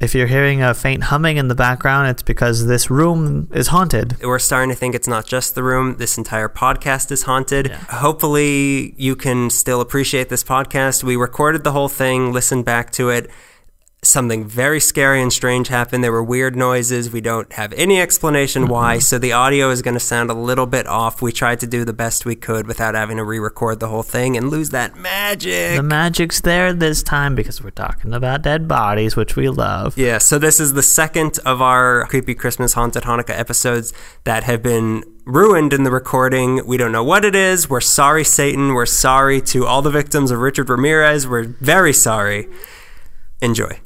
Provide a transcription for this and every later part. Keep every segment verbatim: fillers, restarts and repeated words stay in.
If you're hearing a faint humming in the background, it's because this room is haunted. We're starting to think it's not just the room. This entire podcast is haunted. Yeah. Hopefully, you can still appreciate this podcast. We recorded the whole thing, listened back to it. Something very scary and strange happened. There were weird noises. We don't have any explanation mm-hmm. why, so the audio is going to sound a little bit off. We tried to do the best we could without having to re-record the whole thing and lose that magic. The magic's there this time because we're talking about dead bodies, which we love. Yeah, so this is the second of our Creepy Christmas Haunted Hanukkah episodes that have been ruined in the recording. We don't know what it is. We're sorry, Satan. We're sorry to all the victims of Richard Ramirez. We're very sorry. Enjoy.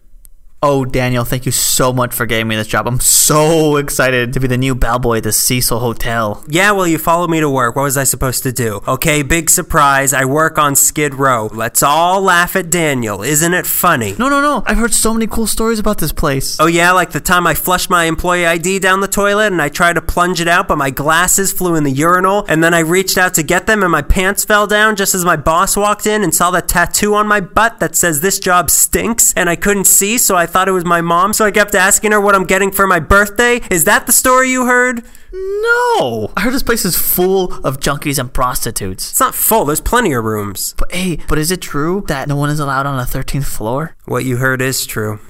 Oh, Daniel, thank you so much for getting me this job. I'm so excited to be the new bellboy at the Cecil Hotel. Yeah, well, you followed me to work. What was I supposed to do? Okay, big surprise. I work on Skid Row. Let's all laugh at Daniel. Isn't it funny? No, no, no. I've heard so many cool stories about this place. Oh, yeah? Like the time I flushed my employee I D down the toilet and I tried to plunge it out, but my glasses flew in the urinal, and then I reached out to get them and my pants fell down just as my boss walked in and saw the tattoo on my butt that says this job stinks, and I couldn't see, so I thought it was my mom, so I kept asking her what I'm getting for my birthday. Is that the story you heard? No. I heard this place is full of junkies and prostitutes. It's not full. There's plenty of rooms. But hey, but is it true that no one is allowed on the thirteenth floor? What you heard is true.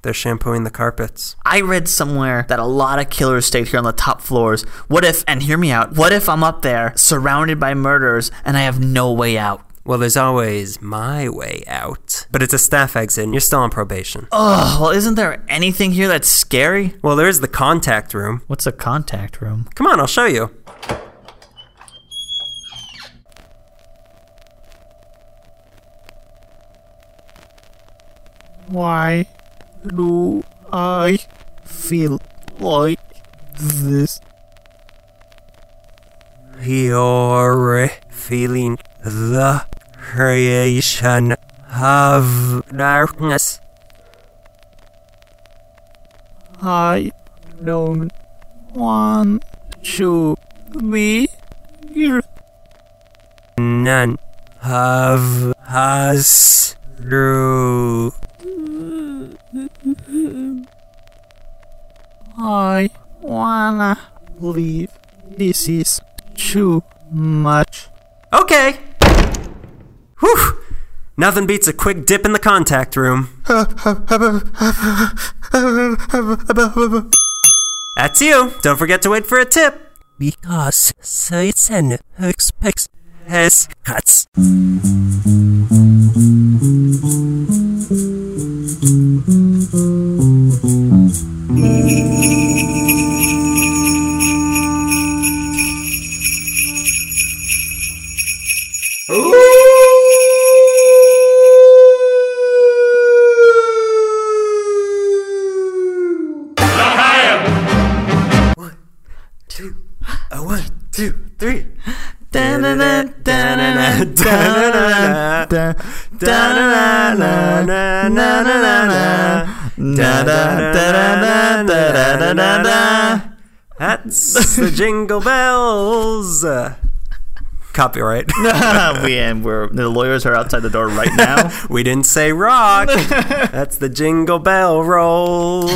They're shampooing the carpets. I read somewhere that a lot of killers stayed here on the top floors. What if, and hear me out, what if I'm up there surrounded by murderers and I have no way out? Well, there's always my way out. But it's a staff exit and you're still on probation. Oh, well, isn't there anything here that's scary? Well, there is the contact room. What's a contact room? Come on, I'll show you. Why do I feel like this? You're feeling the creation of darkness. I don't want to be here. None of us do. I wanna leave. This is too much. Okay. Whew. Nothing beats a quick dip in the contact room. That's you. Don't forget to wait for a tip. Because Satan expects his cuts. That's the jingle bells. Copyright. we and we're the lawyers are outside the door right now. We didn't say rock. That's the jingle bell roll.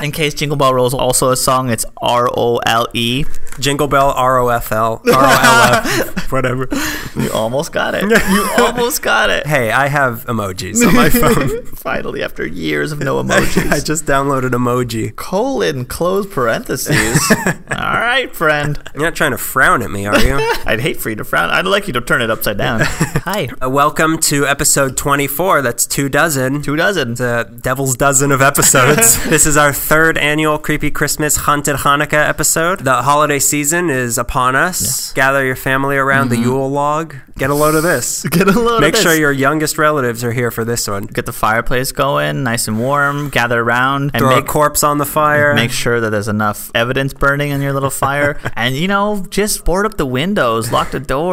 In case jingle bell roll is also a song, it's R O L E. Jingle bell R O F L R O L F. Whatever. You almost got it. You almost got it. Hey, I have emojis on my phone. Finally, after years of no emojis, I just downloaded emoji. Colon close parentheses. All right, friend. You're not trying to frown at me, are you? I'd hate for you to frown. I'd like you to turn it upside down. Hi. Uh, welcome to episode twenty-four. That's two dozen. Two dozen. The devil's dozen of episodes. This is our third annual Creepy Christmas Haunted Hanukkah episode. The holiday season is upon us. Yes. Gather your family around mm-hmm. the Yule log. Get a load of this. Get a load Make of this. Make sure your youngest relatives are here for this one. Get the fireplace going, nice and warm. Gather around. And Throw make, a corpse on the fire. Make sure that there's enough evidence burning in your little fire. And, you know, just board up the windows, lock the door.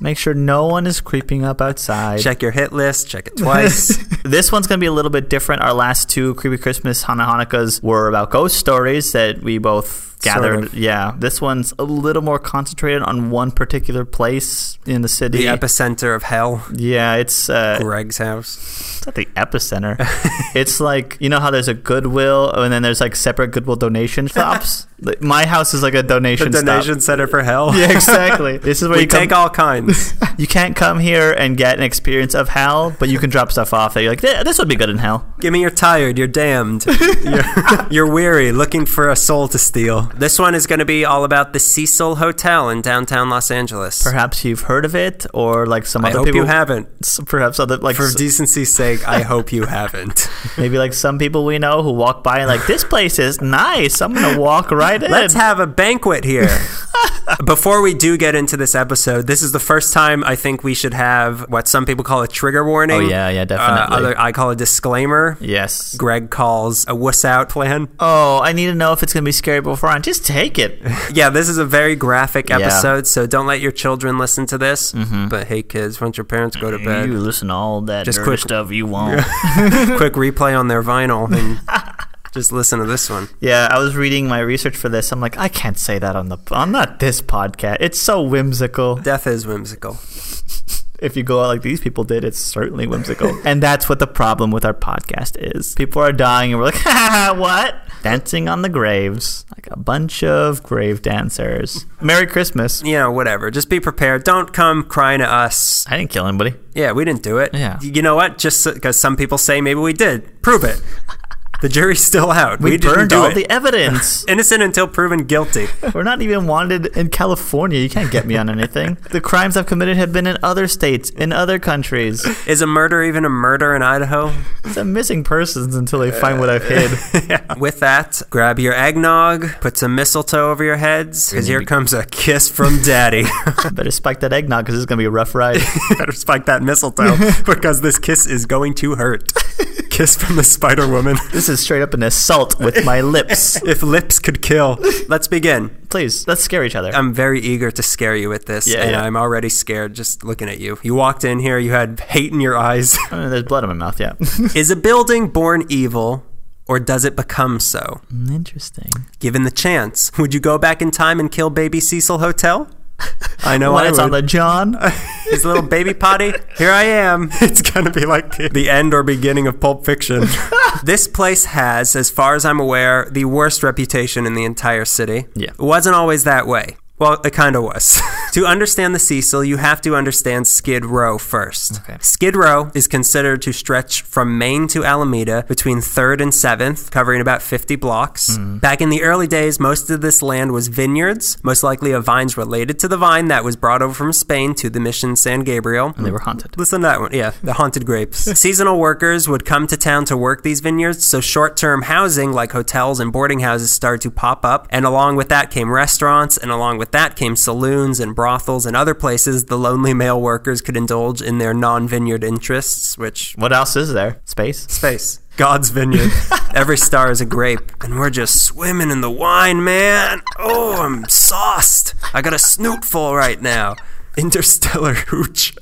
Make sure no one is creeping up outside. Check your hit list. Check it twice. This one's going to be a little bit different. Our last two Creepy Christmas Hanukkahs were about ghost stories that we both gathered. Sort of. Yeah, this one's a little more concentrated on one particular place in the city. The epicenter of hell. Yeah, it's uh, Greg's house. It's not the epicenter. It's like, you know how there's a Goodwill and then there's like separate Goodwill donation shops. My house is like a donation. The donation stop. Center for hell. Yeah, exactly. This is where we you come, take all kinds. You can't come here and get an experience of hell, but you can drop stuff off that you're like, this would be good in hell. Give me, you're tired, you're damned, you're, you're weary, looking for a soul to steal. This one is going to be all about the Cecil Hotel in downtown Los Angeles. Perhaps you've heard of it, or like some I other people. I hope you haven't. Perhaps other like for decency's sake, I hope you haven't. Maybe like some people we know who walk by and like, this place is nice, I'm going to walk right. Let's have a banquet here. Before we do get into this episode, this is the first time I think we should have what some people call a trigger warning. Oh, yeah, yeah, definitely. Uh, other, I call a disclaimer. Yes. Greg calls a wuss out plan. Oh, I need to know if it's going to be scary before I just take it. Yeah, this is a very graphic episode, yeah. So don't let your children listen to this. Mm-hmm. But hey, kids, once your parents go to bed, you listen to all that just quick stuff you want. Quick replay on their vinyl and... Just listen to this one. Yeah, I was reading my research for this. I'm like, I can't say that on the on not this podcast. It's so whimsical. Death is whimsical. If you go out like these people did, it's certainly whimsical. And that's what the problem with our podcast is. People are dying and we're like, ha, what? Dancing on the graves. Like a bunch of grave dancers. Merry Christmas. You know, whatever. Just be prepared. Don't come crying to us. I didn't kill anybody. Yeah, we didn't do it. Yeah. You know what? Just because so, some people say maybe we did. Prove it. The jury's still out. We, we burned all it. the evidence. Innocent until proven guilty. We're not even wanted in California. You can't get me on anything. The crimes I've committed have been in other states, in other countries. Is a murder even a murder in Idaho? It's a missing persons until they find what I've hid. Yeah. With that, grab your eggnog, put some mistletoe over your heads, because here comes a kiss from daddy. Better spike that eggnog, because it's going to be a rough ride. Better spike that mistletoe, because this kiss is going to hurt. Kiss from the Spider Woman. This is straight up an assault with my lips. If lips could kill. Let's begin. Please, let's scare each other. I'm very eager to scare you with this, yeah, and yeah. I'm already scared just looking at you. You walked in here, you had hate in your eyes. I mean, there's blood in my mouth, yeah. Is a building born evil, or does it become so? Interesting. Given the chance, would you go back in time and kill baby Cecil Hotel? I know. When I it's would. on the John, his little baby potty. Here I am. It's gonna be like the, the end or beginning of Pulp Fiction. This place has, as far as I'm aware, the worst reputation in the entire city. Yeah, it wasn't always that way. Well, it kind of was. To understand the Cecil, you have to understand Skid Row first. Okay. Skid Row is considered to stretch from Main to Alameda between third and seventh, covering about fifty blocks. Mm. Back in the early days, most of this land was vineyards, most likely of vines related to the vine that was brought over from Spain to the Mission San Gabriel. And they were haunted. Listen to that one. Yeah, the haunted grapes. Seasonal workers would come to town to work these vineyards, so short-term housing like hotels and boarding houses started to pop up, and along with that came restaurants, and along with With that came saloons and brothels and other places the lonely male workers could indulge in their non-vineyard interests, which... What else is there? Space? Space. God's vineyard. Every star is a grape. And we're just swimming in the wine, man. Oh, I'm sauced. I got a snootful right now. Interstellar hooch.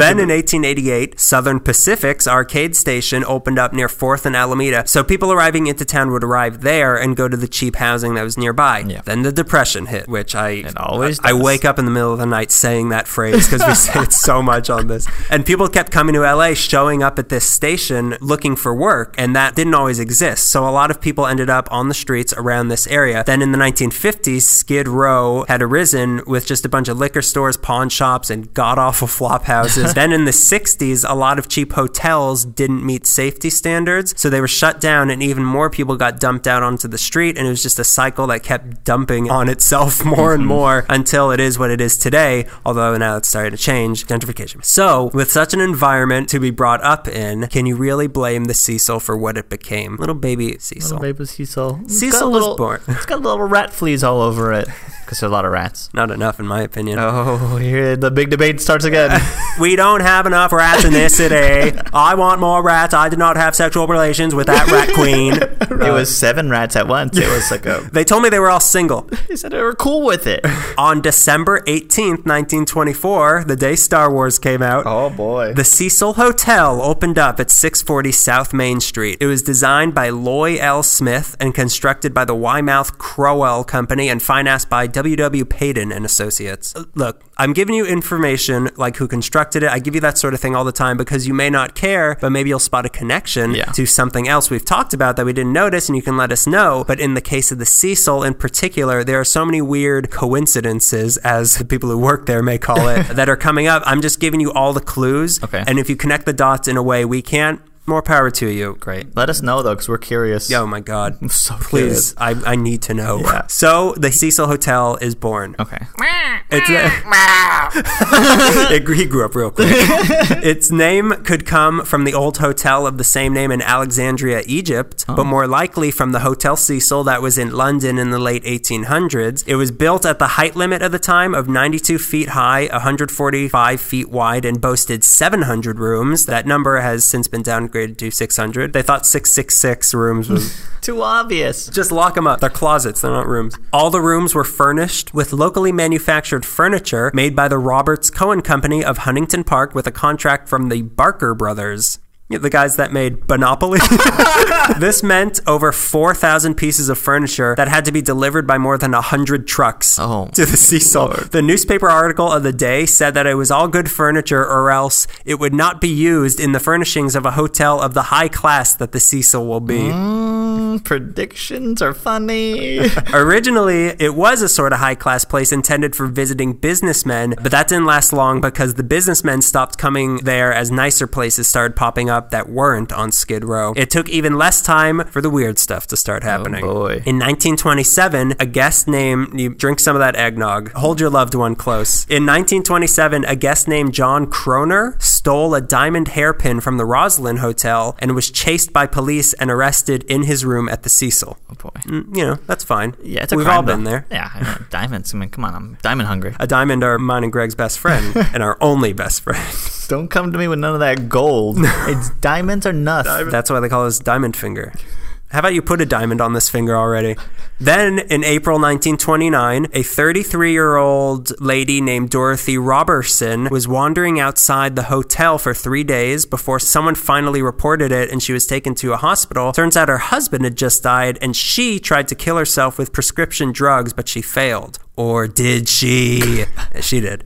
Then in eighteen eighty-eight, Southern Pacific's arcade station opened up near fourth and Alameda, so people arriving into town would arrive there and go to the cheap housing that was nearby. Yeah. Then the Depression hit, which I it always I, I wake up in the middle of the night saying that phrase because we say it so much on this. And people kept coming to L A, showing up at this station looking for work, and that didn't always exist. So a lot of people ended up on the streets around this area. Then in the nineteen fifties, Skid Row had arisen with just a bunch of liquor stores, pawn shops, and god-awful flop houses. Then in the sixties, a lot of cheap hotels didn't meet safety standards, so they were shut down, and even more people got dumped out onto the street, and it was just a cycle that kept dumping on itself more and more until it is what it is today, although now it's starting to change, gentrification. So, with such an environment to be brought up in, can you really blame the Cecil for what it became? Little baby Cecil. Little baby Cecil. Cecil was born. It's got little rat fleas all over it, because there's a lot of rats. Not enough, in my opinion. opinion. Oh, here the big debate starts again. We don't have enough rats in this city. I want more rats. I did not have sexual relations with that rat queen. Right. It was seven rats at once. It was like a... They told me they were all single. They said they were cool with it. On December eighteenth, nineteen twenty-four, the day Star Wars came out. Oh, boy. The Cecil Hotel opened up at six forty South Main Street. It was designed by Loy L. Smith and constructed by the Wymouth Crowell Company and financed by W W. Payton and Associates. Look, I'm giving you information like who constructed it. I give you that sort of thing all the time because you may not care, but maybe you'll spot a connection yeah. to something else we've talked about that we didn't notice, and you can let us know. But in the case of the Cecil in particular, there are so many weird coincidences, as the people who work there may call it, that are coming up. I'm just giving you all the clues. Okay. And if you connect the dots in a way we can't, more power to you. Great. Let us know, though, because we're curious. Oh, my God. I'm so Please, I, I need to know. Yeah. So, the Cecil Hotel is born. Okay. It's a, it, he grew up real quick. Its name could come from the old hotel of the same name in Alexandria, Egypt, oh. but more likely from the Hotel Cecil that was in London in the late eighteen hundreds. It was built at the height limit of the time of ninety-two feet high, one hundred forty-five feet wide, and boasted seven hundred rooms. That number has since been down graded to six hundred. They thought six six six rooms was too obvious. Just lock them up. They're closets. They're not rooms. All the rooms were furnished with locally manufactured furniture made by the Roberts Cohen Company of Huntington Park with a contract from the Barker Brothers. The guys that made Monopoly. This meant over four thousand pieces of furniture that had to be delivered by more than one hundred trucks oh, to the Cecil. Lord. The newspaper article of the day said that it was all good furniture or else it would not be used in the furnishings of a hotel of the high class that the Cecil will be. Mm, predictions are funny. Originally, it was a sort of high class place intended for visiting businessmen, but that didn't last long because the businessmen stopped coming there as nicer places started popping up that weren't on Skid Row. It took even less time for the weird stuff to start happening. Oh boy. In nineteen twenty-seven, a guest named... You drink some of that eggnog. Hold your loved one close. In nineteen twenty-seven, a guest named John Croner stole a diamond hairpin from the Roslyn Hotel and was chased by police and arrested in his room at the Cecil. Oh boy. Mm, you know, that's fine. Yeah, it's a We've crime, all been though. There. Yeah, I know. Diamonds. I mean, come on. I'm diamond hungry. A diamond are mine and Greg's best friend and our only best friend. Don't come to me with none of that gold. It's diamonds are nuts. Diamond. That's why they call us diamond finger. How about you put a diamond on this finger already? Then, in April nineteen twenty-nine, a thirty-three-year-old lady named Dorothy Robertson was wandering outside the hotel for three days before someone finally reported it and she was taken to a hospital. Turns out her husband had just died and she tried to kill herself with prescription drugs, but she failed. Or did she? She did.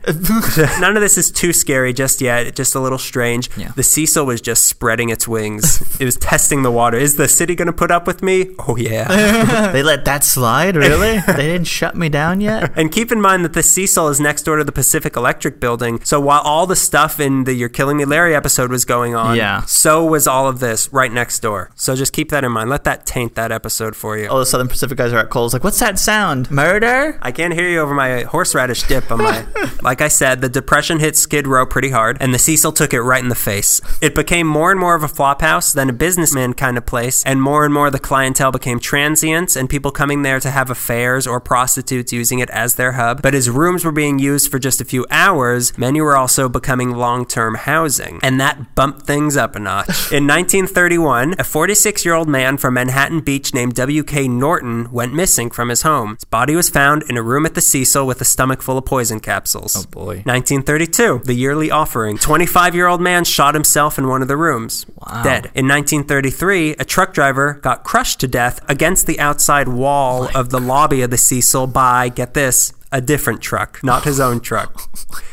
None of this is too scary just yet. Just a little strange. Yeah. The Cecil was just spreading its wings. It was testing the water. Is the city going to put up with me? Oh, yeah. They let that slide? Really? They didn't shut me down yet? And keep in mind that the Cecil is next door to the Pacific Electric Building. So while all the stuff in the You're Killing Me, Larry episode was going on, yeah. so was all of this right next door. So just keep that in mind. Let that taint that episode for you. All the Southern Pacific guys are at Cole's like, what's that sound? Murder? I can't hear you over my horseradish dip on my... Like I said, the Depression hit Skid Row pretty hard, and the Cecil took it right in the face. It became more and more of a flop house than a businessman kind of place, and more and more the clientele became transients and people coming there to have affairs or prostitutes using it as their hub. But as rooms were being used for just a few hours, many were also becoming long-term housing, and that bumped things up a notch. In nineteen thirty-one, a forty-six-year-old man from Manhattan Beach named W K Norton went missing from his home. His body was found in a room at the Cecil with a stomach full of poison capsules. Oh boy. nineteen thirty-two, the yearly offering. twenty-five-year-old man shot himself in one of the rooms. Wow. Dead. In nineteen thirty-three, a truck driver got crushed to death against the outside wall oh of the God. lobby of the Cecil by, get this, a different truck, not his own truck.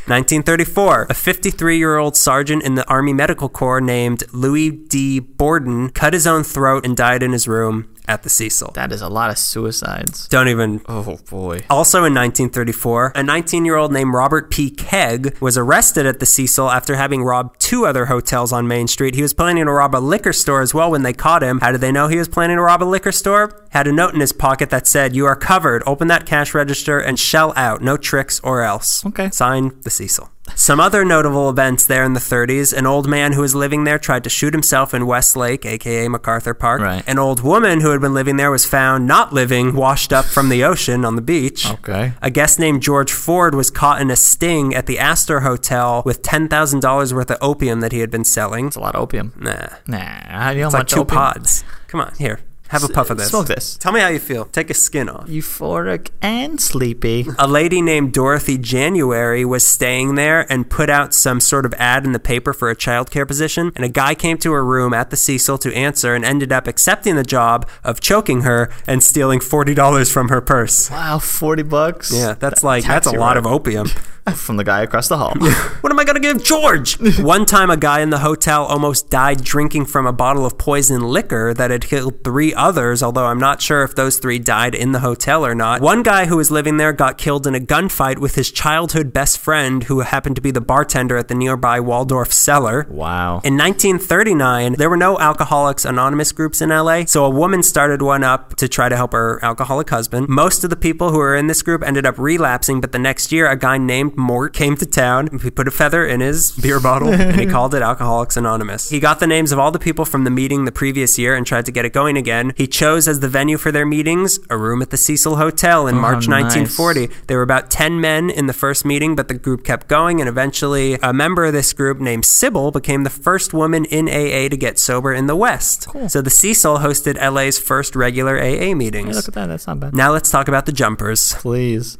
nineteen thirty-four, a fifty-three-year-old sergeant in the Army Medical Corps named Louis D. Borden cut his own throat and died in his room at the Cecil. That is a lot of suicides. Don't even... Oh, boy. Also in nineteen thirty-four, a nineteen-year-old named Robert P. Kegg was arrested at the Cecil after having robbed two other hotels on Main Street. He was planning to rob a liquor store as well when they caught him. How did they know he was planning to rob a liquor store? Had a note in his pocket that said, "You are covered. Open that cash register and shell out. No tricks or else." Okay. Signed, the Cecil. Some other notable events there in the thirties, an old man who was living there tried to shoot himself in Westlake, a k a. MacArthur Park. Right. An old woman who had been living there was found not living, washed up from the ocean on the beach. Okay. A guest named George Ford was caught in a sting at the Astor Hotel with ten thousand dollars worth of opium that he had been selling. That's a lot of opium. Nah. Nah. You don't it's like two opium. Pods. Come on, here. Have a puff of this. Smoke this. Tell me how you feel. Take a skin off. Euphoric and sleepy. A lady named Dorothy January was staying there and put out some sort of ad in the paper for a childcare position. And a guy came to her room at the Cecil to answer and ended up accepting the job of choking her and stealing forty dollars from her purse. Wow, forty bucks? Yeah, that's like, that's, that's a lot right. of opium. From the guy across the hall. What am I going to give George? One time a guy in the hotel almost died drinking from a bottle of poison liquor that had killed three others, although I'm not sure if those three died in the hotel or not. One guy who was living there got killed in a gunfight with his childhood best friend, who happened to be the bartender at the nearby Waldorf Cellar. Wow. In nineteen thirty-nine, there were no Alcoholics Anonymous groups in L A, so a woman started one up to try to help her alcoholic husband. Most of the people who were in this group ended up relapsing, but the next year, a guy named Mort came to town. He put a feather in his beer bottle and he called it Alcoholics Anonymous. He got the names of all the people from the meeting the previous year and tried to get it going again. He chose as the venue for their meetings a room at the Cecil Hotel in oh, March nineteen forty. Nice. There were about ten men in the first meeting, but the group kept going, and eventually a member of this group named Sybil became the first woman in A A to get sober in the West. Cool. So the Cecil hosted L A's first regular A A meetings. Hey, look at that. That's not bad. Now let's talk about the jumpers. Please.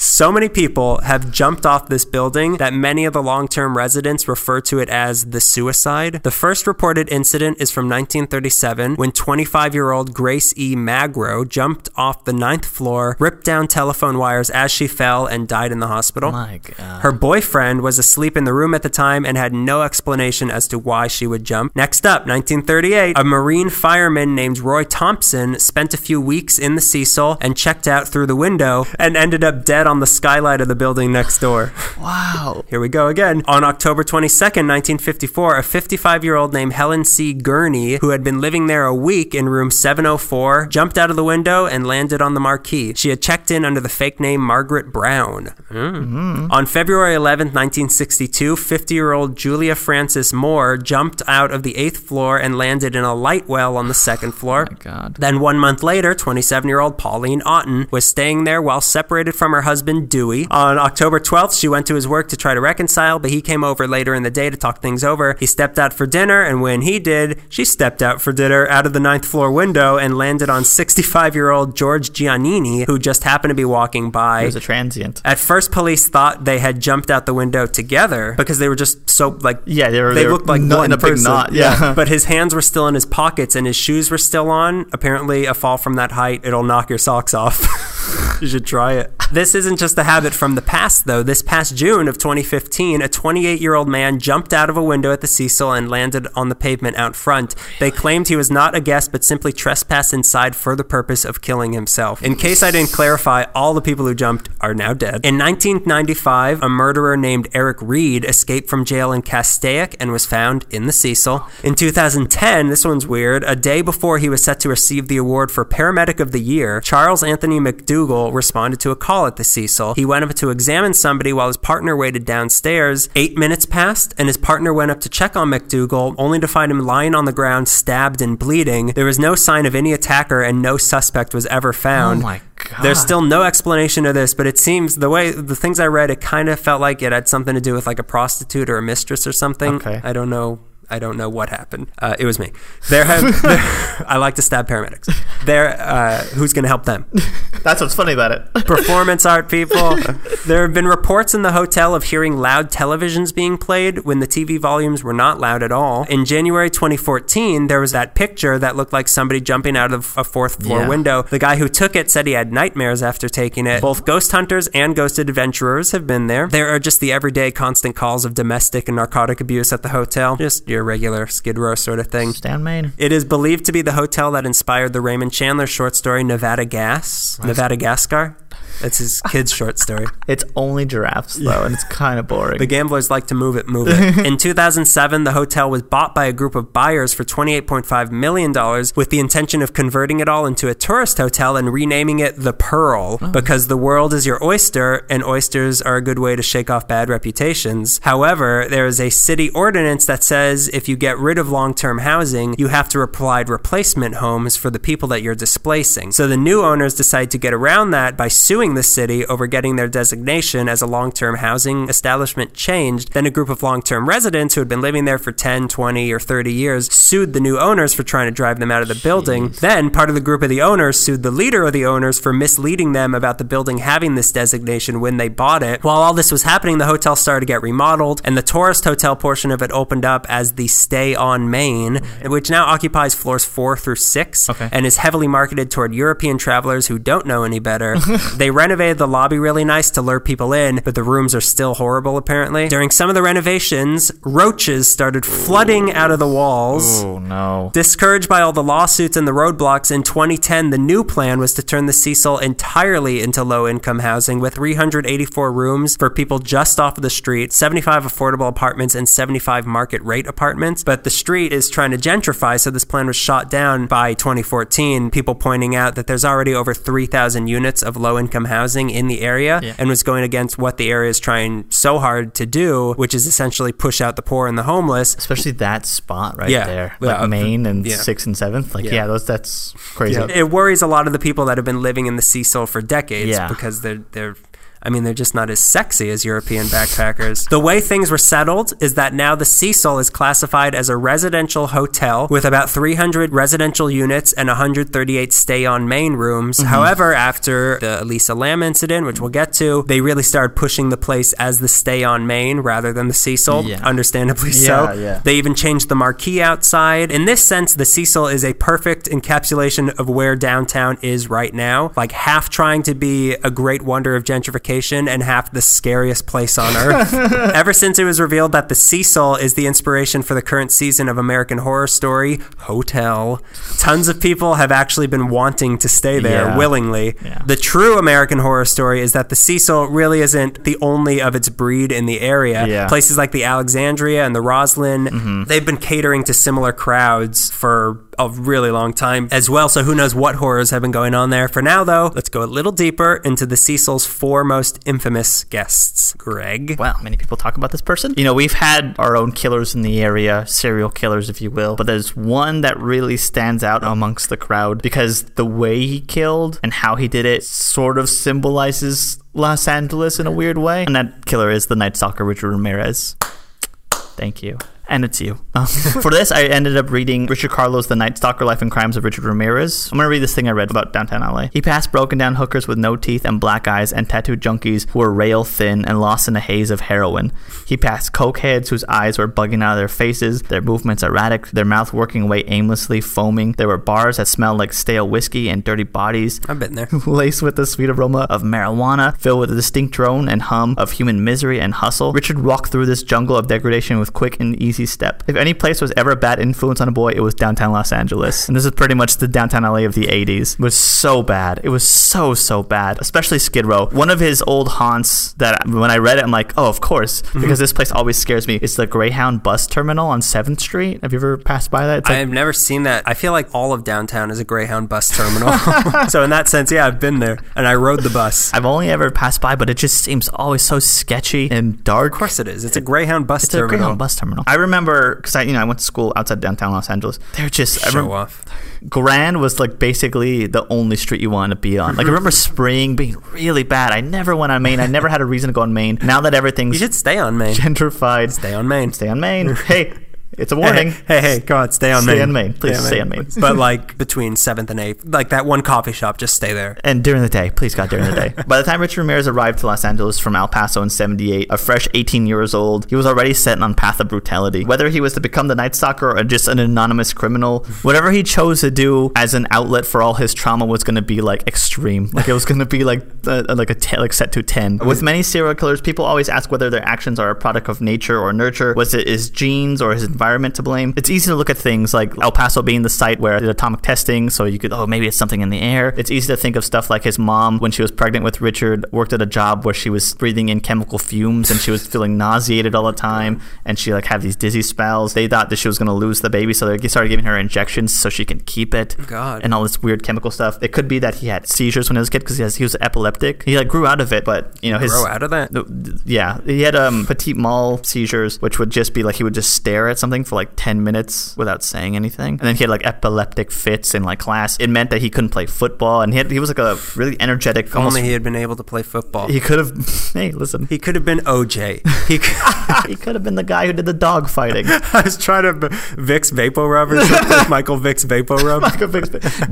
So many people have jumped off this building that many of the long-term residents refer to it as the suicide. The first reported incident is from nineteen thirty-seven, when twenty-five-year-old Grace E. Magro jumped off the ninth floor, ripped down telephone wires as she fell, and died in the hospital. My God. Her boyfriend was asleep in the room at the time and had no explanation as to why she would jump. Next up, nineteen thirty-eight, a Marine fireman named Roy Thompson spent a few weeks in the Cecil and checked out through the window and ended up dead on the skylight of the building next door. Wow. Here we go again. On October twenty-second, nineteen fifty-four, a fifty-five-year-old named Helen C. Gurney, who had been living there a week in room seven oh four, jumped out of the window and landed on the marquee. She had checked in under the fake name Margaret Brown. Mm-hmm. On February eleventh, nineteen sixty-two, fifty-year-old Julia Frances Moore jumped out of the eighth floor and landed in a light well on the second floor. Oh my God. Then one month later, twenty-seven-year-old Pauline Otten was staying there while separated from her husband. husband, Dewey. On October twelfth, she went to his work to try to reconcile, but he came over later in the day to talk things over. He stepped out for dinner, and when he did, she stepped out for dinner out of the ninth floor window and landed on sixty-five-year-old George Giannini, who just happened to be walking by. He was a transient. At first, police thought they had jumped out the window together because they were just so, like, yeah, they, were, they, they looked like one in a person. Knot, yeah. yeah. But his hands were still in his pockets, and his shoes were still on. Apparently, a fall from that height, it'll knock your socks off. You should try it. This isn't just a habit from the past, though. This past June of twenty fifteen, a twenty-eight-year-old man jumped out of a window at the Cecil and landed on the pavement out front. They claimed he was not a guest, but simply trespassed inside for the purpose of killing himself. In case I didn't clarify, all the people who jumped are now dead. In nineteen ninety-five, a murderer named Eric Reed escaped from jail in Castaic and was found in the Cecil. In two thousand ten, this one's weird, a day before he was set to receive the award for Paramedic of the Year, Charles Anthony MacDougall responded to a call at the Cecil. He went up to examine somebody while his partner waited downstairs. Eight minutes passed, and his partner went up to check on MacDougall, only to find him lying on the ground, stabbed and bleeding. There was no sign of any attacker, and no suspect was ever found. Oh my God. There's still no explanation of this, but it seems, the way the things I read, it kind of felt like it had something to do with like a prostitute or a mistress or something. Okay. I don't know. I don't know what happened. Uh, it was me. There have. There, I like to stab paramedics. There, uh, who's going to help them? That's what's funny about it. Performance art, people. There have been reports in the hotel of hearing loud televisions being played when the T V volumes were not loud at all. In January twenty fourteen, there was that picture that looked like somebody jumping out of a fourth floor yeah. window. The guy who took it said he had nightmares after taking it. Both ghost hunters and ghosted adventurers have been there. There are just the everyday constant calls of domestic and narcotic abuse at the hotel. Just your regular Skid Row sort of thing. Stay on Main. It is believed to be the hotel that inspired the Raymond Chandler short story Nevada Gas. Nice. Nevada Gascar. That's his kid's short story. It's only giraffes, though, yeah. and it's kind of boring. The gamblers like to move it, move it. In two thousand seven, the hotel was bought by a group of buyers for twenty-eight point five million dollars with the intention of converting it all into a tourist hotel and renaming it The Pearl, oh. because the world is your oyster, and oysters are a good way to shake off bad reputations. However, there is a city ordinance that says if you get rid of long-term housing, you have to provide replacement homes for the people that you're displacing. So the new owners decide to get around that by suing the city over getting their designation as a long-term housing establishment changed. Then a group of long-term residents who had been living there for ten, twenty, or thirty years sued the new owners for trying to drive them out of the Jeez. building. Then part of the group of the owners sued the leader of the owners for misleading them about the building having this designation when they bought it. While all this was happening, the hotel started to get remodeled, and the tourist hotel portion of it opened up as the Stay on Main, okay. which now occupies floors four through six okay. and is heavily marketed toward European travelers who don't know any better. They renovated the lobby really nice to lure people in, but the rooms are still horrible, apparently. During some of the renovations, roaches started flooding out of the walls. Oh, no. Discouraged by all the lawsuits and the roadblocks, in twenty ten, the new plan was to turn the Cecil entirely into low-income housing with three hundred eighty-four rooms for people just off the street, seventy-five affordable apartments, and seventy-five market-rate apartments. But the street is trying to gentrify, so this plan was shot down by twenty fourteen, people pointing out that there's already over three thousand units of low-income housing in the area yeah. and was going against what the area is trying so hard to do, which is essentially push out the poor and the homeless. Especially that spot right yeah. there. Like uh, Main and yeah. sixth and seventh. Like, yeah, yeah those, that's crazy. Yeah. It worries a lot of the people that have been living in the Cecil for decades yeah. because they're they're... I mean, they're just not as sexy as European backpackers. The way things were settled is that now the Cecil is classified as a residential hotel with about three hundred residential units and one hundred thirty-eight stay-on main rooms. Mm-hmm. However, after the Elisa Lam incident, which we'll get to, they really started pushing the place as the stay-on main rather than the Cecil, yeah. understandably yeah, so. Yeah. They even changed the marquee outside. In this sense, the Cecil is a perfect encapsulation of where downtown is right now, like half trying to be a great wonder of gentrification and half the scariest place on earth. Ever since it was revealed that the Cecil is the inspiration for the current season of American Horror Story Hotel, tons of people have actually been wanting to stay there yeah. willingly. Yeah. The true American Horror Story is that the Cecil really isn't the only of its breed in the area. Yeah. Places like the Alexandria and the Roslyn, mm-hmm. they've been catering to similar crowds for a really long time as well, so who knows what horrors have been going on there. For now, though, let's go a little deeper into the Cecil's four most infamous guests. Greg? Wow, many people talk about this person. You know, we've had our own killers in the area, serial killers, if you will, but there's one that really stands out amongst the crowd because the way he killed and how he did it sort of symbolizes Los Angeles in a weird way, and that killer is the Night Stalker, Richard Ramirez. Thank you. And it's you. Um, for this, I ended up reading Richard Carlos, The Night Stalker, Life and Crimes of Richard Ramirez. I'm going to read this thing I read about downtown L A. He passed broken down hookers with no teeth and black eyes and tattooed junkies who were rail thin and lost in a haze of heroin. He passed cokeheads whose eyes were bugging out of their faces, their movements erratic, their mouth working away aimlessly, foaming. There were bars that smelled like stale whiskey and dirty bodies. I've been there. Laced with the sweet aroma of marijuana, filled with a distinct drone and hum of human misery and hustle. Richard walked through this jungle of degradation with quick and easy step. If any place was ever a bad influence on a boy, it was downtown Los Angeles. And this is pretty much the downtown L A of the eighties. It was so bad. It was so, so bad. Especially Skid Row. One of his old haunts that when I read it, I'm like, oh, of course. Mm-hmm. Because this place always scares me. It's the Greyhound bus terminal on seventh street. Have you ever passed by that? It's like, I have never seen that. I feel like all of downtown is a Greyhound bus terminal. So in that sense, yeah, I've been there. And I rode the bus. I've only ever passed by, but it just seems always so sketchy and dark. Of course it is. It's a Greyhound bus it's terminal. It's a Greyhound bus terminal. I remember, because I, you know, I went to school outside downtown Los Angeles. They're just show remember, off. Grand was like basically the only street you want to be on. Like I remember spring being really bad. I never went on Main. I never had a reason to go on Main. Now that everything's you should stay on Main. Gentrified. Stay on Main. Stay on Main. Hey. It's a warning. Hey, hey, hey, go on, stay on Main. Stay on Main. Please stay on Main. But like between seventh and eighth, like that one coffee shop, just stay there. And during the day, please God, during the day. By the time Richard Ramirez arrived to Los Angeles from El Paso in seventy-eight, a fresh eighteen years old, he was already set on a path of brutality. Whether he was to become the Night Stalker or just an anonymous criminal, whatever he chose to do as an outlet for all his trauma was going to be like extreme. Like it was going to be like uh, like a t- like set to ten. With many serial killers, people always ask whether their actions are a product of nature or nurture. Was it his genes or his environment to blame. It's easy to look at things like El Paso being the site where the atomic testing, so you could, oh, maybe it's something in the air. It's easy to think of stuff like his mom, when she was pregnant with Richard, worked at a job where she was breathing in chemical fumes and she was feeling nauseated all the time, and she like had these dizzy spells. They thought that she was going to lose the baby, so they started giving her injections so she can keep it. God. And all this weird chemical stuff. It could be that he had seizures when he was a kid because he, he was epileptic. He like grew out of it, but you know his grow out of that. Yeah, he had um petit mal seizures, which would just be like he would just stare at something for like ten minutes without saying anything, and then he had like epileptic fits in like class. It meant that he couldn't play football, and he had, he was like a really energetic. If almost, only he had been able to play football. He could have. Hey, listen. He could have been O J. He could, he could have been the guy who did the dog fighting. I was trying to Vicks Vapo Rub or something. Michael Vicks Vapo Rub. Michael Vicks.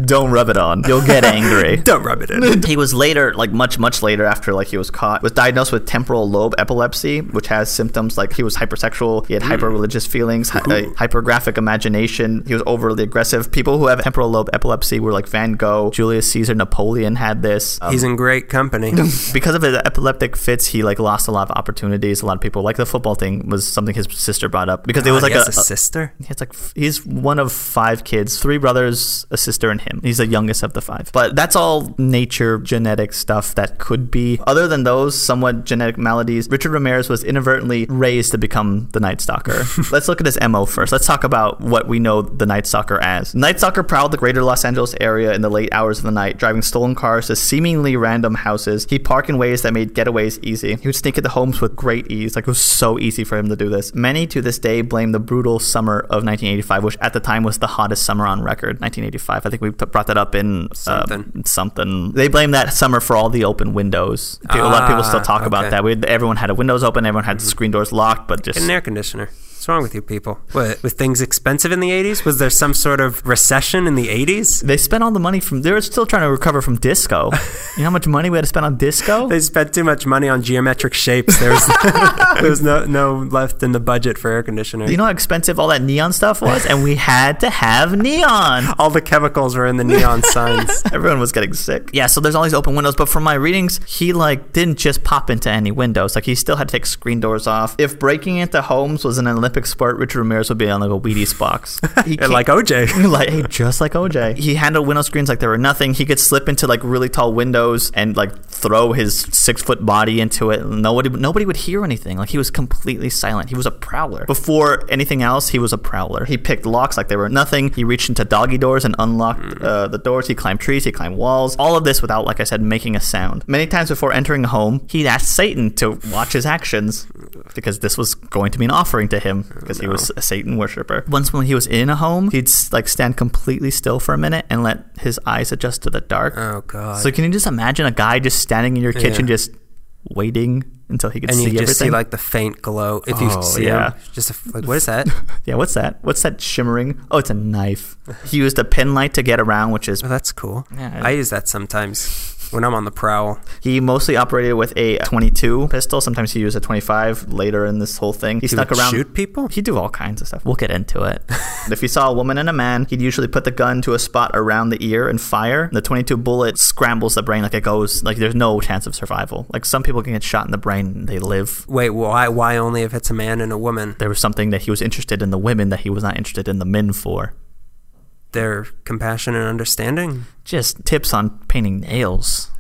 Don't rub it on. You'll get angry. Don't rub it in. He was later, like much, much later after like he was caught, was diagnosed with temporal lobe epilepsy, which has symptoms like he was hypersexual, he had mm. hyper-religious feelings, hi- uh, hypergraphic imagination, he was overly aggressive. People who have temporal lobe epilepsy were like Van Gogh, Julius Caesar, Napoleon had this. Um, He's in great company. Because of his epileptic fits, he like lost a lot of opportunities. A lot of people, like the football thing was something his sister brought up because it was like a, a sister. It's like he's one of five kids, three brothers, a sister, and him. He's the youngest of the five. But that's all nature, genetic stuff that could be. Other than those somewhat genetic maladies, Richard Ramirez was inadvertently raised to become the Night Stalker. Let's look at his M O first. Let's talk about what we know the Night Stalker as. Night Stalker prowled the greater Los Angeles area in the late hours of the night, driving stolen cars to seemingly random houses. He'd park in ways that made getaways easy. He would sneak into homes with great ease. Like, it was so easy for him to do this. Many to this day blame the brutal summer of nineteen eighty-five, which at the time was the hottest summer on record, nineteen eighty-five. I think we brought that up in something. Uh, something. They blame that summer for all the open windows. People, ah, a lot of people still talk okay. about that. We, everyone had a windows open. Everyone had mm-hmm. screen doors locked, but just... Get an air conditioner. What's wrong with you people? What, with things expensive in the eighties? Was there some sort of recession in the eighties? They spent all the money from... They were still trying to recover from disco. You know how much money we had to spend on disco? They spent too much money on geometric shapes. There was, there was no, no left in the budget for air conditioners. You know how expensive all that neon stuff was? And we had to have neon. All the chemicals were in the neon signs. Everyone was getting sick. Yeah, so there's all these open windows. But from my readings, he like didn't just pop into any windows. Like he still had to take screen doors off. If breaking into homes was an Olympic sport, Richard Ramirez would be on like a Wheaties box. He like O J. Like, hey, just like O J. He handled window screens like they were nothing. He could slip into like really tall windows and like throw his six foot body into it. Nobody, nobody would hear anything. Like he was completely silent. He was a prowler. Before anything else, he was a prowler. He picked locks like they were nothing. He reached into doggy doors and unlocked uh, the doors. He climbed trees. He climbed walls. All of this without, like I said, making a sound. Many times before entering a home, he'd asked Satan to watch his actions because this was going to be an offering to him. Because no. he was a Satan worshiper. Once when he was in a home, he'd like stand completely still for a minute and let his eyes adjust to the dark. Oh God! So can you just imagine a guy just standing in your kitchen, yeah. just waiting until he could and see everything? And you just see like the faint glow. If oh, you see yeah. him, just a, like what is that? yeah, what's that? What's that shimmering? Oh, it's a knife. He used a pin light to get around, which is oh, that's cool. Yeah, I use that sometimes. When I'm on the prowl. He mostly operated with a twenty-two pistol. Sometimes he used a twenty-five later in this whole thing. He, he snuck would around. Shoot people? He'd do all kinds of stuff. We'll get into it. If he saw a woman and a man, he'd usually put the gun to a spot around the ear and fire. The twenty-two bullet scrambles the brain like it goes. Like there's no chance of survival. Like some people can get shot in the brain and they live. Wait, why, why only if it's a man and a woman? There was something that he was interested in the women that he was not interested in the men for. Their compassion and understanding. Just tips on painting nails.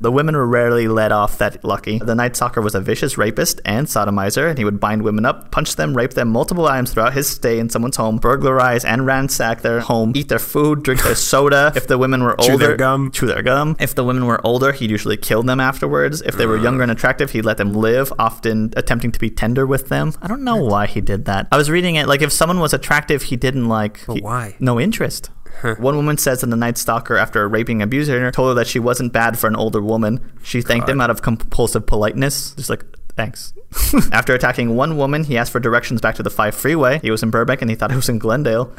The women were rarely let off that lucky. The Night Stalker was a vicious rapist and sodomizer, and he would bind women up, punch them, rape them multiple times throughout his stay in someone's home, burglarize and ransack their home, eat their food, drink their soda. If the women were older... Chew their gum. Chew their gum. If the women were older, he'd usually kill them afterwards. If they were younger and attractive, he'd let them live, often attempting to be tender with them. I don't know why he did that. I was reading it, like, if someone was attractive, he didn't, like... But he, why? No interest. One woman says that the Night Stalker, after raping and abusing her, told her that she wasn't bad for an older woman. She thanked God. him out of compulsive politeness. Just like, thanks. After attacking one woman, he asked for directions back to the five freeway. He was in Burbank and he thought it was in Glendale.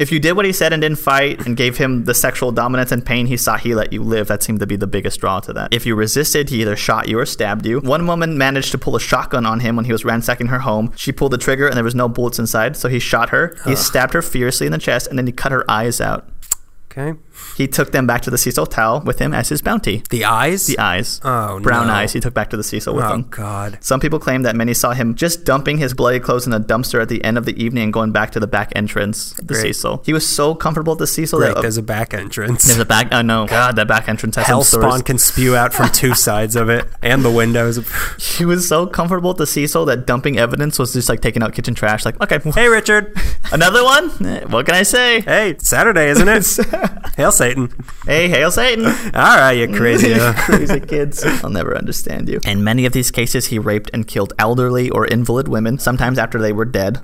If you did what he said and didn't fight and gave him the sexual dominance and pain he saw, he let you live. That seemed to be the biggest draw to that. If you resisted, he either shot you or stabbed you. One woman managed to pull a shotgun on him when he was ransacking her home. She pulled the trigger and there was no bullets inside, so he shot her. He Ugh. stabbed her fiercely in the chest and then he cut her eyes out. Okay. He took them back to the Cecil Hotel with him as his bounty. The eyes? The eyes. Oh, no. Brown eyes he took back to the Cecil with him. Oh, God. Some people claim that many saw him just dumping his bloody clothes in a dumpster at the end of the evening and going back to the back entrance of the Great. Cecil. He was so comfortable at the Cecil Great. that... Uh, there's a back entrance. There's a back... Oh, no. God, that back entrance has Hell some stories. Hellspawn can spew out from two sides of it and the windows. He was so comfortable at the Cecil that dumping evidence was just like taking out kitchen trash. Like, okay. Hey, Richard. Another one? What can I say? Hey, it's Saturday, isn't it? Hail Satan. Hey, hail Satan. All right, you crazy uh. crazy kids. I'll never understand you. In many of these cases, he raped and killed elderly or invalid women, sometimes after they were dead.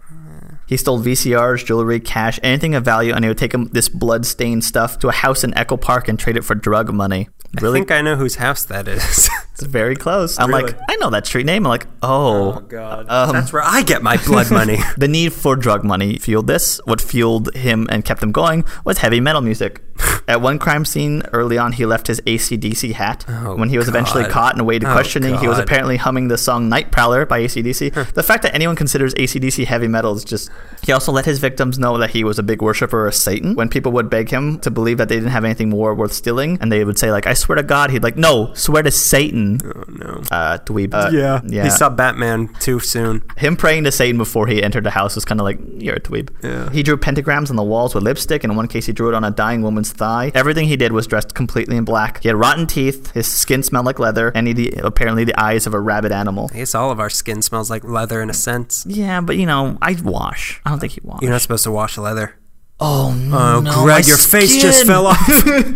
He stole V C Rs, jewelry, cash, anything of value, and he would take this blood-stained stuff to a house in Echo Park and trade it for drug money. Really? I think I know whose house that is. It's very close. I'm really? like, I know that street name. I'm like, oh. Oh, God. Um, That's where I get my blood money. The need for drug money fueled this. What fueled him and kept him going was heavy metal music. At one crime scene early on, he left his A C D C hat. Oh, when he was God. eventually caught and awaited oh, questioning, God. he was apparently humming the song Night Prowler by A C D C. Huh. The fact that anyone considers A C D C heavy metal is just... He also let his victims know that he was a big worshiper of Satan. When people would beg him to believe that they didn't have anything more worth stealing, and they would say, like, I swear to God, he'd like, no, swear to Satan. Oh, no. Uh, dweeb. Uh, yeah. yeah. He saw Batman too soon. Him praying to Satan before he entered the house was kind of like, you're a dweeb. Yeah. He drew pentagrams on the walls with lipstick, and in one case he drew it on a dying woman's thigh. Everything he did was dressed completely in black. He had rotten teeth, his skin smelled like leather, and he had apparently the eyes of a rabid animal. I guess all of our skin smells like leather in a sense. Yeah, but you know, I wash. I don't think he washed. You're not supposed to wash the leather. Oh, no. Oh, Greg, your skin. face just fell off.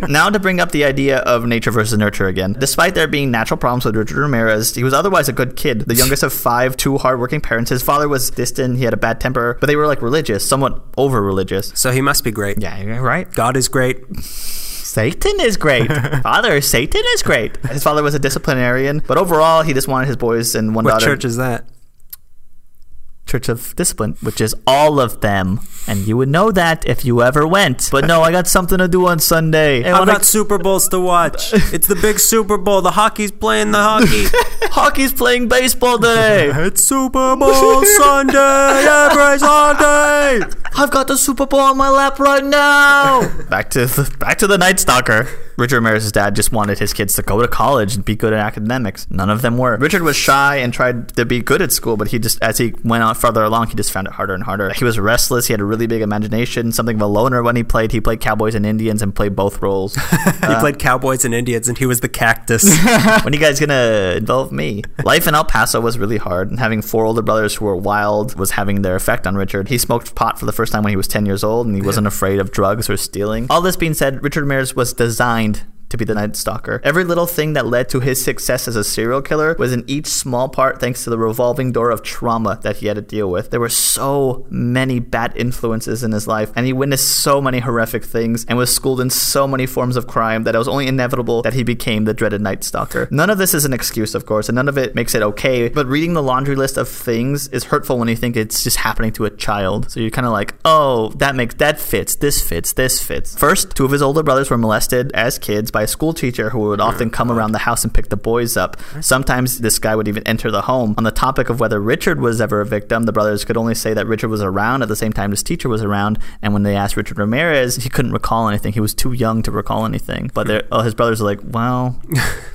Now to bring up the idea of nature versus nurture again. Despite there being natural problems with Richard Ramirez, he was otherwise a good kid. The youngest of five, two hardworking parents. His father was distant. He had a bad temper, but they were like religious, somewhat over-religious. So he must be great. Yeah, right? God is great. Satan is great. Father, Satan is great. His father was a disciplinarian, but overall, he just wanted his boys and one what daughter. What church is that? Church of Discipline, which is all of them, and you would know that if you ever went. But no, I got something to do on Sunday. Hey, I've got I... Super Bowls to watch. It's the big Super Bowl. The hockey's playing the hockey. Hockey's playing baseball today. It's Super Bowl Sunday every Sunday. I've got the Super Bowl on my lap right now. Back to the, back to the Night Stalker. Richard Ramirez's dad just wanted his kids to go to college and be good at academics. None of them were. Richard was shy and tried to be good at school, but he just, as he went on further along, he just found it harder and harder. He was restless. He had a really big imagination, something of a loner when he played. He played cowboys and Indians and played both roles. uh, he played cowboys and Indians, and he was the cactus. When are you guys going to involve me? Life in El Paso was really hard, and having four older brothers who were wild was having their effect on Richard. He smoked pot for the first time when he was ten years old, and he wasn't afraid of drugs or stealing. All this being said, Richard Ramirez was designed to be the Night Stalker. Every little thing that led to his success as a serial killer was in each small part thanks to the revolving door of trauma that he had to deal with. There were so many bad influences in his life, and he witnessed so many horrific things and was schooled in so many forms of crime that it was only inevitable that he became the dreaded Night Stalker. None of this is an excuse, of course, and none of it makes it okay, but reading the laundry list of things is hurtful when you think it's just happening to a child. So you're kind of like, oh, that makes, that fits, this fits, this fits. First, two of his older brothers were molested as kids by a school teacher who would often come around the house and pick the boys up. Sometimes this guy would even enter the home. On the topic of whether Richard was ever a victim, the brothers could only say that Richard was around at the same time his teacher was around, and when they asked Richard Ramirez, he couldn't recall anything. He was too young to recall anything. But oh, his brothers are like, well...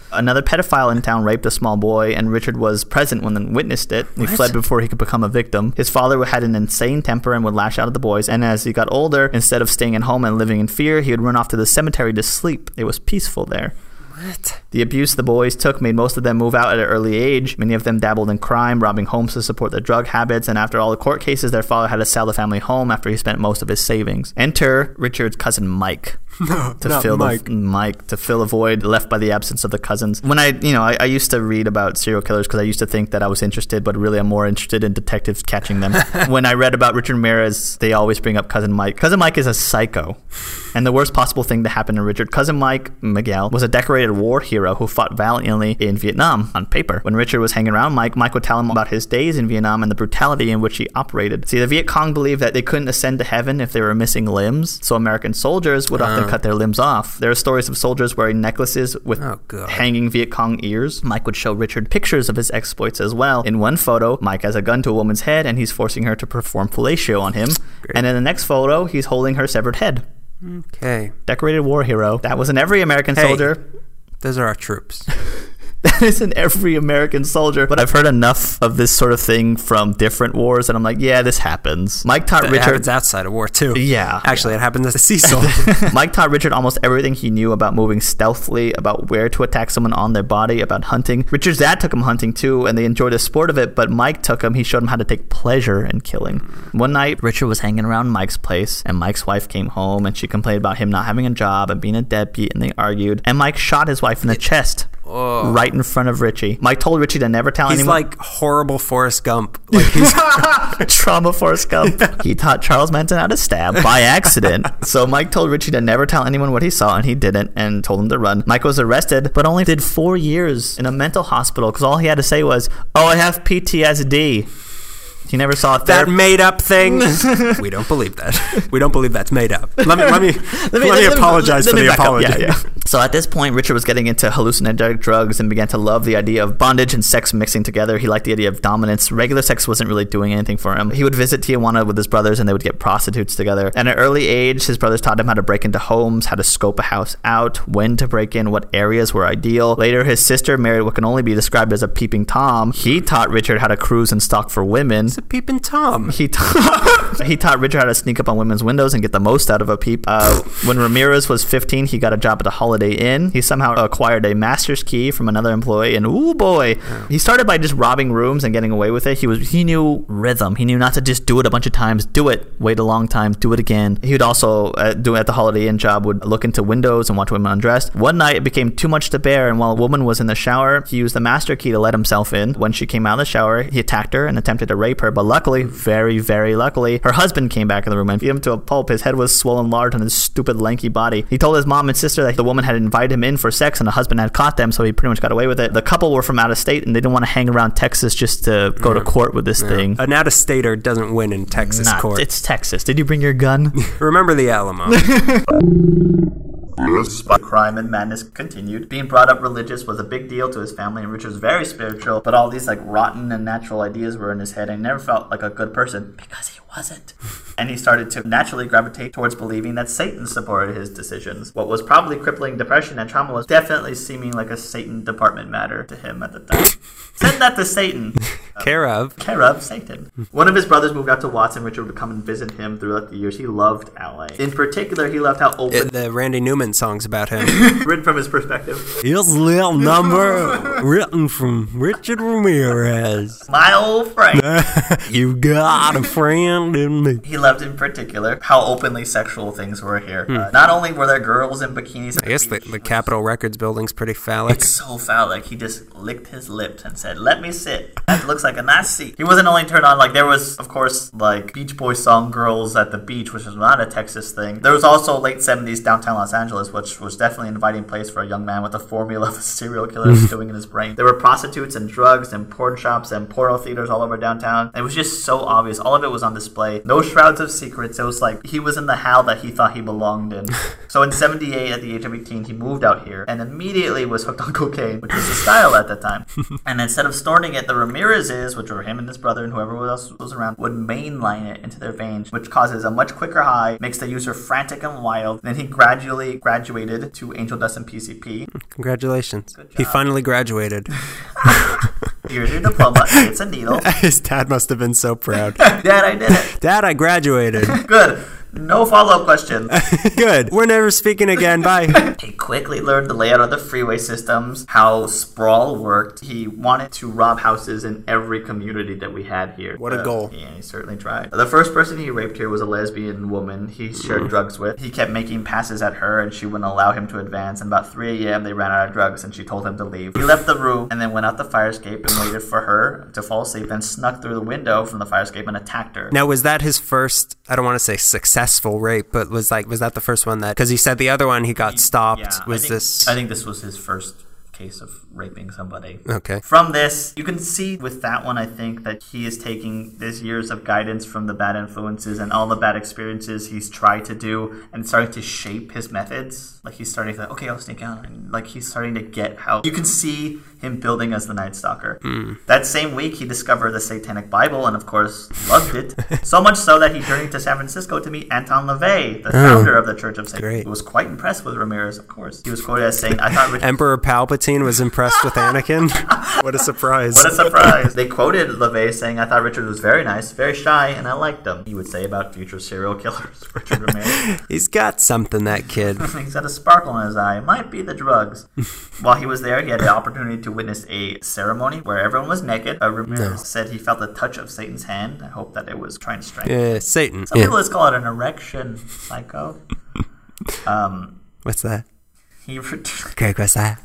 Another pedophile in town raped a small boy, and Richard was present when and witnessed it. He what? fled before he could become a victim. His father had an insane temper and would lash out at the boys, and as he got older, instead of staying at home and living in fear, he would run off to the cemetery to sleep. It was peaceful there. What? The abuse the boys took made most of them move out at an early age. Many of them dabbled in crime, robbing homes to support their drug habits, and after all the court cases, their father had to sell the family home after he spent most of his savings. Enter Richard's cousin Mike. No, to not fill Mike. The, Mike to fill a void left by the absence of the cousins. When I, you know, I, I used to read about serial killers because I used to think that I was interested, but really I'm more interested in detectives catching them. When I read about Richard Ramirez, they always bring up cousin Mike. Cousin Mike is a psycho, and the worst possible thing to happen to Richard. Cousin Mike Miguel was a decorated war hero who fought valiantly in Vietnam on paper. When Richard was hanging around Mike, Mike would tell him about his days in Vietnam and the brutality in which he operated. See, the Viet Cong believed that they couldn't ascend to heaven if they were missing limbs, so American soldiers would often. Uh-huh. cut their limbs off. There are stories of soldiers wearing necklaces with oh, hanging Viet Cong ears. Mike would show Richard pictures of his exploits as well. In one photo, Mike has a gun to a woman's head and he's forcing her to perform fellatio on him. Great. And in the next photo, he's holding her severed head. Okay. Decorated war hero. That was in every American hey, soldier. Those are our troops. That is in every American soldier. But I've heard enough of this sort of thing from different wars that I'm like, yeah, this happens. Mike taught it Richard... It happens outside of war, too. Yeah. Actually, yeah. It happens to Cecil. Mike taught Richard almost everything he knew about moving stealthily, about where to attack someone on their body, about hunting. Richard's dad took him hunting, too, and they enjoyed the sport of it, but Mike took him. He showed him how to take pleasure in killing. One night, Richard was hanging around Mike's place, and Mike's wife came home, and she complained about him not having a job and being a deadbeat, and they argued, and Mike shot his wife in the it- chest. Oh. Right in front of Richie. Mike told Richie to never tell he's anyone. He's like horrible Forrest Gump. Like he's trauma Forrest Gump. Yeah. He taught Charles Manson how to stab by accident. So Mike told Richie to never tell anyone what he saw, and he didn't, and told him to run. Mike was arrested, but only did four years in a mental hospital because all he had to say was, "Oh, I have P T S D." He never saw a therapist. That made up thing. We don't believe that. We don't believe that's made up. Let me let me let me, let let me apologize let me, let me for the apology. Yeah, yeah. So at this point, Richard was getting into hallucinogenic drugs and began to love the idea of bondage and sex mixing together. He liked the idea of dominance. Regular sex wasn't really doing anything for him. He would visit Tijuana with his brothers, and they would get prostitutes together. At an early age, his brothers taught him how to break into homes, how to scope a house out, when to break in, what areas were ideal. Later, his sister married what can only be described as a peeping Tom. He taught Richard how to cruise and stalk for women. A peeping Tom. He ta- he taught Richard how to sneak up on women's windows and get the most out of a peep. Uh, when Ramirez was fifteen, he got a job at a Holiday Inn. He somehow acquired a master's key from another employee, and ooh boy, yeah. He started by just robbing rooms and getting away with it. He was he knew rhythm. He knew not to just do it a bunch of times, do it, wait a long time, do it again. He would also uh, do at the Holiday Inn job would look into windows and watch women undressed. One night it became too much to bear, and while a woman was in the shower, he used the master key to let himself in. When she came out of the shower, he attacked her and attempted to rape her. But luckily, very, very luckily, her husband came back in the room and beat him to a pulp. His head was swollen large on his stupid, lanky body. He told his mom and sister that the woman had invited him in for sex and the husband had caught them, so he pretty much got away with it. The couple were from out of state and they didn't want to hang around Texas just to go to court with this yeah. thing. An out-of-stater doesn't win in Texas Not, court. It's Texas. Did you bring your gun? Remember the Alamo. Crime and madness continued. Being brought up religious was a big deal to his family, and Richard was very spiritual, but all these like rotten and natural ideas were in his head, and he never felt like a good person because he wasn't. And he started to naturally gravitate towards believing that Satan supported his decisions. What was probably crippling depression and trauma was definitely seeming like a Satan department matter to him at the time. Send that to Satan. Care of. Care of Satan. One of his brothers moved out to Watson. Richard would come and visit him throughout the years. He loved L A. In particular, he loved how open... It, the Randy Newman songs about him. Written from his perspective. Here's a little number written from Richard Ramirez. My old friend. You got a friend in me. He loved, in particular, how openly sexual things were here. Hmm. Uh, not only were there girls in bikinis... I guess the, the Capitol Records building's pretty phallic. It's so phallic. He just licked his lips and said, let me sit. That looks like a nice seat. He wasn't only turned on, like, there was, of course, like, Beach Boy song Girls at the Beach, which was not a Texas thing. There was also late seventies downtown Los Angeles, which was definitely an inviting place for a young man with the formula of a serial killer stewing in his brain. There were prostitutes and drugs and porn shops and porno theaters all over downtown. It was just so obvious. All of it was on display. No shrouds of secrets. It was like he was in the hell that he thought he belonged in. So in seventy-eight, at the age of eighteen, he moved out here and immediately was hooked on cocaine, which was the style at that time. And instead of snorting it, the Ramirez's, which were him and his brother and whoever else was around, would mainline it into their veins, which causes a much quicker high, makes the user frantic and wild. Then he gradually graduated to angel dust and P C P. Congratulations. He finally graduated. Here's your diploma. It's a needle. His dad must have been so proud. Dad, I did it. Dad, I graduated. Good. No follow-up questions. Good. We're never speaking again. Bye. He quickly learned the layout of the freeway systems, how sprawl worked. He wanted to rob houses in every community that we had here. What uh, a goal. Yeah, he certainly tried. The first person he raped here was a lesbian woman he shared mm. drugs with. He kept making passes at her, and she wouldn't allow him to advance. And about three a.m., they ran out of drugs, and she told him to leave. He left the room and then went out the fire escape and waited for her to fall asleep, then snuck through the window from the fire escape and attacked her. Now, was that his first, I don't want to say success, successful rape, but was like was that the first one that, because he said the other one he got stopped, yeah, was I think, this I think this was his first case of raping somebody. Okay. From this, you can see with that one, I think, that he is taking this years of guidance from the bad influences and all the bad experiences he's tried to do and starting to shape his methods. Like, he's starting to, okay, I'll sneak out. And, like, he's starting to get how... You can see him building as the Night Stalker. Mm. That same week, he discovered the Satanic Bible and, of course, loved it. So much so that he journeyed to San Francisco to meet Anton LaVey, the oh, founder of the Church of Satan. Great. He was quite impressed with Ramirez, of course. He was quoted as saying, I thought... Richard- Emperor Palpatine was impressed with Anakin? What a surprise. What a surprise. They quoted LaVey saying, I thought Richard was very nice, very shy, and I liked him. He would say about future serial killers, Richard Ramirez. He's got something, that kid. He's got a sparkle in his eye. It might be the drugs. While he was there, he had the opportunity to witness a ceremony where everyone was naked. Uh, Ramirez no. said he felt the touch of Satan's hand. I hope that it was trying to strangle. Yeah, Satan. Some yeah. people just call it an erection, psycho. Um, What's that? He re- Craig, what's that?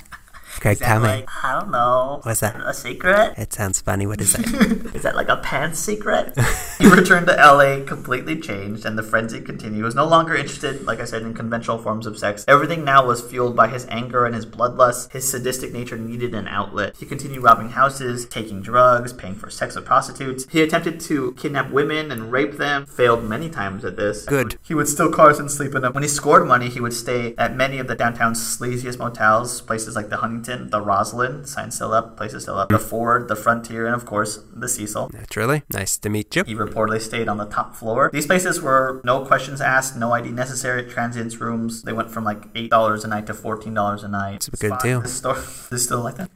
Craig, tell me. Like, I don't know. What's that? A secret? It sounds funny. What is it? Is that like a pants secret? He returned to L A completely changed, and the frenzy continued. He was no longer interested, like I said, in conventional forms of sex. Everything now was fueled by his anger and his bloodlust. His sadistic nature needed an outlet. He continued robbing houses, taking drugs, paying for sex with prostitutes. He attempted to kidnap women and rape them, failed many times at this. Good. He would steal cars and sleep in them. When he scored money, he would stay at many of the downtown's sleaziest motels, places like the Huntington, the Roslyn, signs still up, places still up, the Ford, the Frontier, and of course, the Cecil. Naturally. Nice to meet you. He reportedly stayed on the top floor. These places were no questions asked, no I D necessary, transients rooms. They went from like eight dollars a night to fourteen dollars a night. It's a good Spot deal. This store is still like that.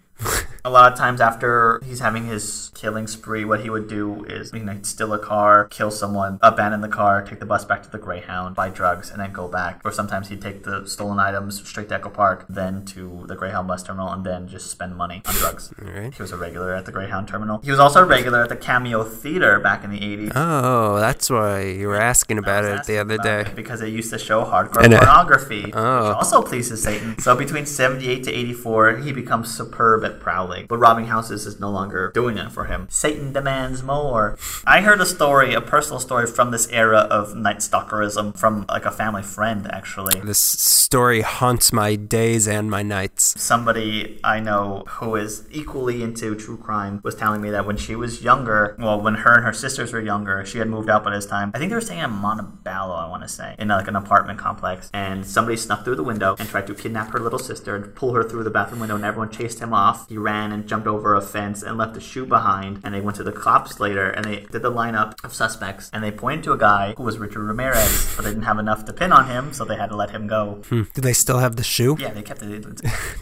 A lot of times after he's having his killing spree, what he would do is, you know, he'd steal a car, kill someone, abandon the car, take the bus back to the Greyhound, buy drugs, and then go back. Or sometimes he'd take the stolen items straight to Echo Park, then to the Greyhound bus terminal, and then just spend money on drugs. All right. He was a regular at the Greyhound terminal. He was also a regular at the Cameo Theater back in the eighties. Oh, that's why you were asking about it asking the other day. It because it used to show hardcore and pornography, oh. which also pleases Satan. So between seventy-eight to eighty-four, he becomes superb at prowling. But robbing houses is no longer doing it for him. Satan demands more. I heard a story, a personal story from this era of night stalkerism from like a family friend, actually. This story haunts my days and my nights. Somebody I know who is equally into true crime was telling me that when she was younger, well, when her and her sisters were younger, she had moved out by this time. I think they were staying in Montebello, I want to say, in like an apartment complex. And somebody snuck through the window and tried to kidnap her little sister and pull her through the bathroom window, and everyone chased him off. He ran and jumped over a fence and left a shoe behind, and they went to the cops later and they did the lineup of suspects and they pointed to a guy who was Richard Ramirez, but they didn't have enough to pin on him, so they had to let him go. Hmm. Did they still have the shoe? Yeah, they kept it.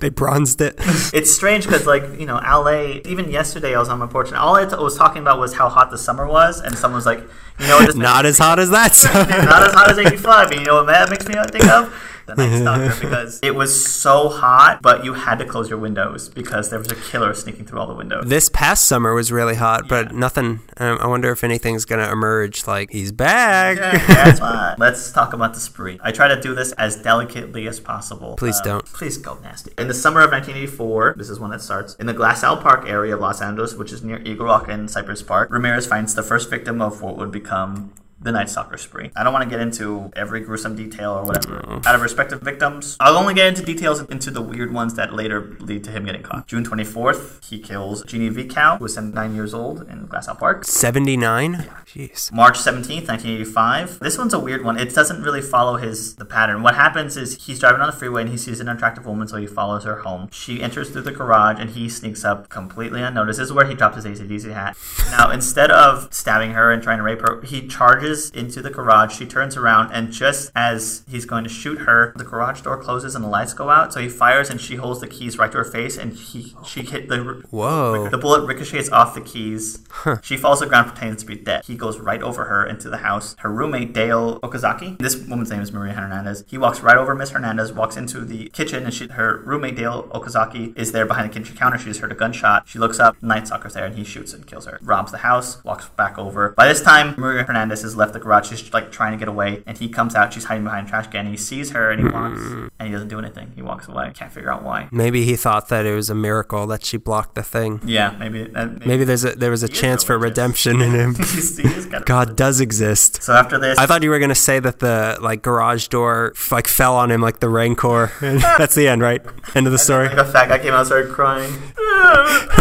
They bronzed it. It's strange because, like, you know, L A, even yesterday I was on my porch and all I t- was talking about was how hot the summer was, and someone was like, you know what this not as hot as that summer. Not as hot as eighty-five, and you know what that makes me think of? The Night Stalker, because it was so hot, but you had to close your windows because there was a killer sneaking through all the windows. This past summer was really hot, yeah. but nothing. Um, I wonder if anything's going to emerge like, he's back. Yeah, that's fine. Let's talk about the spree. I try to do this as delicately as possible. Please um, don't. Please go nasty. In the summer of nineteen eighty-four, this is when it starts, in the Glassell Park area of Los Angeles, which is near Eagle Rock and Cypress Park, Ramirez finds the first victim of what would become the Night Stalker spree. I don't want to get into every gruesome detail or whatever. No. Out of respect of victims, I'll only get into details into the weird ones that later lead to him getting caught. June twenty-fourth, he kills Jeannie Vicow, who was seventy-nine years old, in Glassell Park. seventy-nine? Yeah. Jeez. March seventeenth, nineteen eighty-five. This one's a weird one. It doesn't really follow his the pattern. What happens is he's driving on the freeway and he sees an attractive woman, so he follows her home. She enters through the garage and he sneaks up completely unnoticed. This is where he drops his A C D C hat. Now, instead of stabbing her and trying to rape her, he charges into the garage. She turns around, and just as he's going to shoot her, the garage door closes and the lights go out, so he fires and she holds the keys right to her face, and he she hit the whoa the bullet ricochets off the keys. Huh. She falls to the ground, pretending to be dead. He goes right over her into the house. Her roommate, Dale Okazaki, this woman's name is Maria Hernandez, he walks right over Miss Hernandez, walks into the kitchen, and she, her roommate Dale Okazaki is there behind the kitchen counter. She just heard a gunshot. She looks up, Night Stalker's there, and he shoots and kills her, robs the house, walks back over. By this time, Maria Hernandez is left left the garage. She's like trying to get away, and he comes out. She's hiding behind a trash can. And he sees her, and he walks, and he doesn't do anything. He walks away. Can't figure out why. Maybe he thought that it was a miracle that she blocked the thing. Yeah, maybe. Uh, maybe, maybe there's a, there was a chance for redemption in him. God does exist. So after this, I thought you were gonna say that the like garage door like fell on him like the rancor. That's the end, right? End of the story. Like a fat guy came out and started crying.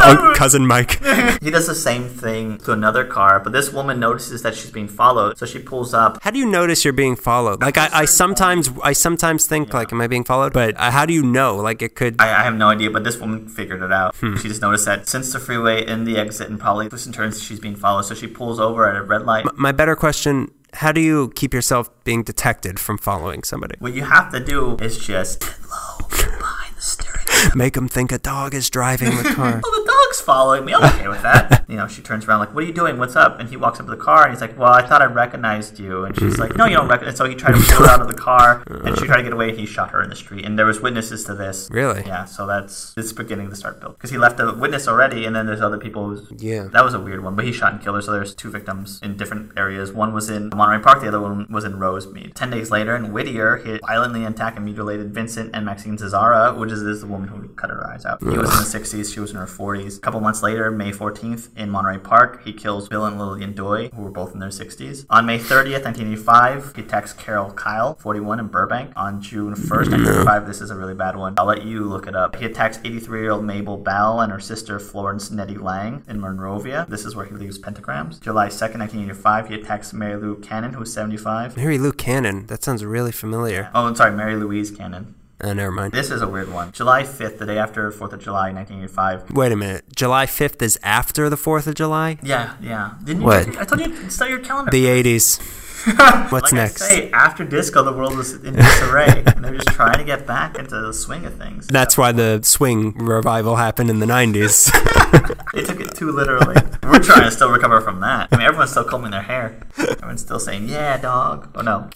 Um, cousin Mike. He does the same thing to another car, but this woman notices that she's being followed, so she pulls up. How do you notice you're being followed? Like I, I sometimes, I sometimes think yeah. like, am I being followed? But uh, how do you know? Like it could. I, I have no idea, but this woman figured it out. Hmm. She just noticed that since the freeway and the exit and probably twists and turns, she's being followed. So she pulls over at a red light. M- my better question. How do you keep yourself being detected from following somebody? What you have to do is just get low behind the steering wheel. Make them think a dog is driving the car. Well, the dog's following me. I'm okay with that. You know, she turns around like, what are you doing? What's up? And he walks up to the car and he's like, well, I thought I recognized you. And she's like, no, you don't recognize. So he tried to pull her out of the car and she tried to get away and he shot her in the street. And there was witnesses to this. Really? Yeah. So that's, it's beginning to start build. Because he left a witness already and then there's other people. Who's, yeah. That was a weird one, but he shot and killed her. So there's two victims in different areas. One was in Monterey Park. The other one was in Rosemead. Ten days later in Whittier, he violently attacked and mutilated Vincent and Maxine Cesara, which is, is the woman who cut her eyes out. He was in the sixties. She was in her forties. A couple months later, May fourteenth, in Monterey Park, he kills Bill and Lillian Doy, who were both in their sixties. On May thirtieth, nineteen eighty-five, he attacks Carol Kyle, forty-one, in Burbank. On June first, nineteen eighty-five, this is a really bad one. I'll let you look it up. He attacks eighty-three-year-old Mabel Bell and her sister Florence Nettie Lang in Monrovia. This is where he leaves pentagrams. July second, nineteen eighty-five, he attacks Mary Lou Cannon, who was seventy-five. Mary Lou Cannon? That sounds really familiar. Oh, I'm sorry, Mary Louise Cannon. Uh, never mind. This is a weird one. July fifth, the day after fourth of July, nineteen eighty-five. Wait a minute. July fifth is after the fourth of July? Yeah, yeah. Didn't you? What? I told you to study your calendar. The eighties. What's like next? I say, after disco, the world was in disarray. And they're just trying to get back into the swing of things. That's why the swing revival happened in the nineties. They took it too literally. We're trying to still recover from that. I mean, everyone's still combing their hair. Everyone's still saying, yeah, dog. Oh, no.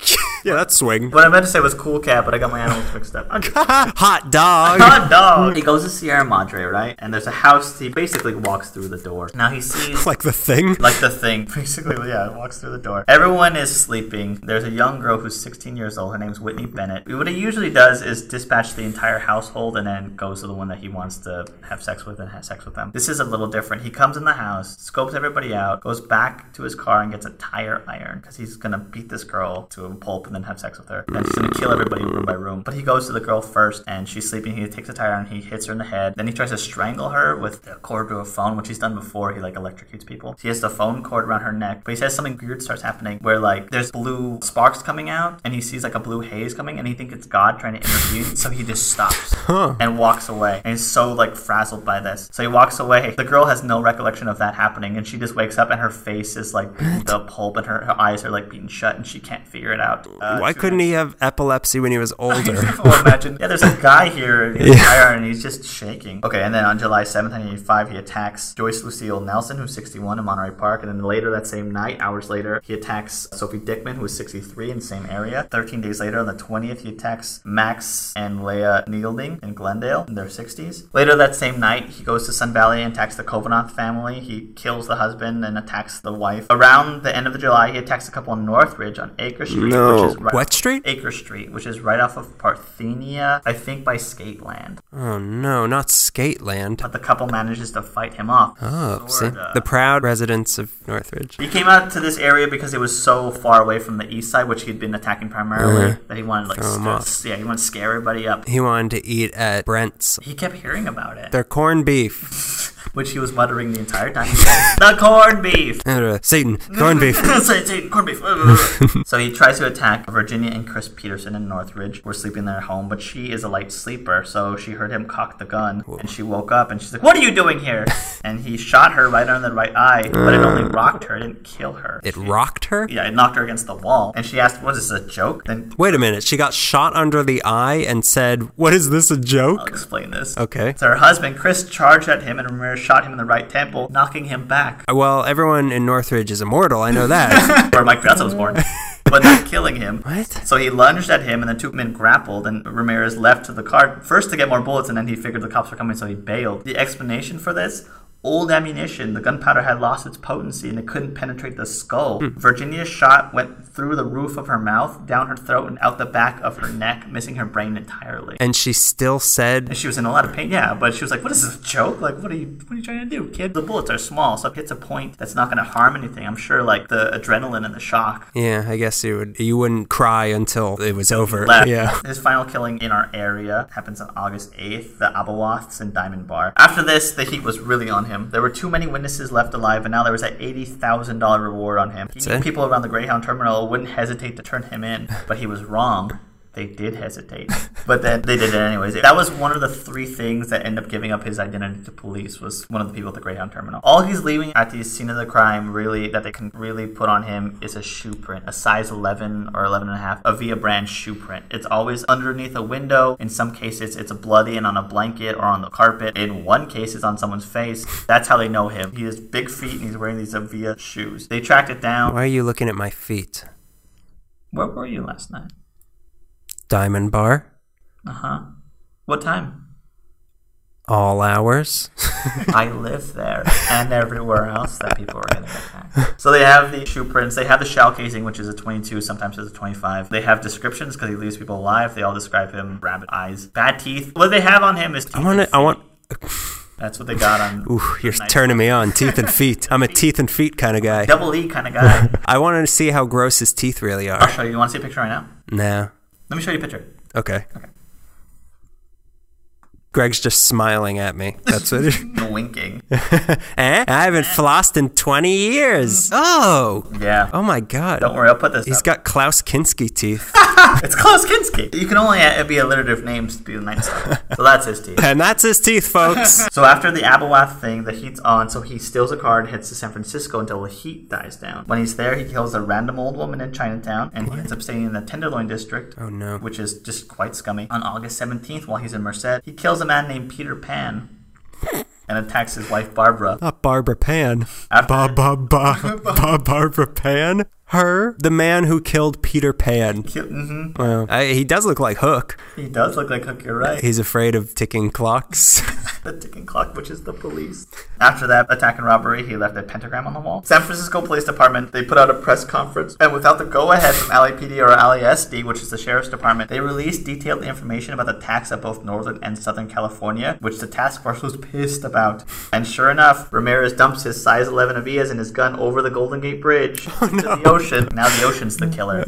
Yeah, that's swing. What I meant to say was cool cat, but I got my animals mixed up. Hot dog. Hot dog. He goes to Sierra Madre, right? And there's a house. He basically walks through the door. Now he sees... Like the thing? Like the thing. Basically, yeah, walks through the door. Everyone is sleeping. There's a young girl who's sixteen years old. Her name's Whitney Bennett. What he usually does is dispatch the entire household and then goes to the one that he wants to have sex with and has sex with them. This is a little different. He comes in the house, scopes everybody out, goes back to his car and gets a tire iron because he's going to beat this girl to a pulp and then have sex with her. And he's going to kill everybody room by room. But he goes to the girl first and she's sleeping. He takes a tire iron. He hits her in the head. Then he tries to strangle her with the cord to a phone, which he's done before. He like electrocutes people. He has the phone cord around her neck. But he says something weird starts happening where like there's blue sparks coming out and he sees like a blue haze coming and he thinks it's God trying to intervene. So he just stops huh. and walks away and he's so like frazzled by this. So he walks away. The girl has no recollection of that happening and she just wakes up and her face is like the pulp and her, her eyes are like beaten shut and she can't figure it out. Uh, Why couldn't he have epilepsy when he was older? Well, imagine. Yeah, there's a guy here in his tire and he's just shaking. Okay, and then on July seventh, nineteen eighty-five, he attacks Joyce Lucille Nelson, who's sixty-one, in Monterey Park. And then later that same night, hours later, he attacks so Sophie Dickman, who was sixty-three, in the same area. Thirteen days later, on the twentieth, he attacks Max and Leah Nielding in Glendale in their sixties. Later that same night, he goes to Sun Valley and attacks the Covenoth family. He kills the husband and attacks the wife. Around the end of July, he attacks a couple in Northridge on Acre Street. No. Which is right what street? Acre Street, which is right off of Parthenia, I think by Skateland. Oh, no, not Skateland. But the couple manages to fight him off. Oh, see? The proud residents of Northridge. He came out to this area because it was so far away from the east side, which he'd been attacking primarily, mm-hmm. that he wanted like st- yeah he wanted to scare everybody up. He wanted to eat at Brent's. He kept hearing about it, their corned beef. Which he was muttering the entire time. The corned beef! Satan, corned beef. Satan, corned beef. So he tries to attack Virginia and Chris Peterson in Northridge. We're sleeping in their home, but she is a light sleeper, so she heard him cock the gun, Whoa. and she woke up, and she's like, what are you doing here? And he shot her right under the right eye, but it only rocked her. It didn't kill her. It she, rocked her? Yeah, it knocked her against the wall. And she asked, was this a joke? Then, wait a minute. She got shot under the eye and said, what is this, a joke? I'll explain this. Okay. So her husband, Chris, charged at him and Ramirez shot him in the right temple, knocking him back. Well, everyone in Northridge is immortal. I know that. Where Mike Piazza was born. But not killing him. What? So he lunged at him and the two men grappled and Ramirez left to the car first to get more bullets and then he figured the cops were coming so he bailed. The explanation for this? old ammunition. The gunpowder had lost its potency and it couldn't penetrate the skull. Hmm. Virginia's shot went through the roof of her mouth, down her throat, and out the back of her neck, missing her brain entirely. And she still said... And she was in a lot of pain, yeah, but she was like, what is this, a joke? Like, what are you what are you trying to do, kid? The bullets are small, so if it's a point that's not going to harm anything, I'm sure, like, the adrenaline and the shock. Yeah, I guess you, would, you wouldn't cry until it was over. Left. Yeah. His final killing in our area happens on August eighth, the Abawaths in Diamond Bar. After this, the heat was really on him. There were too many witnesses left alive, and now there was an eighty thousand dollars reward on him. He, people around the Greyhound terminal wouldn't hesitate to turn him in, but he was wrong. They did hesitate, but then they did it anyways. That was one of the three things that ended up giving up his identity to police, was one of the people at the Greyhound terminal. All he's leaving at the scene of the crime, really, that they can really put on him is a shoe print, a size eleven or eleven and a half, a Via brand shoe print. It's always underneath a window. In some cases, it's bloody and on a blanket or on the carpet. In one case, it's on someone's face. That's how they know him. He has big feet and he's wearing these Via shoes. They tracked it down. Why are you looking at my feet? Where were you last night? Diamond Bar. Uh-huh. What time? All hours. I live there and everywhere else that people are going to attack. So they have the shoe prints. They have the shell casing, which is a twenty-two, sometimes it's a twenty-five. They have descriptions because he leaves people alive. They all describe him. Rabbit eyes. Bad teeth. What they have on him is teeth. I want to... I want... That's what they got on... Ooh, you're turning me on. Teeth and feet. I'm a teeth and feet kind of guy. Double E kind of guy. I wanted to see how gross his teeth really are. I'll show you. You want to see a picture right now? No. Let me show you a picture. Okay. Okay. Greg's just smiling at me. That's what it is. Winking. Eh? I haven't flossed in twenty years. Oh. Yeah. Oh, my God. Don't worry. I'll put this He's up. Got Klaus Kinski teeth. It's Klaus Kinski. You can only be alliterative names to be nice. So that's his teeth. And that's his teeth, folks. So after the Abawath thing, the heat's on, so he steals a car and heads to San Francisco until the heat dies down. When he's there, he kills a random old woman in Chinatown, and he ends up staying in the Tenderloin district. Oh, no. Which is just quite scummy. On August seventeenth, while he's in Merced, he kills a man named Peter Pan and attacks his wife, Barbara. Not Barbara Pan. Ba, ba, ba, ba, Barbara Pan? Her? The man who killed Peter Pan. Mm-hmm. Well, I, he does look like Hook. He does look like Hook, you're right. He's afraid of ticking clocks. The ticking clock, which is the police. After that attack and robbery, he left a pentagram on the wall. San Francisco Police Department, they put out a press conference, and without the go-ahead from L A P D or L A S D, which is the Sheriff's Department, they released detailed information about the attacks at both Northern and Southern California, which the task force was pissed about. And sure enough, Ramirez dumps his size eleven Avias and his gun over the Golden Gate Bridge. Oh, no. To the ocean. Now the ocean's the killer.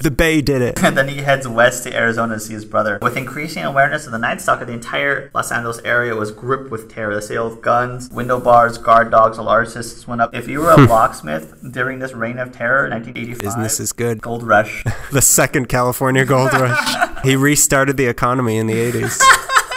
The bay did it. And then he heads west to Arizona to see his brother. With increasing awareness of the Night Stalker, the entire Los Angeles area was gripped with terror. The sale of guns, window bars, guard dogs, alarm systems went up. If you were a locksmith during this reign of terror in nineteen eighty-five, business is good. Gold rush. The second California gold rush. He restarted the economy in the eighties.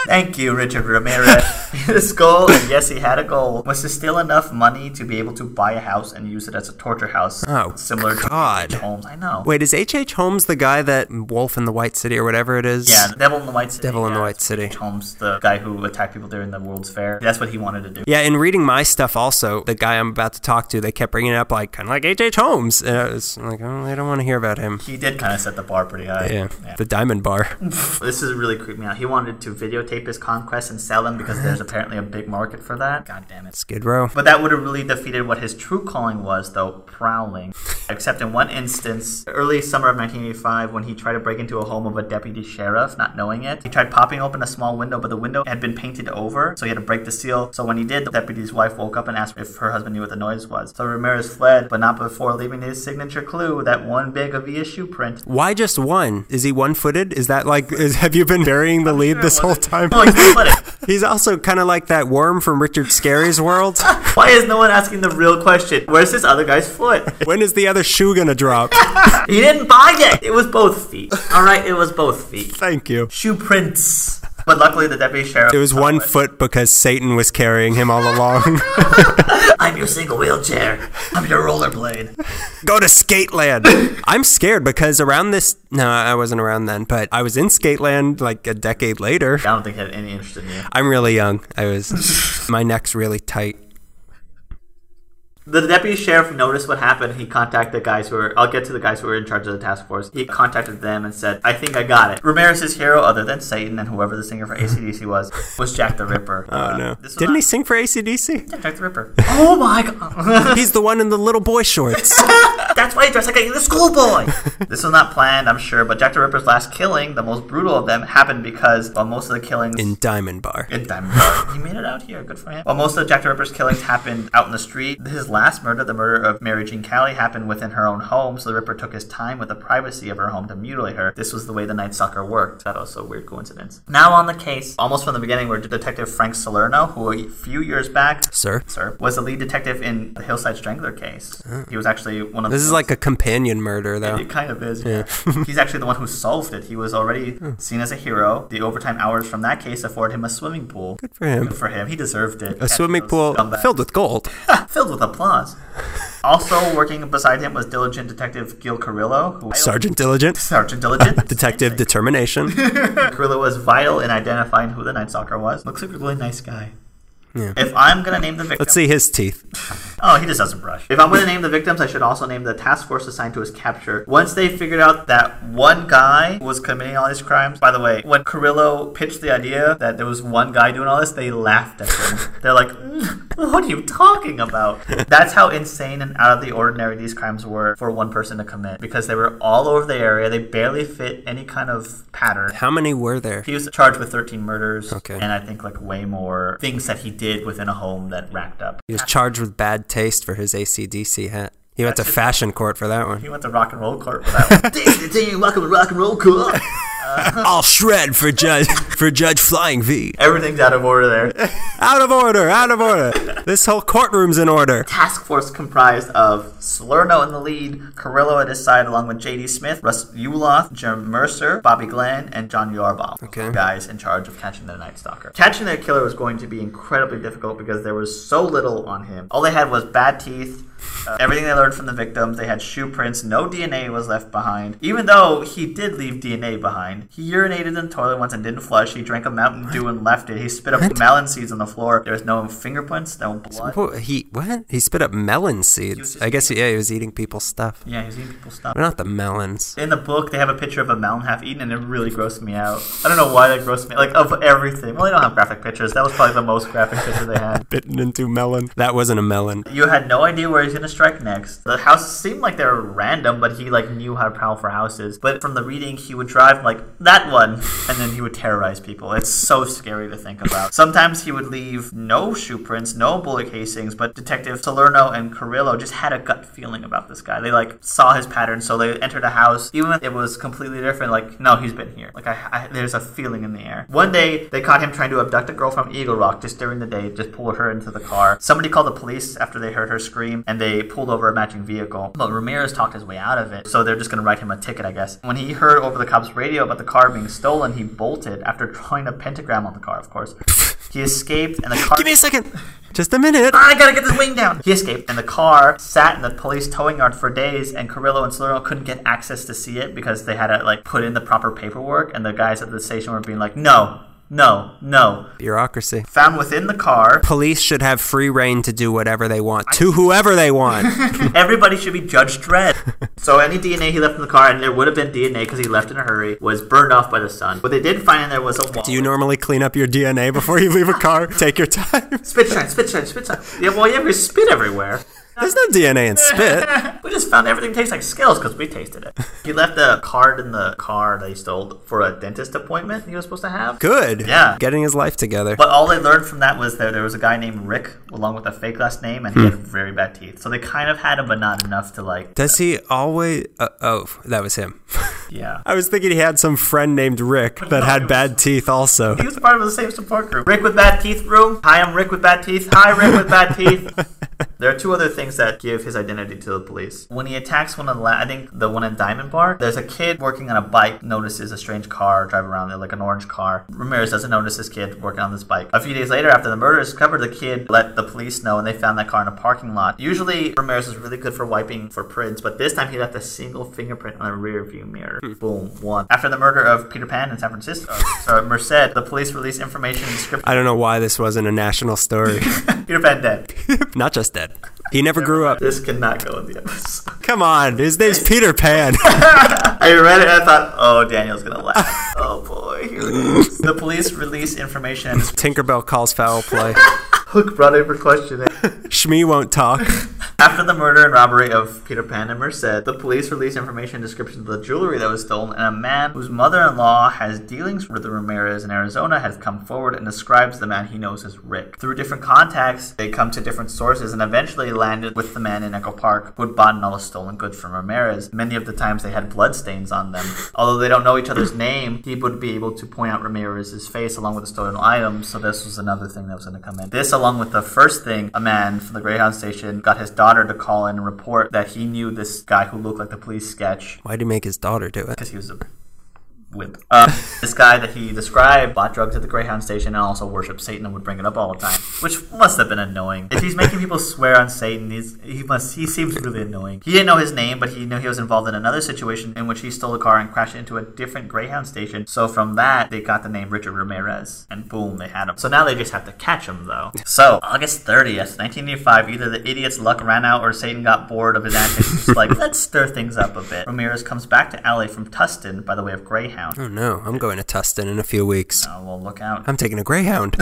Thank you, Richard Ramirez. His goal, and yes, he had a goal, was to steal enough money to be able to buy a house and use it as a torture house. Oh, similar God. To H H Holmes. I know. Wait, is H H Holmes the guy that Wolf in the White City or whatever it is? Yeah, Devil in the White City. Devil in yeah, the White City. H H Holmes, the guy who attacked people during the World's Fair. That's what he wanted to do. Yeah, in reading my stuff also, the guy I'm about to talk to, they kept bringing it up like, kind of like H H Holmes. And I was like, oh, I don't want to hear about him. He did kind of set the bar pretty high. Yeah, yeah. The Diamond Bar. This is really creeping me out. He wanted to videotape his conquest and sell them because there's apparently a big market for that. God damn it. Skid Row. But that would have really defeated what his true calling was, though, prowling. Except in one instance, early summer of nineteen eighty-five, when he tried to break into a home of a deputy sheriff, not knowing it. He tried popping open a small window, but the window had been painted over, so he had to break the seal. So when he did, the deputy's wife woke up and asked if her husband knew what the noise was. So Ramirez fled, but not before leaving his signature clue, that one big Avia shoe print. Why just one? Is he one-footed? Is that like, is, have you been burying the lead sure this whole time? No, he's, he's also kind of like that worm from Richard Scarry's World. Why is no one asking the real question? Where's this other guy's foot? When is the other shoe gonna drop? He didn't buy it. It was both feet. All right, it was both feet. Thank you. Shoe prints. But luckily, the deputy sheriff... It was one it. foot because Satan was carrying him all along. I'm your single wheelchair. I'm your rollerblade. Go to Skateland. I'm scared because around this... No, I wasn't around then, but I was in Skateland like a decade later. I don't think I had any interest in you. I'm really young. I was... My neck's really tight. The deputy sheriff noticed what happened. He contacted the guys who were, I'll get to the guys who were in charge of the task force. He contacted them and said, I think I got it. Ramirez's hero, other than Satan and whoever the singer for A C D C was, was Jack the Ripper. Oh, uh, no. Didn't not... he sing for A C D C? Yeah, Jack the Ripper. Oh, my God. He's the one in the little boy shorts. That's why he dressed like a schoolboy. This was not planned, I'm sure, but Jack the Ripper's last killing, the most brutal of them, happened because while most of the killings... In Diamond Bar. In Diamond Bar. He made it out here. Good for him. While most of Jack the Ripper's killings happened out in the street, his last murder, the murder of Mary Jean Calley, happened within her own home, so the Ripper took his time with the privacy of her home to mutilate her. This was the way the Night Stalker worked. That was a weird coincidence. Now on the case, almost from the beginning, were Detective Frank Salerno, who a few years back... Sir? Sir. Was the lead detective in the Hillside Strangler case. Oh. He was actually one of the... This is like a companion murder, though. It, it kind of is. Yeah. Yeah. He's actually the one who solved it. He was already oh. seen as a hero. The overtime hours from that case afforded him a swimming pool. Good for him. Good for him. He deserved it. A Catching swimming pool scumbags. Filled with gold. Filled with applause. Also working beside him was Diligent Detective Gil Carrillo. Who Sergeant Diligent. Sergeant Diligent. Detective Determination. Carrillo was vital in identifying who the Night Stalker was. Looks like a really nice guy. Yeah. If I'm going to name the victims... Let's see his teeth. Oh, he just doesn't brush. If I'm going to name the victims, I should also name the task force assigned to his capture. Once they figured out that one guy was committing all these crimes... By the way, when Carrillo pitched the idea that there was one guy doing all this, they laughed at him. They're like, mm, what are you talking about? That's how insane and out of the ordinary these crimes were for one person to commit. Because they were all over the area. They barely fit any kind of pattern. How many were there? He was charged with thirteen murders. Okay. And I think like way more things that he did. did within a home that racked up. He was charged with bad taste for his A C D C hat. He went That's to fashion court for that one. He went to rock and roll court for that one. Ding, ding, welcome to rock and roll court. Uh, I'll shred for Judge for Judge Flying V. Everything's out of order there. Out of order, out of order. This whole courtroom's in order. Task force comprised of Salerno in the lead, Carrillo at his side, along with J D. Smith, Russ Uloth, Jim Mercer, Bobby Glenn, and John Yarbaugh. Okay. Guys in charge of catching the Night Stalker. Catching the killer was going to be incredibly difficult because there was so little on him. All they had was bad teeth. Uh, everything they learned from the victims, they had shoe prints, no D N A was left behind. Even though he did leave D N A behind, he urinated in the toilet once and didn't flush. He drank a Mountain Dew and left it. He spit up what? melon seeds on the floor. There was no fingerprints, no blood. What? He what? He spit up melon seeds. I guess, yeah, he was eating people's stuff. Yeah, he was eating people's stuff. But not the melons. In the book, they have a picture of a melon half eaten, and it really grossed me out. I don't know why that grossed me out. Like, of everything. Well, they don't have graphic pictures. That was probably the most graphic picture they had. Bitten into melon. That wasn't a melon. You had no idea where he's gonna strike next. The houses seemed like they were random, but he like knew how to prowl for houses. But from the reading, he would drive like that one, and then he would terrorize people. It's so scary to think about. Sometimes he would leave no shoe prints, no bullet casings, but Detective Salerno and Carrillo just had a gut feeling about this guy. They like saw his pattern, so they entered a house, even if it was completely different. Like, no, he's been here. Like, I, I there's a feeling in the air. One day they caught him trying to abduct a girl from Eagle Rock just during the day, just pull her into the car. Somebody called the police after they heard her scream, and they pulled over a matching vehicle. But Ramirez talked his way out of it, so they're just going to write him a ticket, I guess. When he heard over the cops' radio about the car being stolen, he bolted after drawing a pentagram on the car, of course. He escaped, and the car... Give me a second! Just a minute! I gotta get this wing down! He escaped, and the car sat in the police towing yard for days, and Carrillo and Salerno couldn't get access to see it because they had to, like, put in the proper paperwork, and the guys at the station were being like, no! No, no. Bureaucracy. Found within the car. Police should have free reign to do whatever they want, to whoever they want. Everybody should be Judge Dredd. So any D N A he left in the car, and there would have been D N A because he left in a hurry, was burned off by the sun. What they did find in there was a wallet. Do you normally clean up your D N A before you leave a car? Take your time. Spit shine, spit shine, spit shine. Yeah, well, yeah, we spit everywhere. There's no D N A in spit. We just found everything tastes like Skittles because we tasted it. He left a card in the car that he stole for a dentist appointment he was supposed to have. Good. Yeah. Getting his life together. But all they learned from that was that there was a guy named Rick along with a fake last name, and he hmm. had very bad teeth. So they kind of had him, but not enough to like... Does uh, he always... Uh, oh, that was him. Yeah. I was thinking he had some friend named Rick that had bad teeth also. He was part of the same support group. Rick with bad teeth room. Hi, I'm Rick with bad teeth. Hi, Rick with bad teeth. There are two other things that give his identity to the police. When he attacks one of the, la- I think the one in Diamond Bar, there's a kid working on a bike, notices a strange car driving around there, like an orange car. Ramirez doesn't notice this kid working on this bike. A few days later, after the murder is covered, the kid let the police know, and they found that car in a parking lot. Usually, Ramirez is really good for wiping for prints, but this time he left a single fingerprint on a rear view mirror. Hmm. Boom, one. After the murder of Peter Pan in San Francisco, sorry, Merced, the police released information in the script. I don't know why this wasn't a national story. Peter Pan dead. Not just dead. He never grew up. This cannot go in the episode. Come on. His name's Peter Pan. I read it and I thought, oh, Daniel's going to laugh. Oh, boy. Here it is. The police release information. Tinkerbell calls foul play. Hook brought in for questioning. Shmi won't talk. After the murder and robbery of Peter Pan and Merced, the police released information and description of the jewelry that was stolen, and a man whose mother-in-law has dealings with the Ramirez in Arizona has come forward and describes the man he knows as Rick. Through different contacts, they come to different sources and eventually landed with the man in Echo Park who had bought all the stolen goods from Ramirez. Many of the times they had bloodstains on them. Although they don't know each other's name, he would be able to point out Ramirez's face along with the stolen items, so this was another thing that was going to come in. This, along with the first thing, a man from the Greyhound station got his daughter to call in and report that he knew this guy who looked like the police sketch. Why'd he make his daughter do it? Because he was a whip. Uh, this guy that he described bought drugs at the Greyhound station and also worshipped Satan and would bring it up all the time, which must have been annoying. If he's making people swear on Satan, he's, he must he seems really annoying. He didn't know his name, but he knew he was involved in another situation in which he stole a car and crashed into a different Greyhound station. So from that, they got the name Richard Ramirez, and boom, they had him. So now they just have to catch him, though. So August thirtieth, nineteen eighty-five, either the idiot's luck ran out or Satan got bored of his antics. He's like, let's stir things up a bit. Ramirez comes back to L A from Tustin by the way of Greyhound. Oh no, I'm going to Tustin in a few weeks. Oh, well, look out. I'm taking a Greyhound.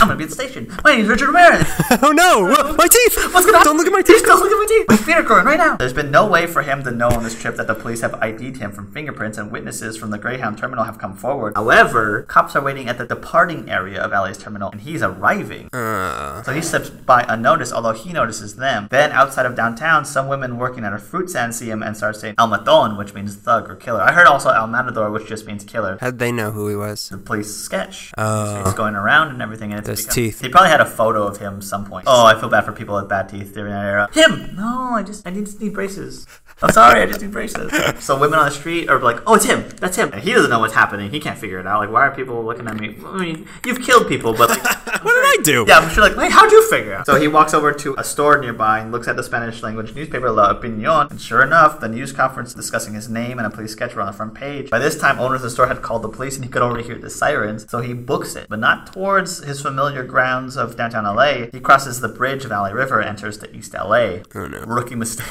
I'm going to be at the station. My name's Richard Ramirez. Oh no, uh, my teeth. What's going on? Don't look at my teeth. Don't look at my teeth. My feet are growing right now. There's been no way for him to know on this trip that the police have I D'd him from fingerprints, and witnesses from the Greyhound terminal have come forward. However, cops are waiting at the departing area of L A's terminal, and he's arriving. Uh. So he slips by unnoticed, although he notices them. Then, outside of downtown, some women working at a fruit stand see him and start saying El Matón, which means thug or killer. I heard also El Matador, which just means killer. How'd they know who he was? The police sketch. Oh. So he's going around and everything. And it's Those become, teeth. He probably had a photo of him some point. Oh, I feel bad for people with bad teeth during that era. Him! No, I just, I just need braces. I'm sorry, I just need braces. So women on the street are like, oh, it's him. That's him. And he doesn't know what's happening. He can't figure it out. Like, why are people looking at me? I mean, you've killed people, but like... what did I do? Yeah, I'm sure like, wait, how'd you figure out? So he walks over to a store nearby and looks at the Spanish-language newspaper La Opinión. And sure enough, the news conference discussing his name and a police sketch were on the front page. By this time, owners of the store had called the police and he could already hear the sirens, so he books it, but not towards his familiar grounds of downtown L A. He crosses the bridge of L A River and enters the East L A. Oh no. Rookie mistake.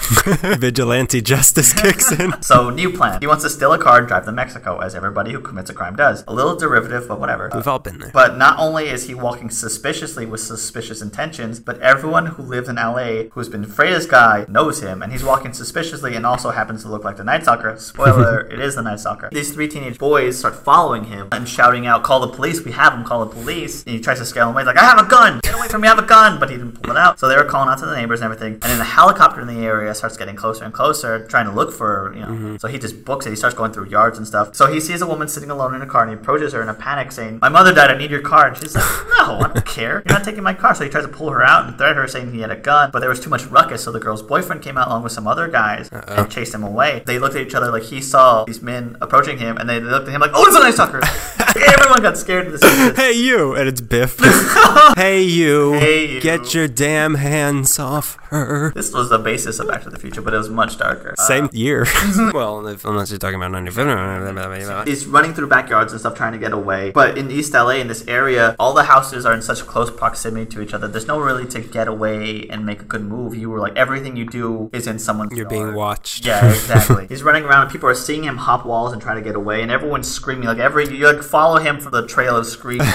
Vigilante justice kicks in. So, new plan. He wants to steal a car and drive to Mexico, as everybody who commits a crime does. A little derivative, but whatever. We've all been there. But not only is he walking suspiciously with suspicious intentions, but everyone who lives in L A who's been afraid of this guy knows him, and he's walking suspiciously and also happens to look like the Night Stalker. Spoiler, it is the Night Stalker. These three teenage boys start following him and shouting out, call the police, we have him, call the police. And he tries to scare him away. He's like, I have a gun, get away from me, I have a gun. But he didn't pull it out. So they were calling out to the neighbors and everything. And then the helicopter in the area starts getting closer and closer, trying to look for, you know. Mm-hmm. So he just books it. He starts going through yards and stuff. So he sees a woman sitting alone in a car and he approaches her in a panic saying, my mother died, I need your car. And she's like, no, I don't care. You're not taking my car. So he tries to pull her out and threaten her saying he had a gun. But there was too much ruckus. So the girl's boyfriend came out along with some other guys Uh-oh. and chased him away. They looked at each other like he saw these men approaching him and they looked at him like, oh, it's a nice stalker. Everyone got scared of this. Hey, you. And it's Biff. Hey, you. Hey, you. Get your damn hands off her. This was the basis of Back to the Future, but it was much darker. Same uh, year. Well, if, unless you're talking about ninety-five. He's running through backyards and stuff trying to get away. But in East L A, in this area, all the houses are in such close proximity to each other. There's no really to get away and make a good move. You were like, everything you do is in someone's You're yard. Being watched. Yeah, exactly. He's running around and people are seeing him hop walls and trying to get away. And everyone's screaming. Like, every you like, follow him from the trail of screaming.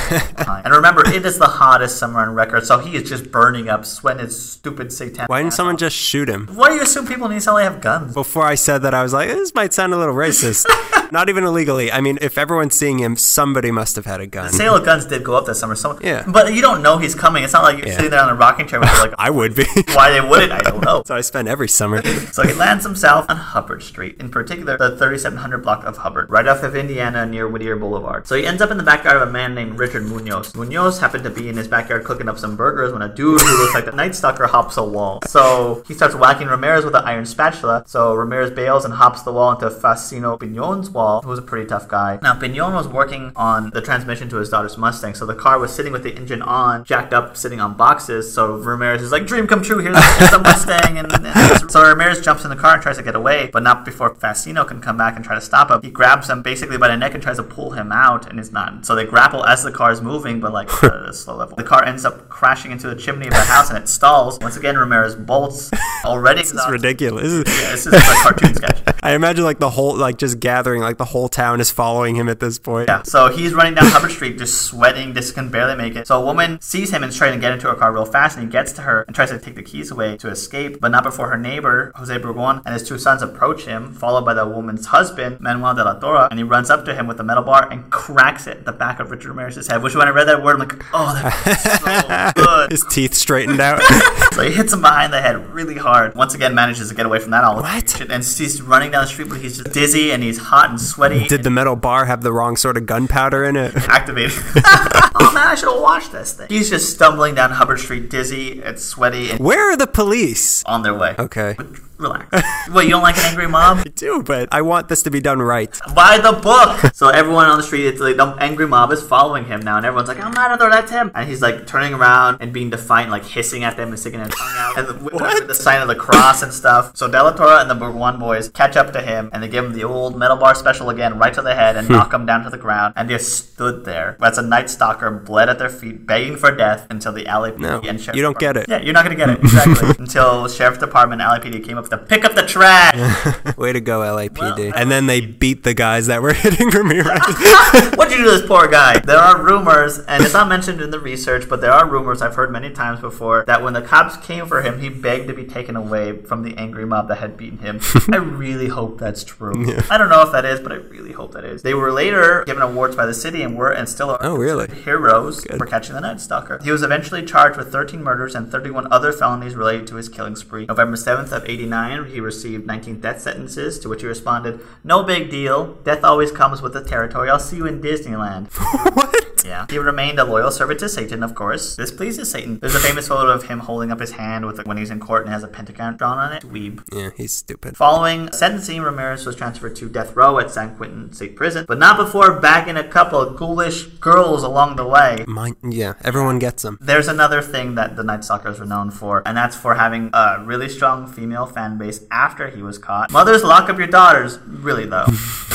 And remember, it is the hottest summer on record, so he is just burning up, sweating his stupid satanic. Why didn't someone just shoot him? Why do you assume people in East L A have guns? Before I said that, I was like, this might sound a little racist. Not even illegally. I mean, if everyone's seeing him, somebody must have had a gun. The sale of guns did go up this summer. Someone, yeah. But you don't know he's coming. It's not like you're yeah. sitting there on a rocking chair. With like, I would be. Why they wouldn't, I don't know. So I spend every summer. So he lands himself on Hubbard Street, in particular the thirty-seven hundred block of Hubbard, right off of Indiana near Whittier Boulevard. So he ends up in the backyard of a man named Richard Munoz. Munoz happened to be in his backyard cooking up some burgers when a dude who looks like the Night Stalker hops a wall. So he starts whacking Ramirez with an iron spatula. So Ramirez bails and hops the wall into Facino Piñon's wall, who was a pretty tough guy. Now, Piñon was working on the transmission to his daughter's Mustang, so the car was sitting with the engine on, jacked up, sitting on boxes. So Ramirez is like, dream come true, here's a Mustang. And, and so Ramirez jumps in the car and tries to get away, but not before Facino can come back and try to stop him. He grabs him basically by the neck and tries to pull him out, and it's not. So they grapple as the car is moving, but like at a slow level. The car ends up crashing into the chimney of the house and it stalls. Once again, Ramirez bolts already. This is ridiculous. This is... Yeah, this is a cartoon sketch. I imagine like the whole, like just gathering, like the whole town is following him at this point. Yeah, so he's running down Hubbard Street, just sweating, just can barely make it. So a woman sees him and is trying to get into her car real fast, and he gets to her and tries to take the keys away to escape, but not before her neighbor, Jose Burgon, and his two sons approach him, followed by the woman's husband, Manuel de la Torre, and he runs up to him with a metal bar and cracks it in the back of Richard Ramirez's head, which when I read that word, I'm like, oh, that feels so good. His teeth straightened out. So he hits him behind the head really hard. Once again, manages to get away from that all. What? And he's running down the street, but he's just dizzy and he's hot and sweaty. Did the metal bar have the wrong sort of gunpowder in it? Activated. Oh man, I should have watched this thing. He's just stumbling down Hubbard Street, dizzy and sweaty. And where are the police? On their way. Okay. But relax. What, you don't like an angry mob? I do, but I want this to be done right. By the book! So everyone on the street, it's like the angry mob is following him now, and everyone's like, I'm not another, that's him. And he's like turning around and being defiant, like hissing at them and sticking his tongue out. And the, what? the sign of the cross and stuff. So De La Torre and the Bourguin boys catch up to him, and they give him the old metal bar special again, right to the head, and knock him down to the ground. And just stood there. That's a night stalker, bled at their feet, begging for death until the L A P D no, and Sheriff. You don't department. Get it. Yeah, you're not going to get it. Exactly. Until Sheriff's Department and L A P D came up to pick up the trash. Way to go, L A P D. Well, and then they beat the guys that were hitting Ramirez. What'd you do to this poor guy? There are rumors, and it's not mentioned in the research, but there are rumors I've heard many times before that when the cops came for him, he begged to be taken away from the angry mob that had beaten him. I really hope that's true. Yeah. I don't know if that is, but I really hope that is. They were later given awards by the city and were and still are oh, really? heroes Good. for catching the Night Stalker. He was eventually charged with thirteen murders and thirty-one other felonies related to his killing spree. November seventh of eighty-nine, he received nineteen death sentences, to which he responded, "No big deal. Death always comes with the territory. I'll see you in Disneyland." What? Yeah. He remained a loyal servant to Satan, of course. This pleases Satan. There's a famous photo of him holding up his hand with a, when he's in court and has a pentagram drawn on it. Dweeb. Yeah, he's stupid. Following sentencing, Ramirez was transferred to death row at San Quentin State Prison, but not before bagging a couple of ghoulish girls along the way. My, yeah, everyone gets them. There's another thing that the Night Stalkers were known for, and that's for having a really strong female family fan base after he was caught. Mothers, lock up your daughters. Really, though.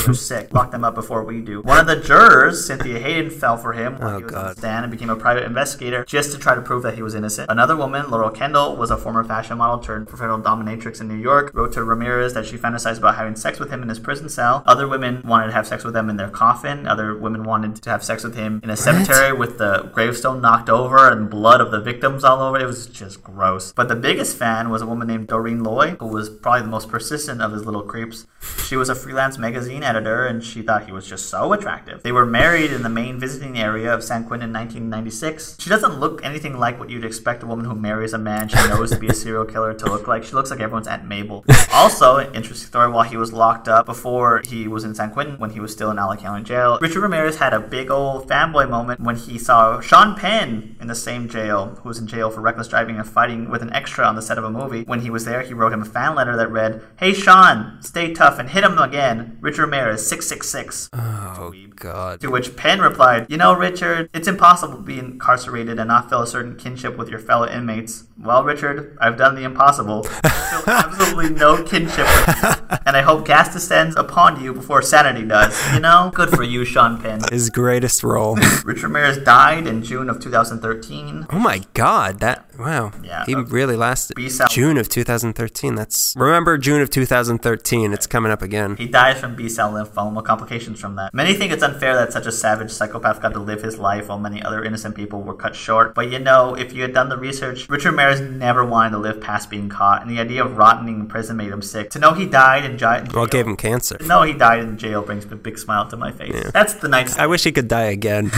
They're sick. Lock them up before we do. One of the jurors, Cynthia Hayden, fell for him when oh, he was God. on the stand and became a private investigator just to try to prove that he was innocent. Another woman, Laurel Kendall, was a former fashion model turned professional dominatrix in New York, wrote to Ramirez that she fantasized about having sex with him in his prison cell. Other women wanted to have sex with him in their coffin. Other women wanted to have sex with him in a what? cemetery with the gravestone knocked over and blood of the victims all over. It was just gross. But the biggest fan was a woman named Doreen Loy, who was probably the most persistent of his little creeps. She was a freelance magazine editor, and she thought he was just so attractive. They were married in the main visiting area of San Quentin in nineteen ninety-six. She doesn't look anything like what you'd expect a woman who marries a man she knows to be a serial killer to look like. She looks like everyone's Aunt Mabel. Also, an interesting story, while he was locked up before he was in San Quentin, when he was still in Allen County Jail, Richard Ramirez had a big old fanboy moment when he saw Sean Penn in the same jail, who was in jail for reckless driving and fighting with an extra on the set of a movie. When he was there, he wrote him a fan letter that read, "Hey Sean, stay tough and hit him again. Richard Ramirez, six six six. Oh, God. To which Penn replied, "You know, Richard, it's impossible to be incarcerated and not feel a certain kinship with your fellow inmates." Well, Richard, I've done the impossible. I feel absolutely no kinship with you, and I hope gas descends upon you before sanity does. You know? Good for you, Sean Penn. His greatest role. Richard Ramirez died in June of two thousand thirteen. Oh, my God. That, wow. Yeah. He okay. really lasted. B-Sal- June of two thousand thirteen. That's, remember June of two thousand thirteen. It's coming up again. He dies from B-cell lymphoma, complications from that. Many think it's unfair that such a savage psychopath got to live his life while many other innocent people were cut short. But you know, if you had done the research, Richard Ramirez never wanted to live past being caught, and the idea of rotting in prison made him sick. To know he died in jail... Well, it gave him cancer. To know he died in jail brings a big smile to my face. Yeah. That's the Night Stalker. I wish he could die again.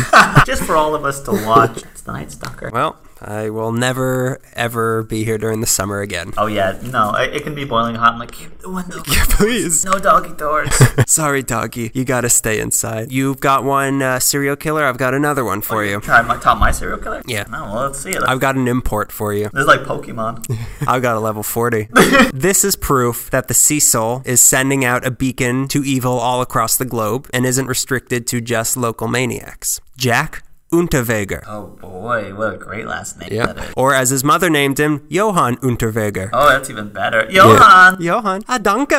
Just for all of us to watch. It's the Night Stalker. Well... I will never, ever be here during the summer again. Oh, yeah. No, it, it can be boiling hot. I'm like, keep the window. Yeah, please. No doggy doors. Sorry, doggy. You got to stay inside. You've got one uh, serial killer. I've got another one for oh, you. Try my, top my serial killer? Yeah. No, well, let's see it. Let's... I've got an import for you. This is like Pokemon. I've got a level forty. This is proof that the Cecil is sending out a beacon to evil all across the globe and isn't restricted to just local maniacs. Jack Unterweger. Oh boy, what a great last name yep. that is. Or as his mother named him, Johann Unterweger. Oh, that's even better. Johann! Yeah. Johann. Ah, danke.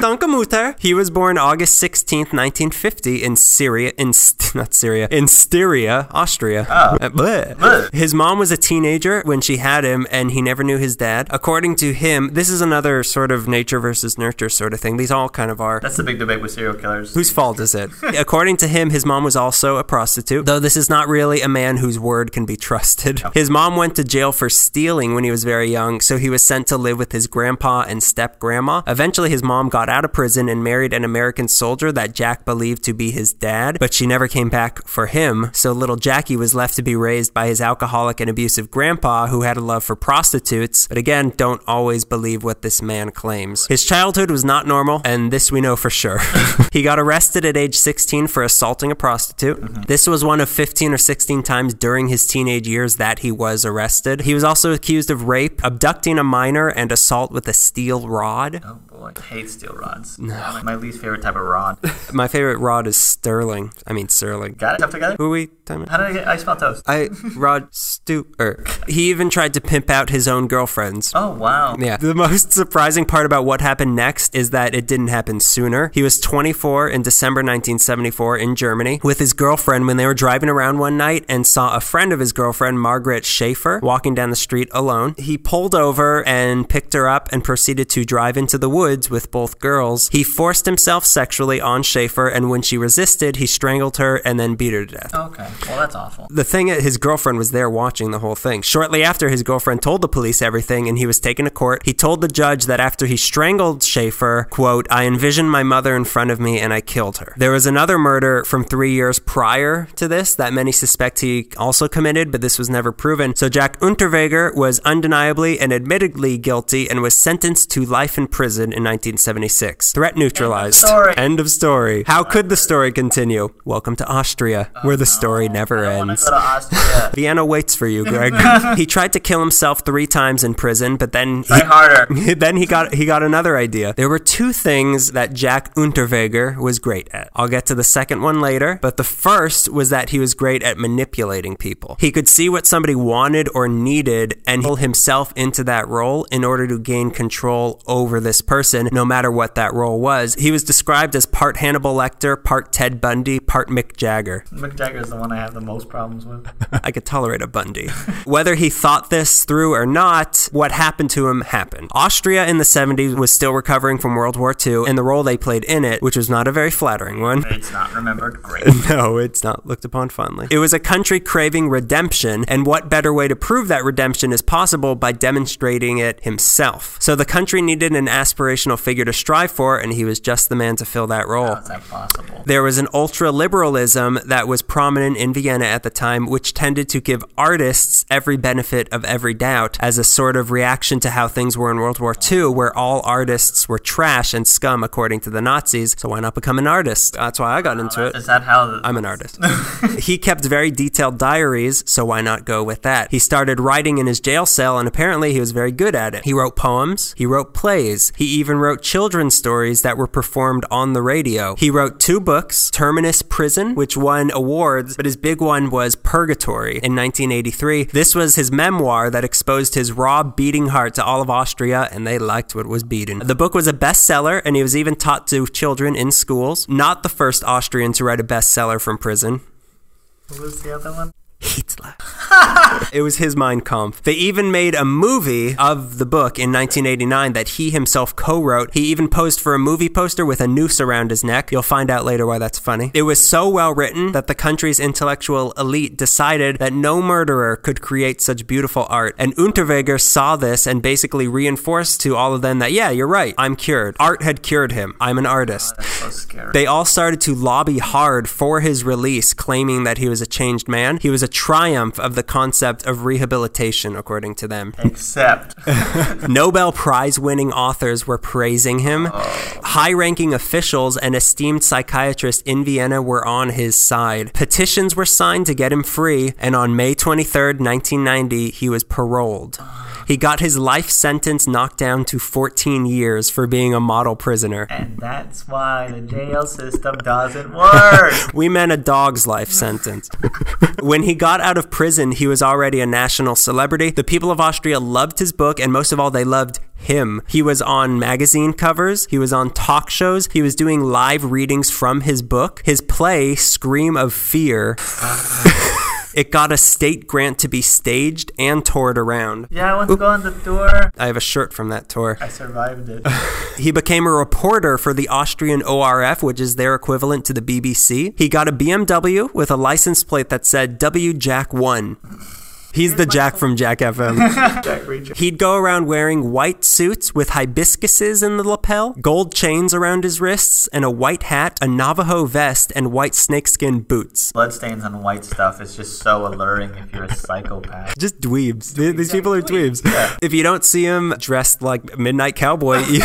Danke, Mutter. He was born August sixteenth, nineteen fifty in Syria, in, not Syria, in Styria, Austria. Oh. Uh, bleh. Bleh. His mom was a teenager when she had him, and he never knew his dad. According to him, this is another sort of nature versus nurture sort of thing. These all kind of are. That's the big debate with serial killers. Whose fault is it? According to him, his mom was also a prostitute, though this is not really a man whose word can be trusted. No. His mom went to jail for stealing when he was very young, so he was sent to live with his grandpa and step-grandma. Eventually, his mom got out of prison and married an American soldier that Jack believed to be his dad, but she never came back for him, so little Jackie was left to be raised by his alcoholic and abusive grandpa, who had a love for prostitutes, but again, don't always believe what this man claims. His childhood was not normal, and this we know for sure. He got arrested at age sixteen for assaulting a prostitute. Mm-hmm. This was one of fifteen or sixteen times during his teenage years that he was arrested. He was also accused of rape, abducting a minor, and assault with a steel rod. Oh boy, I hate steel rods. No. My least favorite type of rod. My favorite rod is sterling. I mean, sterling. Got it? Stuff together? Who we? Time How did I get I spell toast? I, Rod Stewart. He even tried to pimp out his own girlfriends. Oh, wow. Yeah. The most surprising part about what happened next is that it didn't happen sooner. He was twenty-four in December nineteen seventy-four in Germany with his girlfriend when they were driving around one night and saw a friend of his girlfriend, Margaret Schaefer, walking down the street alone. He pulled over and picked her up and proceeded to drive into the woods with both girls. He forced himself sexually on Schaefer, and when she resisted, he strangled her and then beat her to death. Okay. Well, that's awful. The thing is, his girlfriend was there watching the whole thing. Shortly after, his girlfriend told the police everything and he was taken to court. He told the judge that after he strangled Schaefer, quote, I envisioned my mother in front of me and I killed her. There was another murder from three years prior to this that many suspect he also committed, but this was never proven. So Jack Unterweger was undeniably and admittedly guilty and was sentenced to life in prison in nineteen seventy-six. Threat neutralized. End of story. End of story. How could the story continue? Welcome to Austria, oh, where the story never ends. Vienna waits for you, Greg. He tried to kill himself three times in prison, but then he, harder. Then he got he got another idea. There were two things that Jack Unterweger was great at. I'll get to the second one later, but the first was that he was great at manipulating people. He could see what somebody wanted or needed and pull himself into that role in order to gain control over this person, no matter what that role was. He was described as part Hannibal Lecter, part Ted Bundy, part Mick Jagger. Mick Jagger is the one I have the most problems with. I could tolerate a Bundy. Whether he thought this through or not, what happened to him happened. Austria in the seventies was still recovering from World War Two and the role they played in it, which was not a very flattering one. It's not remembered great. No, it's not looked upon fondly. It was a country craving redemption, and what better way to prove that redemption is possible by demonstrating it himself. So the country needed an aspirational figure to strive for, and he was just the man to fill that role. How's that possible? There was an ultra-liberalism that was prominent in Vienna at the time, which tended to give artists every benefit of every doubt as a sort of reaction to how things were in World War Two, where all artists were trash and scum according to the Nazis. So why not become an artist? That's why I got into it. Is that how the- I'm an artist. He kept very detailed diaries, so why not go with that? He started writing in his jail cell, and apparently he was very good at it. He wrote poems. He wrote plays. He even wrote children's stories that were performed on the radio. He wrote two books, Terminus Prison, which won awards, but his big one was Purgatory in nineteen eighty-three. This was his memoir that exposed his raw beating heart to all of Austria, and they liked what was beaten. The book was a bestseller, and he was even taught to children in schools. Not the first Austrian to write a bestseller from prison. What was the other one? Hitler. It was his Mein Kampf. They even made a movie of the book in nineteen eighty-nine that he himself co-wrote. He even posed for a movie poster with a noose around his neck. You'll find out later why that's funny. It was so well written that the country's intellectual elite decided that no murderer could create such beautiful art. And Unterweger saw this and basically reinforced to all of them that, yeah, you're right, I'm cured. Art had cured him. I'm an artist. Oh, that's so scary. They all started to lobby hard for his release, claiming that he was a changed man. He was a triumph of the concept of rehabilitation, according to them. Except. Nobel Prize-winning authors were praising him. Oh. High-ranking officials and esteemed psychiatrists in Vienna were on his side. Petitions were signed to get him free, and on May twenty-third, nineteen ninety, he was paroled. He got his life sentence knocked down to fourteen years for being a model prisoner. And that's why the jail system doesn't work. We meant a dog's life sentence. When he got out of prison, he was already a national celebrity. The people of Austria loved his book, and most of all, they loved him. He was on magazine covers. He was on talk shows. He was doing live readings from his book. His play, Scream of Fear... It got a state grant to be staged and toured around. Yeah, I want to go on the tour. I have a shirt from that tour. I survived it. He became a reporter for the Austrian O R F, which is their equivalent to the B B C. He got a B M W with a license plate that said W Jack one. He's Here's the Jack phone. From Jack F M. Jack Reacher. He'd go around wearing white suits with hibiscuses in the lapel, gold chains around his wrists, and a white hat, a Navajo vest, and white snakeskin boots. Bloodstains on white stuff is just so alluring if you're a psychopath. Just dweebs. dweebs. These people are dweebs. Yeah. If you don't see him dressed like Midnight Cowboy, you,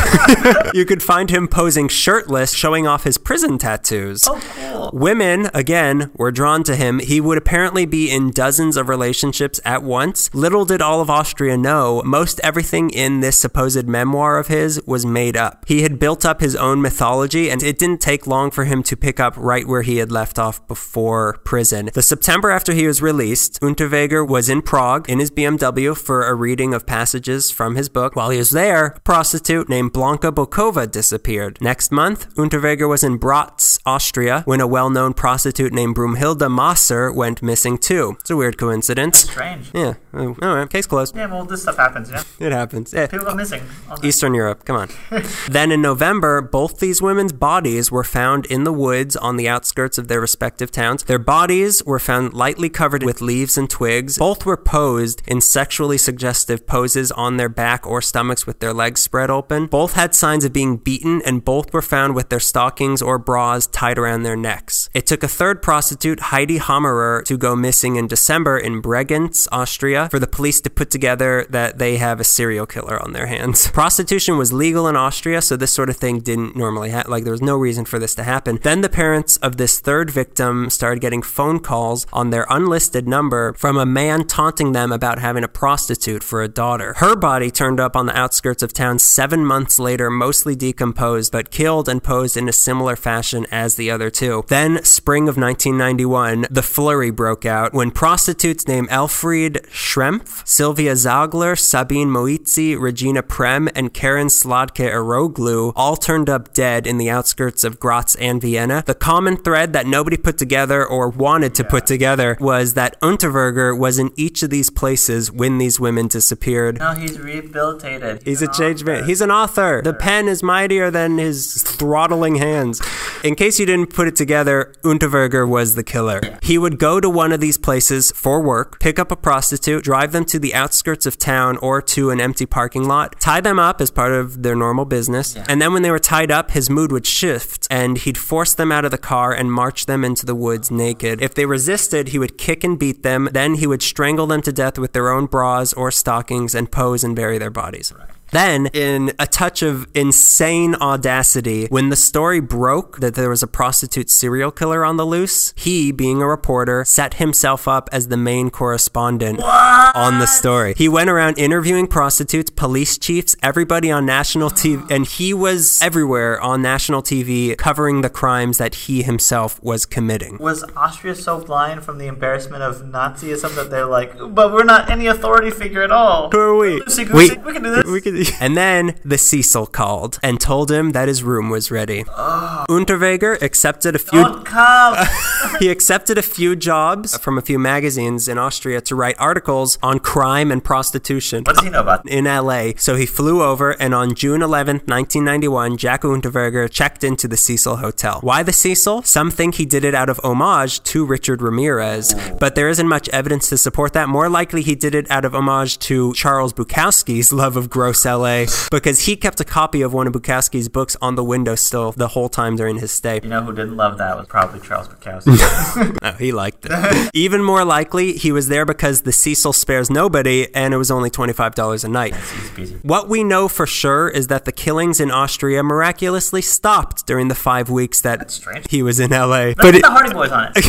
you could find him posing shirtless, showing off his prison tattoos. Oh, cool. Women, again, were drawn to him. He would apparently be in dozens of relationships at once. Little did all of Austria know, most everything in this supposed memoir of his was made up. He had built up his own mythology, and it didn't take long for him to pick up right where he had left off before prison. The September after he was released, Unterweger was in Prague in his B M W for a reading of passages from his book. While he was there, a prostitute named Blanka Bokova disappeared. Next month, Unterweger was in Bratz, Austria, when a well-known prostitute named Brumhilda Maser went missing too. It's a weird coincidence. Yeah. All right. Case closed. Yeah, well, this stuff happens, yeah? It happens. Yeah. People go missing. Eastern Europe. Come on. Then in November, both these women's bodies were found in the woods on the outskirts of their respective towns. Their bodies were found lightly covered with leaves and twigs. Both were posed in sexually suggestive poses on their back or stomachs with their legs spread open. Both had signs of being beaten, and both were found with their stockings or bras tied around their necks. It took a third prostitute, Heidi Hammerer, to go missing in December in Bregenz, Austria, for the police to put together that they have a serial killer on their hands. Prostitution was legal in Austria, so this sort of thing didn't normally happen. Like, there was no reason for this to happen. Then the parents of this third victim started getting phone calls on their unlisted number from a man taunting them about having a prostitute for a daughter. Her body turned up on the outskirts of town seven months later, mostly decomposed, but killed and posed in a similar fashion as the other two. Then, spring of nineteen ninety-one, the flurry broke out when prostitutes named Elfried Schrempf, Sylvia Zagler, Sabine Moizzi, Regina Prem, and Karen Slodka Eroglu all turned up dead in the outskirts of Graz and Vienna. The common thread that nobody put together or wanted to yeah. put together was that Unterweger was in each of these places when these women disappeared. Now he's rehabilitated. He's, he's a changed man. He's an author. The pen is mightier than his throttling hands. In case you didn't put it together, Unterweger was the killer. Yeah. He would go to one of these places for work, pick up a prostitute, drive them to the outskirts of town or to an empty parking lot, tie them up as part of their normal business, yeah. and then when they were tied up, his mood would shift, and he'd force them out of the car and march them into the woods naked. If they resisted, he would kick and beat them, then he would strangle them to death with their own bras or stockings and pose and bury their bodies. Right. Then, in a touch of insane audacity, when the story broke that there was a prostitute serial killer on the loose, he, being a reporter, set himself up as the main correspondent what? on the story. He went around interviewing prostitutes, police chiefs, everybody on national T V, and he was everywhere on national T V covering the crimes that he himself was committing. Was Austria so blind from the embarrassment of Nazism that they're like, but we're not any authority figure at all? Who are we? We, we, we can do this. We can And then the Cecil called and told him that his room was ready. Oh. Unterweger accepted a few... Don't come! He accepted a few jobs from a few magazines in Austria to write articles on crime and prostitution. What does he know about? In L A. So he flew over, and on June eleventh, nineteen ninety-one, Jack Unterweger checked into the Cecil Hotel. Why the Cecil? Some think he did it out of homage to Richard Ramirez, Ooh. but there isn't much evidence to support that. More likely, he did it out of homage to Charles Bukowski's love of gross L A because he kept a copy of one of Bukowski's books on the windowsill the whole time during his stay. You know who didn't love that was probably Charles Bukowski. No, he liked it. Even more likely, he was there because the Cecil spares nobody and it was only twenty-five dollars a night. What we know for sure is that the killings in Austria miraculously stopped during the five weeks that he was in L A. But it, the Hardy Boys on it.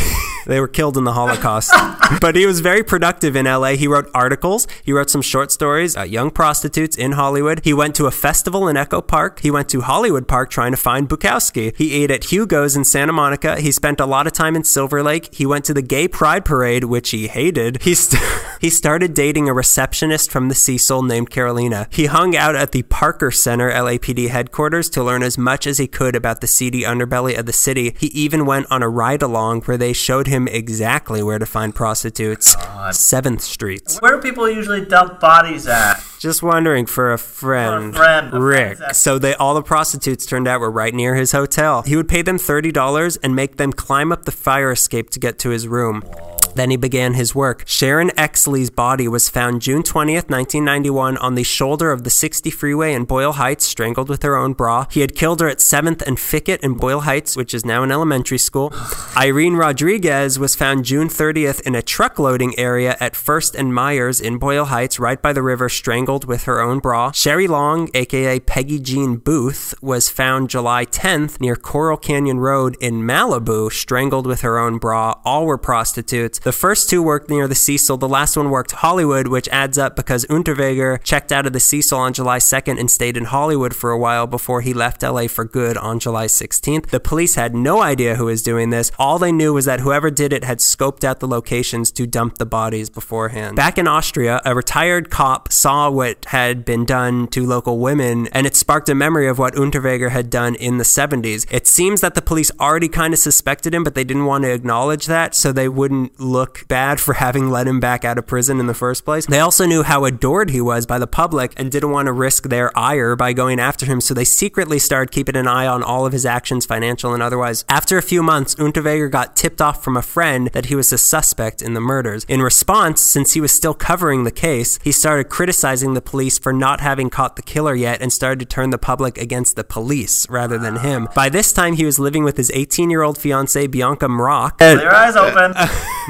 They were killed in the Holocaust. But he was very productive in L A. He wrote articles. He wrote some short stories about young prostitutes in Hollywood. He went to a festival in Echo Park. He went to Hollywood Park trying to find Bukowski. He ate at Hugo's in Santa Monica. He spent a lot of time in Silver Lake. He went to the Gay Pride Parade, which he hated. He st- he started dating a receptionist from the Cecil named Carolina. He hung out at the Parker Center, L A P D headquarters, to learn as much as he could about the seedy underbelly of the city. He even went on a ride-along where they showed him exactly where to find prostitutes. seventh Street. Where do people usually dump bodies at? Just wondering for a friend, for a friend Rick. A so they all the prostitutes turned out were right near his hotel. He would pay them thirty dollars and make them climb up the fire escape to get to his room. Whoa. Then he began his work. Sharon Exley's body was found June twentieth, nineteen ninety-one on the shoulder of the sixty freeway in Boyle Heights, strangled with her own bra. He had killed her at seventh and Fickett in Boyle Heights, which is now an elementary school. Irene Rodriguez was found June thirtieth in a truck loading area at first and Myers in Boyle Heights, right by the river, strangled with her own bra. Sherry Long, aka Peggy Jean Booth, was found July tenth near Coral Canyon Road in Malibu, strangled with her own bra. All were prostitutes. The first two worked near the Cecil. The last one worked Hollywood, which adds up because Unterweger checked out of the Cecil on July second and stayed in Hollywood for a while before he left L A for good on July sixteenth. The police had no idea who was doing this. All they knew was that whoever did it had scoped out the locations to dump the bodies beforehand. Back in Austria, a retired cop saw what had been done to local women, and it sparked a memory of what Unterweger had done in the seventies. It seems that the police already kind of suspected him, but they didn't want to acknowledge that, so they wouldn't look bad for having let him back out of prison in the first place. They also knew how adored he was by the public and didn't want to risk their ire by going after him, so they secretly started keeping an eye on all of his actions, financial and otherwise. After a few months, Unterweger got tipped off from a friend that he was a suspect in the murders. In response, since he was still covering the case, he started criticizing the police for not having caught the killer yet and started to turn the public against the police rather than him. By this time, he was living with his eighteen-year-old fiancée, Bianca Mrock. With your eyes open.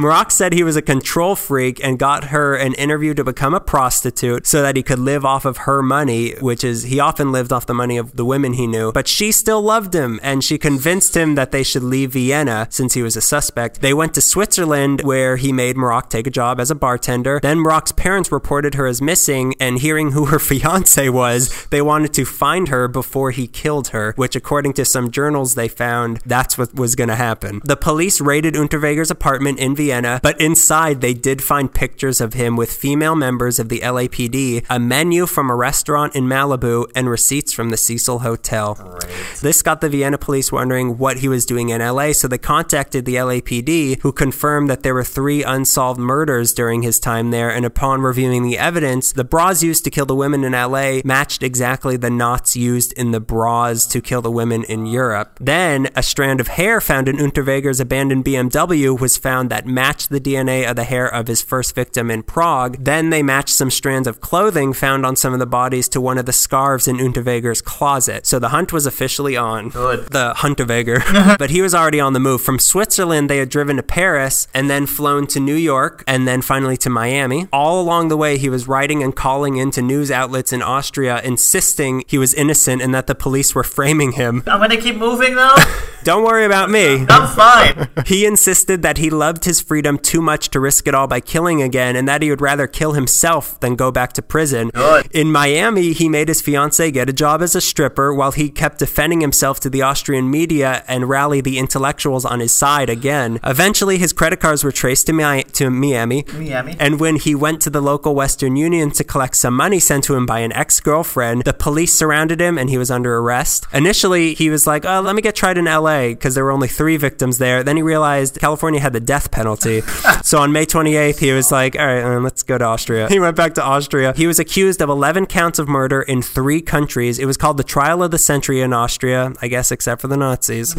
Mrock said he was a control freak and got her an interview to become a prostitute so that he could live off of her money, which is, he often lived off the money of the women he knew. But she still loved him, and she convinced him that they should leave Vienna since he was a suspect. They went to Switzerland, where he made Mrock take a job as a bartender. Then Mrock's parents reported her as missing, and hearing who her fiance was, they wanted to find her before he killed her, which according to some journals they found, that's what was going to happen. The police raided Unterweger's apartment in Vienna, but inside they did find pictures of him with female members of the L A P D, a menu from a restaurant in Malibu, and receipts from the Cecil Hotel. Great. This got the Vienna police wondering what he was doing in L A, so they contacted the L A P D, who confirmed that there were three unsolved murders during his time there, and upon reviewing the evidence, the bras used to kill the women in L A matched exactly the knots used in the bras to kill the women in Europe. Then, a strand of hair found in Unterweger's abandoned B M W was found that matched the D N A of the hair of his first victim in Prague. Then they matched some strands of clothing found on some of the bodies to one of the scarves in Unterweger's closet. So the hunt was officially on. Good. The Hunterweger. But he was already on the move. From Switzerland, they had driven to Paris and then flown to New York and then finally to Miami. All along the way, he was writing and calling into news outlets in Austria, insisting he was innocent and that the police were framing him. I'm going to keep moving, though. Don't worry about me. I'm fine. He insisted that he loved his freedom too much to risk it all by killing again, and that he would rather kill himself than go back to prison. Good. In Miami, he made his fiancée get a job as a stripper while he kept defending himself to the Austrian media and rallied the intellectuals on his side again. Eventually, his credit cards were traced to, Mi- to Miami, Miami, and when he went to the local Western Union to collect some money sent to him by an ex-girlfriend, the police surrounded him and he was under arrest. Initially, he was like, oh, let me get tried in L A, because there were only three victims there. Then he realized California had the death penalty. So on May twenty-eighth, he was like, all right, let's go to Austria. He went back to Austria. He was accused of eleven counts of murder in three countries. It was called the Trial of the Century in Austria, I guess, except for the Nazis.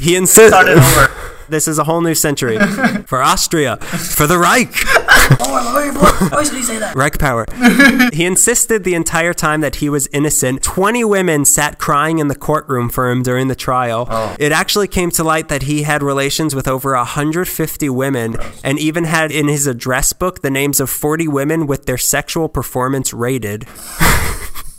He insists. Start it over. This is a whole new century. For Austria. For the Reich. Oh, why should he say that? Reich power. He insisted the entire time that he was innocent. twenty women sat crying in the courtroom for him during the trial. Oh. It actually came to light that he had relations with over one hundred fifty women, gross, and even had in his address book the names of forty women with their sexual performance rated.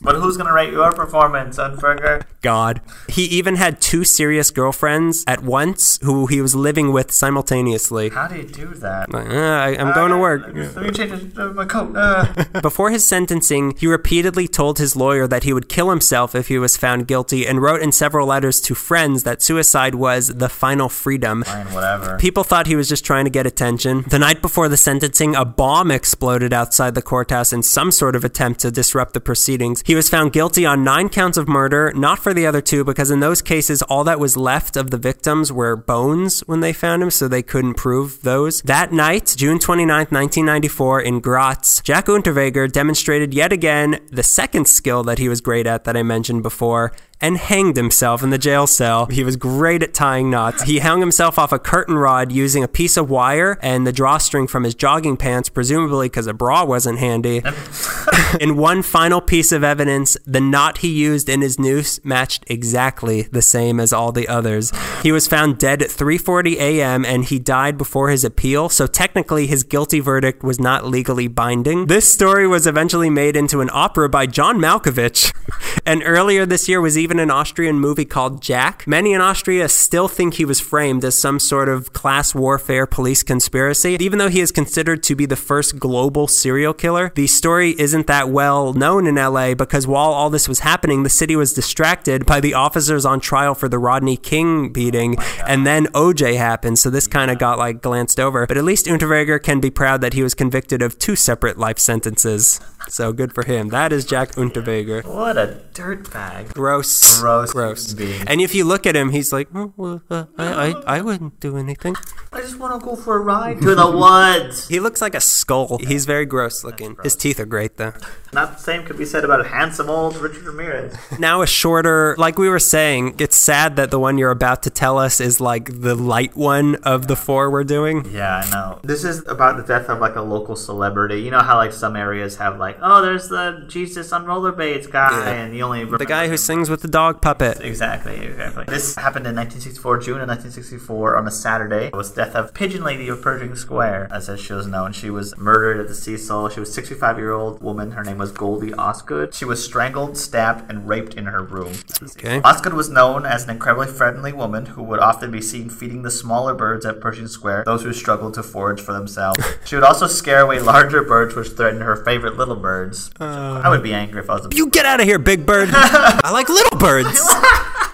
But who's going to rate your performance, Unberger? God. He even had two serious girlfriends at once who he was living with simultaneously. How do you do that? Like, uh, I, I'm uh, going to work. Let me change my coat. Uh. Before his sentencing, he repeatedly told his lawyer that he would kill himself if he was found guilty, and wrote in several letters to friends that suicide was the final freedom. Fine, whatever. People thought he was just trying to get attention. The night before the sentencing, a bomb exploded outside the courthouse in some sort of attempt to disrupt the proceedings. He was found guilty on nine counts of murder, not for the other two, because in those cases, all that was left of the victims were bones when they found him, so they couldn't prove those. That night, June twenty-ninth, nineteen ninety-four, in Graz, Jack Unterweger demonstrated yet again the second skill that he was great at that I mentioned before, and hanged himself in the jail cell. He was great at tying knots. He hung himself off a curtain rod using a piece of wire and the drawstring from his jogging pants, presumably because a bra wasn't handy. In one final piece of evidence, the knot he used in his noose matched exactly the same as all the others. He was found dead at three forty a.m. and he died before his appeal, so technically his guilty verdict was not legally binding. This story was eventually made into an opera by John Malkovich, and earlier this year was even Even an Austrian movie called Jack. Many in Austria still think he was framed as some sort of class warfare police conspiracy. Even though he is considered to be the first global serial killer, the story isn't that well known in L A because while all this was happening, the city was distracted by the officers on trial for the Rodney King beating, oh and then O J happened, so this kind of got like glanced over. But at least Unterweger can be proud that he was convicted of two separate life sentences. So good for him. That is Jack Unterweger. What a dirtbag. Gross. Gross. Gross. Being. And if you look at him, he's like, oh, well, uh, I, I I wouldn't do anything. I just want to go for a ride to the woods. He looks like a skull. Yeah. He's very gross looking. Gross. His teeth are great, though. Not the same could be said about a handsome old Richard Ramirez. Now a shorter, like we were saying, it's sad that the one you're about to tell us is like the light one of the four we're doing. Yeah, I know. This is about the death of like a local celebrity. You know how like some areas have like, oh, there's the Jesus on rollerblades guy, yeah, and you only the guy who him. sings with the dog puppet. Exactly, exactly. This happened in nineteen sixty-four, June of nineteen sixty-four, on a Saturday. It was death of Pigeon Lady of Pershing Square, as she was known. She was murdered at the Cecil. She was a sixty-five-year-old woman. Her name was Goldie Osgood. She was strangled, stabbed, and raped in her room. Okay. Osgood was known as an incredibly friendly woman who would often be seen feeding the smaller birds at Pershing Square, those who struggled to forage for themselves. She would also scare away larger birds, which threatened her favorite little birds. Uh, I would be angry if I was a big bird. You get out of here, big bird. I like little birds.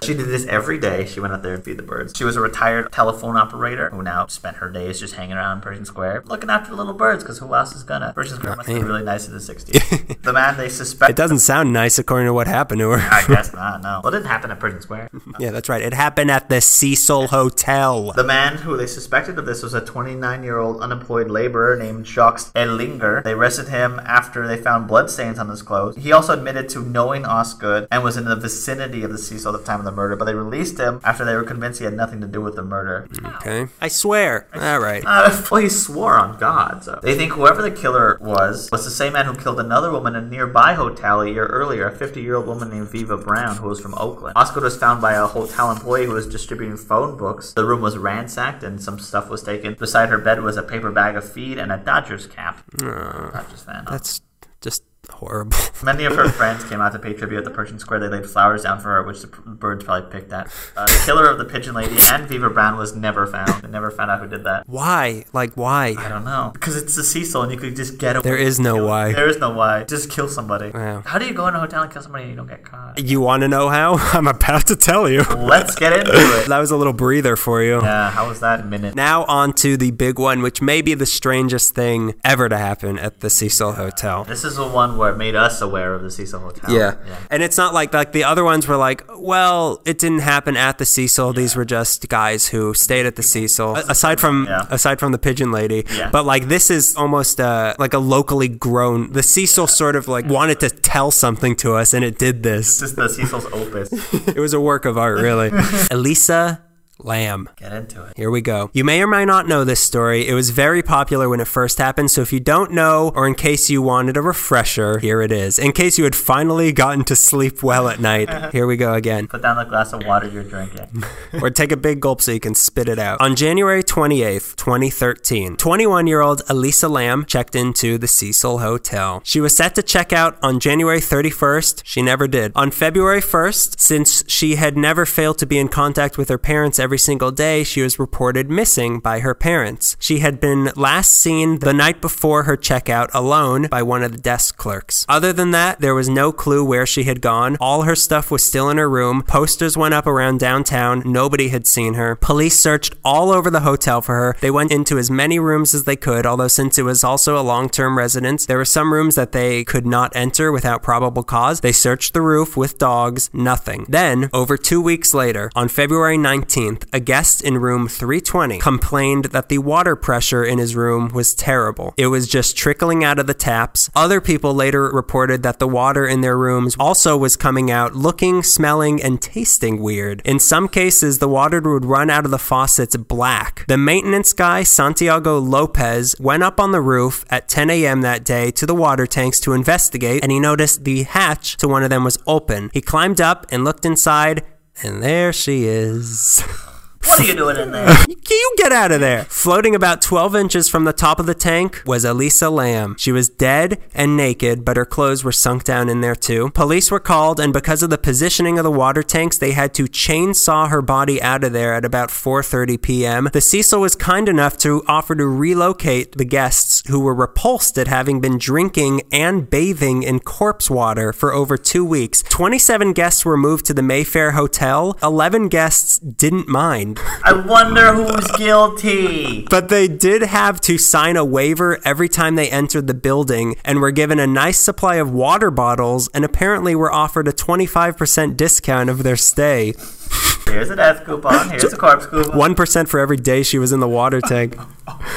She did this every day. She went out there and feed the birds. She was a retired telephone operator who now spent her days just hanging around Pershing Square looking after little birds, because who else is gonna? Pershing Square must be really nice in the sixties. The man they suspect... It doesn't sound nice according to what happened to her. I guess not, no. Well, it didn't happen at Pershing Square. No. Yeah, that's right. It happened at the Cecil Hotel. The man who they suspected of this was a twenty-nine-year-old unemployed laborer named Jacques Ellinger. They arrested him after they found bloodstains on his clothes. He also admitted to knowing Osgood and was in the vicinity of the Cecil at the time of the murder, but they released him after they were convinced he had nothing to do with the murder. Okay. I swear. All right. Uh, well, he swore on God. So. They think whoever the killer was was the same man who killed another woman in a nearby hotel a year earlier, a fifty-year-old woman named Viva Brown, who was from Oakland. Osgood was found by a hotel employee who was distributing phone books. The room was ransacked and some stuff was taken. Beside her bed was a paper bag of feed and a Dodgers cap. Uh, Dodgers fan. Huh? That's just... horrible. Many of her friends came out to pay tribute at the Pershing Square. They laid flowers down for her, which the birds probably picked at. Uh, the killer of the Pigeon Lady and Viva Brown was never found. They never found out who did that. Why? Like, why? I don't know. Because it's the Cecil and you could just get away. There is no why. There is no why. Just kill somebody. Yeah. How do you go in a hotel and kill somebody and you don't get caught? You want to know how? I'm about to tell you. Let's get into it. That was a little breather for you. Yeah, how was that minute? Now on to the big one, which may be the strangest thing ever to happen at the Cecil Hotel. This is the one where it made us aware of the Cecil Hotel. Yeah. yeah. And it's not like like the other ones were like, well, it didn't happen at the Cecil. Yeah. These were just guys who stayed at the Cecil. A- aside from yeah. aside from the Pigeon Lady. Yeah. But like this is almost uh, like a locally grown. The Cecil yeah. sort of like yeah. wanted to tell something to us and it did this. This is the Cecil's opus. It was a work of art, really. Elisa Lam. Get into it. Here we go. You may or may not know this story. It was very popular when it first happened, so if you don't know, or in case you wanted a refresher, here it is. In case you had finally gotten to sleep well at night, here we go again. Put down the glass of water you're drinking. Or take a big gulp so you can spit it out. On January twenty-eighth, twenty thirteen, twenty-one-year-old Elisa Lam checked into the Cecil Hotel. She was set to check out on January thirty-first. She never did. On February first, since she had never failed to be in contact with her parents every single day, she was reported missing by her parents. She had been last seen the night before her checkout alone by one of the desk clerks. Other than that, there was no clue where she had gone. All her stuff was still in her room. Posters went up around downtown. Nobody had seen her. Police searched all over the hotel for her. They went into as many rooms as they could, although since it was also a long-term residence, there were some rooms that they could not enter without probable cause. They searched the roof with dogs. Nothing. Then, over two weeks later, on February nineteenth, a guest in room three twenty complained that the water pressure in his room was terrible. It was just trickling out of the taps. Other people later reported that the water in their rooms also was coming out looking, smelling, and tasting weird. In some cases, the water would run out of the faucets black. The maintenance guy, Santiago Lopez, went up on the roof at ten a.m. that day to the water tanks to investigate, and he noticed the hatch to one of them was open. He climbed up and looked inside, and there she is. What are you doing in there? You get out of there. Floating about twelve inches from the top of the tank was Elisa Lam. She was dead and naked, but her clothes were sunk down in there too. Police were called, and because of the positioning of the water tanks, they had to chainsaw her body out of there at about four thirty p.m. The Cecil was kind enough to offer to relocate the guests who were repulsed at having been drinking and bathing in corpse water for over two weeks. twenty-seven guests were moved to the Mayfair Hotel. eleven guests didn't mind. I wonder who's guilty. But they did have to sign a waiver every time they entered the building, and were given a nice supply of water bottles, and apparently were offered a twenty-five percent discount of their stay. Here's a death coupon. Here's a corpse coupon. one percent for every day she was in the water tank.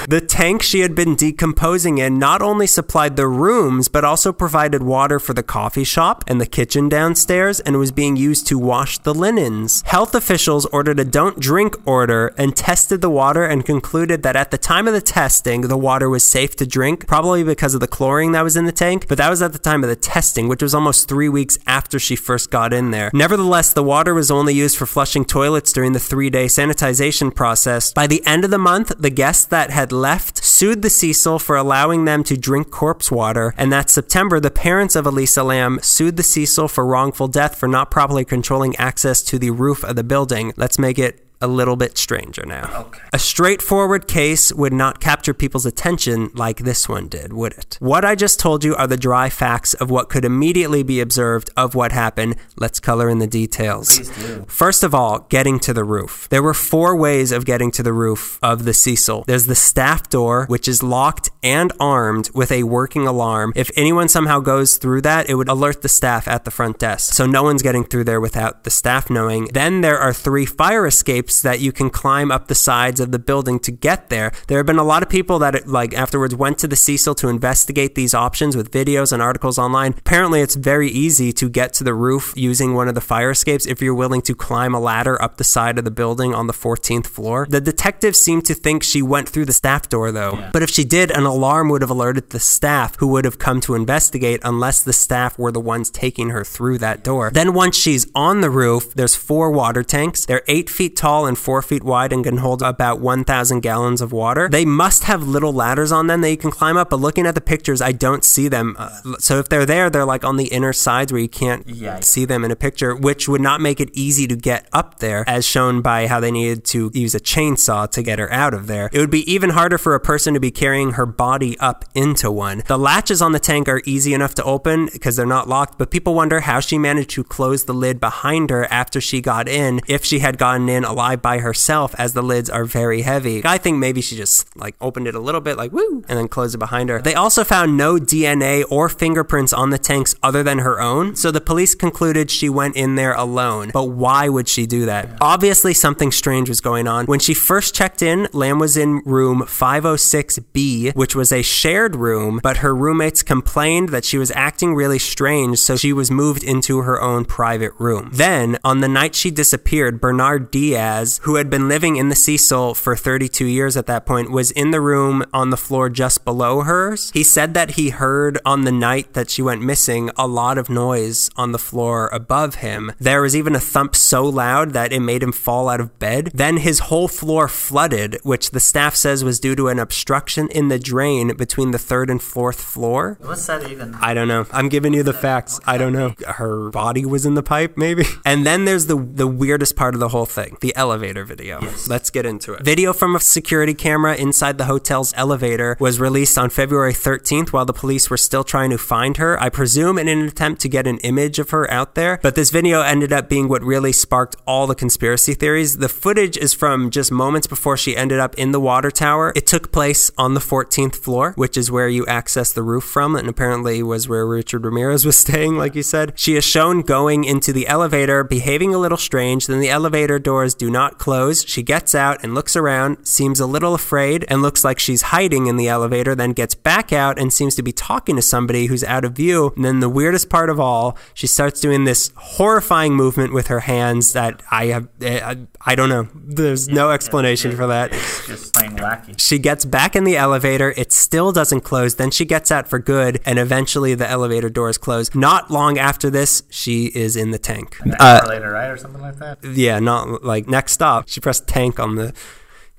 The tank she had been decomposing in not only supplied the rooms, but also provided water for the coffee shop and the kitchen downstairs, and was being used to wash the linens. Health officials ordered a don't drink order and tested the water, and concluded that at the time of the testing, the water was safe to drink, probably because of the chlorine that was in the tank, but that was at the time of the testing, which was almost three weeks after she first got in there. Nevertheless, the water was only used for flushing toilets during the three-day sanitization process. By the end of the month, the guests that had left sued the Cecil for allowing them to drink corpse water, and that September, the parents of Elisa Lam sued the Cecil for wrongful death for not properly controlling access to the roof of the building. Let's make it a little bit stranger now. Okay. A straightforward case would not capture people's attention like this one did, would it? What I just told you are the dry facts of what could immediately be observed of what happened. Let's color in the details. Please do. First of all, getting to the roof. There were four ways of getting to the roof of the Cecil. There's the staff door, which is locked and armed with a working alarm. If anyone somehow goes through that, it would alert the staff at the front desk. So no one's getting through there without the staff knowing. Then there are three fire escapes that you can climb up the sides of the building to get there. There have been a lot of people that like afterwards went to the Cecil to investigate these options with videos and articles online. Apparently, it's very easy to get to the roof using one of the fire escapes if you're willing to climb a ladder up the side of the building on the fourteenth floor. The detectives seem to think she went through the staff door, though. Yeah. But if she did, an alarm would have alerted the staff, who would have come to investigate, unless the staff were the ones taking her through that door. Then once she's on the roof, there's four water tanks. They're eight feet tall and four feet wide and can hold about one thousand gallons of water. They must have little ladders on them that you can climb up, but looking at the pictures, I don't see them. Uh, so if they're there, they're like on the inner sides where you can't yeah, yeah. see them in a picture, which would not make it easy to get up there, as shown by how they needed to use a chainsaw to get her out of there. It would be even harder for a person to be carrying her body up into one. The latches on the tank are easy enough to open because they're not locked, but people wonder how she managed to close the lid behind her after she got in, if she had gotten in alive by herself, as the lids are very heavy. I think maybe she just like opened it a little bit, like woo, and then closed it behind her. They also found no D N A or fingerprints on the tanks other than her own, so the police concluded she went in there alone. But why would she do that? Yeah. Obviously, something strange was going on. When she first checked in, Lam was in room five oh six B, which was a shared room, but her roommates complained that she was acting really strange, so she was moved into her own private room. Then, on the night she disappeared, Bernard Diaz Ramirez, who had been living in the Cecil for thirty-two years at that point, was in the room on the floor just below hers. He said that he heard on the night that she went missing a lot of noise on the floor above him. There was even a thump so loud that it made him fall out of bed. Then his whole floor flooded, which the staff says was due to an obstruction in the drain between the third and fourth floor. What's that even? I don't know. I'm giving you the facts. Okay. I don't know. Her body was in the pipe, maybe? And then there's the, the weirdest part of the whole thing, the elevator video. Yes. Let's get into it. Video from a security camera inside the hotel's elevator was released on February thirteenth while the police were still trying to find her, I presume in an attempt to get an image of her out there. But this video ended up being what really sparked all the conspiracy theories. The footage is from just moments before she ended up in the water tower. It took place on the fourteenth floor, which is where you access the roof from, and apparently was where Richard Ramirez was staying, like you said. She is shown going into the elevator, behaving a little strange. Then the elevator doors do not close. She gets out and looks around, seems a little afraid, and looks like she's hiding in the elevator, then gets back out and seems to be talking to somebody who's out of view. And then the weirdest part of all, she starts doing this horrifying movement with her hands that I have, I, I don't know. There's no explanation for that. It's just plain wacky. She gets back in the elevator. It still doesn't close. Then she gets out for good, and eventually the elevator doors close. Not long after this, she is in the tank. Uh, later, right? Or something like that? Yeah, not like next stop. She pressed tank on the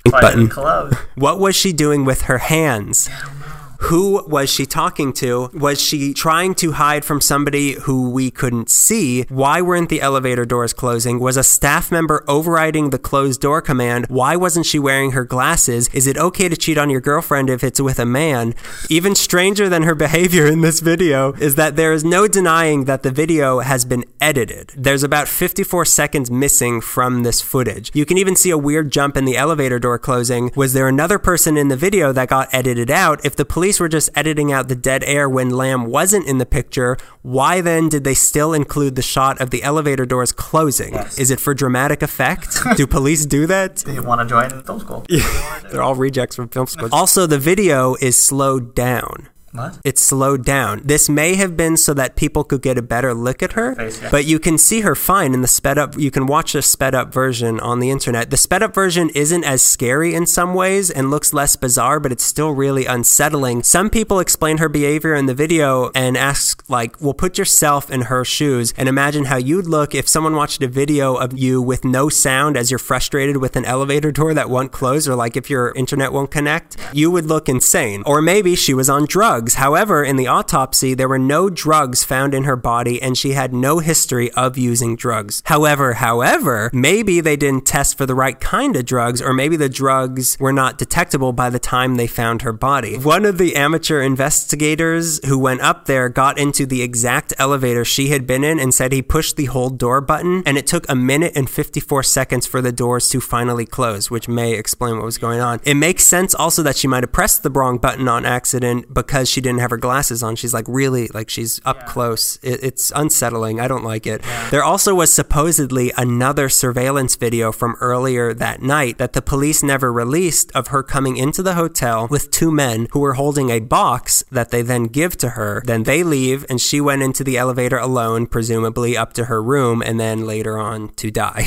button. Close. What was she doing with her hands? I don't know. Who was she talking to? Was she trying to hide from somebody who we couldn't see? Why weren't the elevator doors closing? Was a staff member overriding the closed door command? Why wasn't she wearing her glasses? Is it okay to cheat on your girlfriend if it's with a man? Even stranger than her behavior in this video is that there is no denying that the video has been edited. There's about fifty-four seconds missing from this footage. You can even see a weird jump in the elevator door closing. Was there another person in the video that got edited out? If the police were just editing out the dead air when Lam wasn't in the picture, why then did they still include the shot of the elevator doors closing? Yes. Is it for dramatic effect? Do police do that? They want to join film school. Yeah. They're all rejects from film school. Also, the video is slowed down. What? It's slowed down. This may have been so that people could get a better look at her, face, yeah. But you can see her fine in the sped up. You can watch the sped up version on the internet. The sped up version isn't as scary in some ways and looks less bizarre, but it's still really unsettling. Some people explain her behavior in the video and ask, like, well, put yourself in her shoes and imagine how you'd look if someone watched a video of you with no sound as you're frustrated with an elevator door that won't close, or like if your internet won't connect, you would look insane. Or maybe she was on drugs. However, in the autopsy, there were no drugs found in her body and she had no history of using drugs. However, however, maybe they didn't test for the right kind of drugs, or maybe the drugs were not detectable by the time they found her body. One of the amateur investigators who went up there got into the exact elevator she had been in and said he pushed the hold door button, and it took a minute and fifty-four seconds for the doors to finally close, which may explain what was going on. It makes sense also that she might have pressed the wrong button on accident because she didn't have her glasses on. She's like really, like she's up yeah. close. It, it's unsettling. I don't like it. Yeah. There also was supposedly another surveillance video from earlier that night that the police never released of her coming into the hotel with two men who were holding a box that they then give to her. Then they leave and she went into the elevator alone, presumably up to her room, and then later on to die.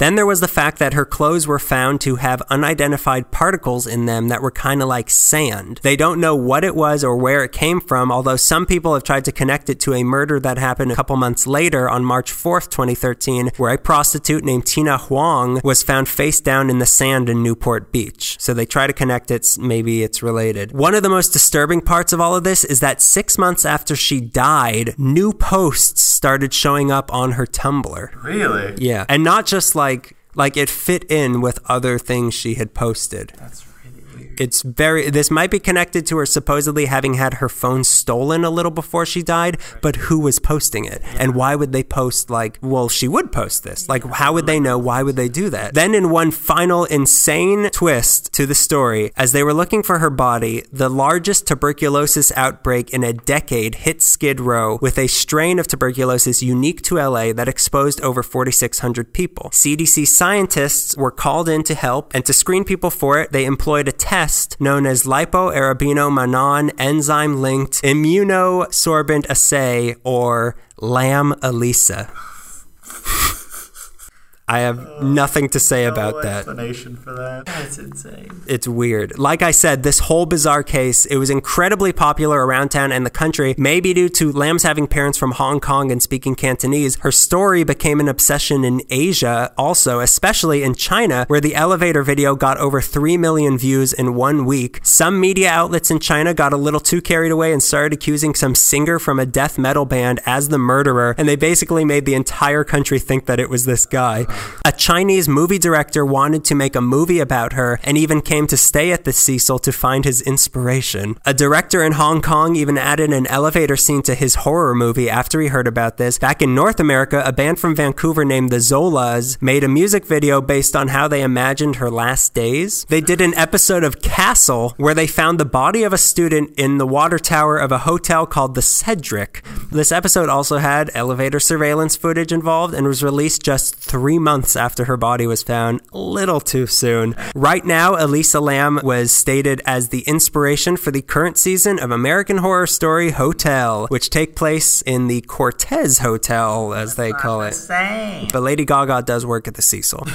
Then there was the fact that her clothes were found to have unidentified particles in them that were kind of like sand. They don't know what it was or where it came from, although some people have tried to connect it to a murder that happened a couple months later on March fourth, twenty thirteen, where a prostitute named Tina Huang was found face down in the sand in Newport Beach. So they try to connect it, maybe it's related. One of the most disturbing parts of all of this is that six months after she died, new posts started showing up on her Tumblr. Really? Yeah. And not just like, like it fit in with other things she had posted. That's It's very, this might be connected to her supposedly having had her phone stolen a little before she died, but who was posting it? And why would they post like, well, she would post this. Like, how would they know? Why would they do that? Then in one final insane twist to the story, as they were looking for her body, the largest tuberculosis outbreak in a decade hit Skid Row with a strain of tuberculosis unique to L A that exposed over forty-six hundred people. C D C scientists were called in to help, and to screen people for it, they employed a test known as lipoarabinomannan enzyme-linked immunosorbent assay, or Lam Elisa. I have uh, nothing to say no about that. Explanation for that. That's insane. It's weird. Like I said, this whole bizarre case, it was incredibly popular around town and the country, maybe due to Lam's having parents from Hong Kong and speaking Cantonese. Her story became an obsession in Asia also, especially in China, where the elevator video got over three million views in one week. Some media outlets in China got a little too carried away and started accusing some singer from a death metal band as the murderer, and they basically made the entire country think that it was this guy. A Chinese movie director wanted to make a movie about her and even came to stay at the Cecil to find his inspiration. A director in Hong Kong even added an elevator scene to his horror movie after he heard about this. Back in North America, a band from Vancouver named the Zolas made a music video based on how they imagined her last days. They did an episode of Castle where they found the body of a student in the water tower of a hotel called the Cedric. This episode also had elevator surveillance footage involved and was released just three months months after her body was found. A little too soon. Right now, Elisa Lam was stated as the inspiration for the current season of American Horror Story Hotel, which take place in the Cortez Hotel, as they call it. But Lady Gaga does work at the Cecil.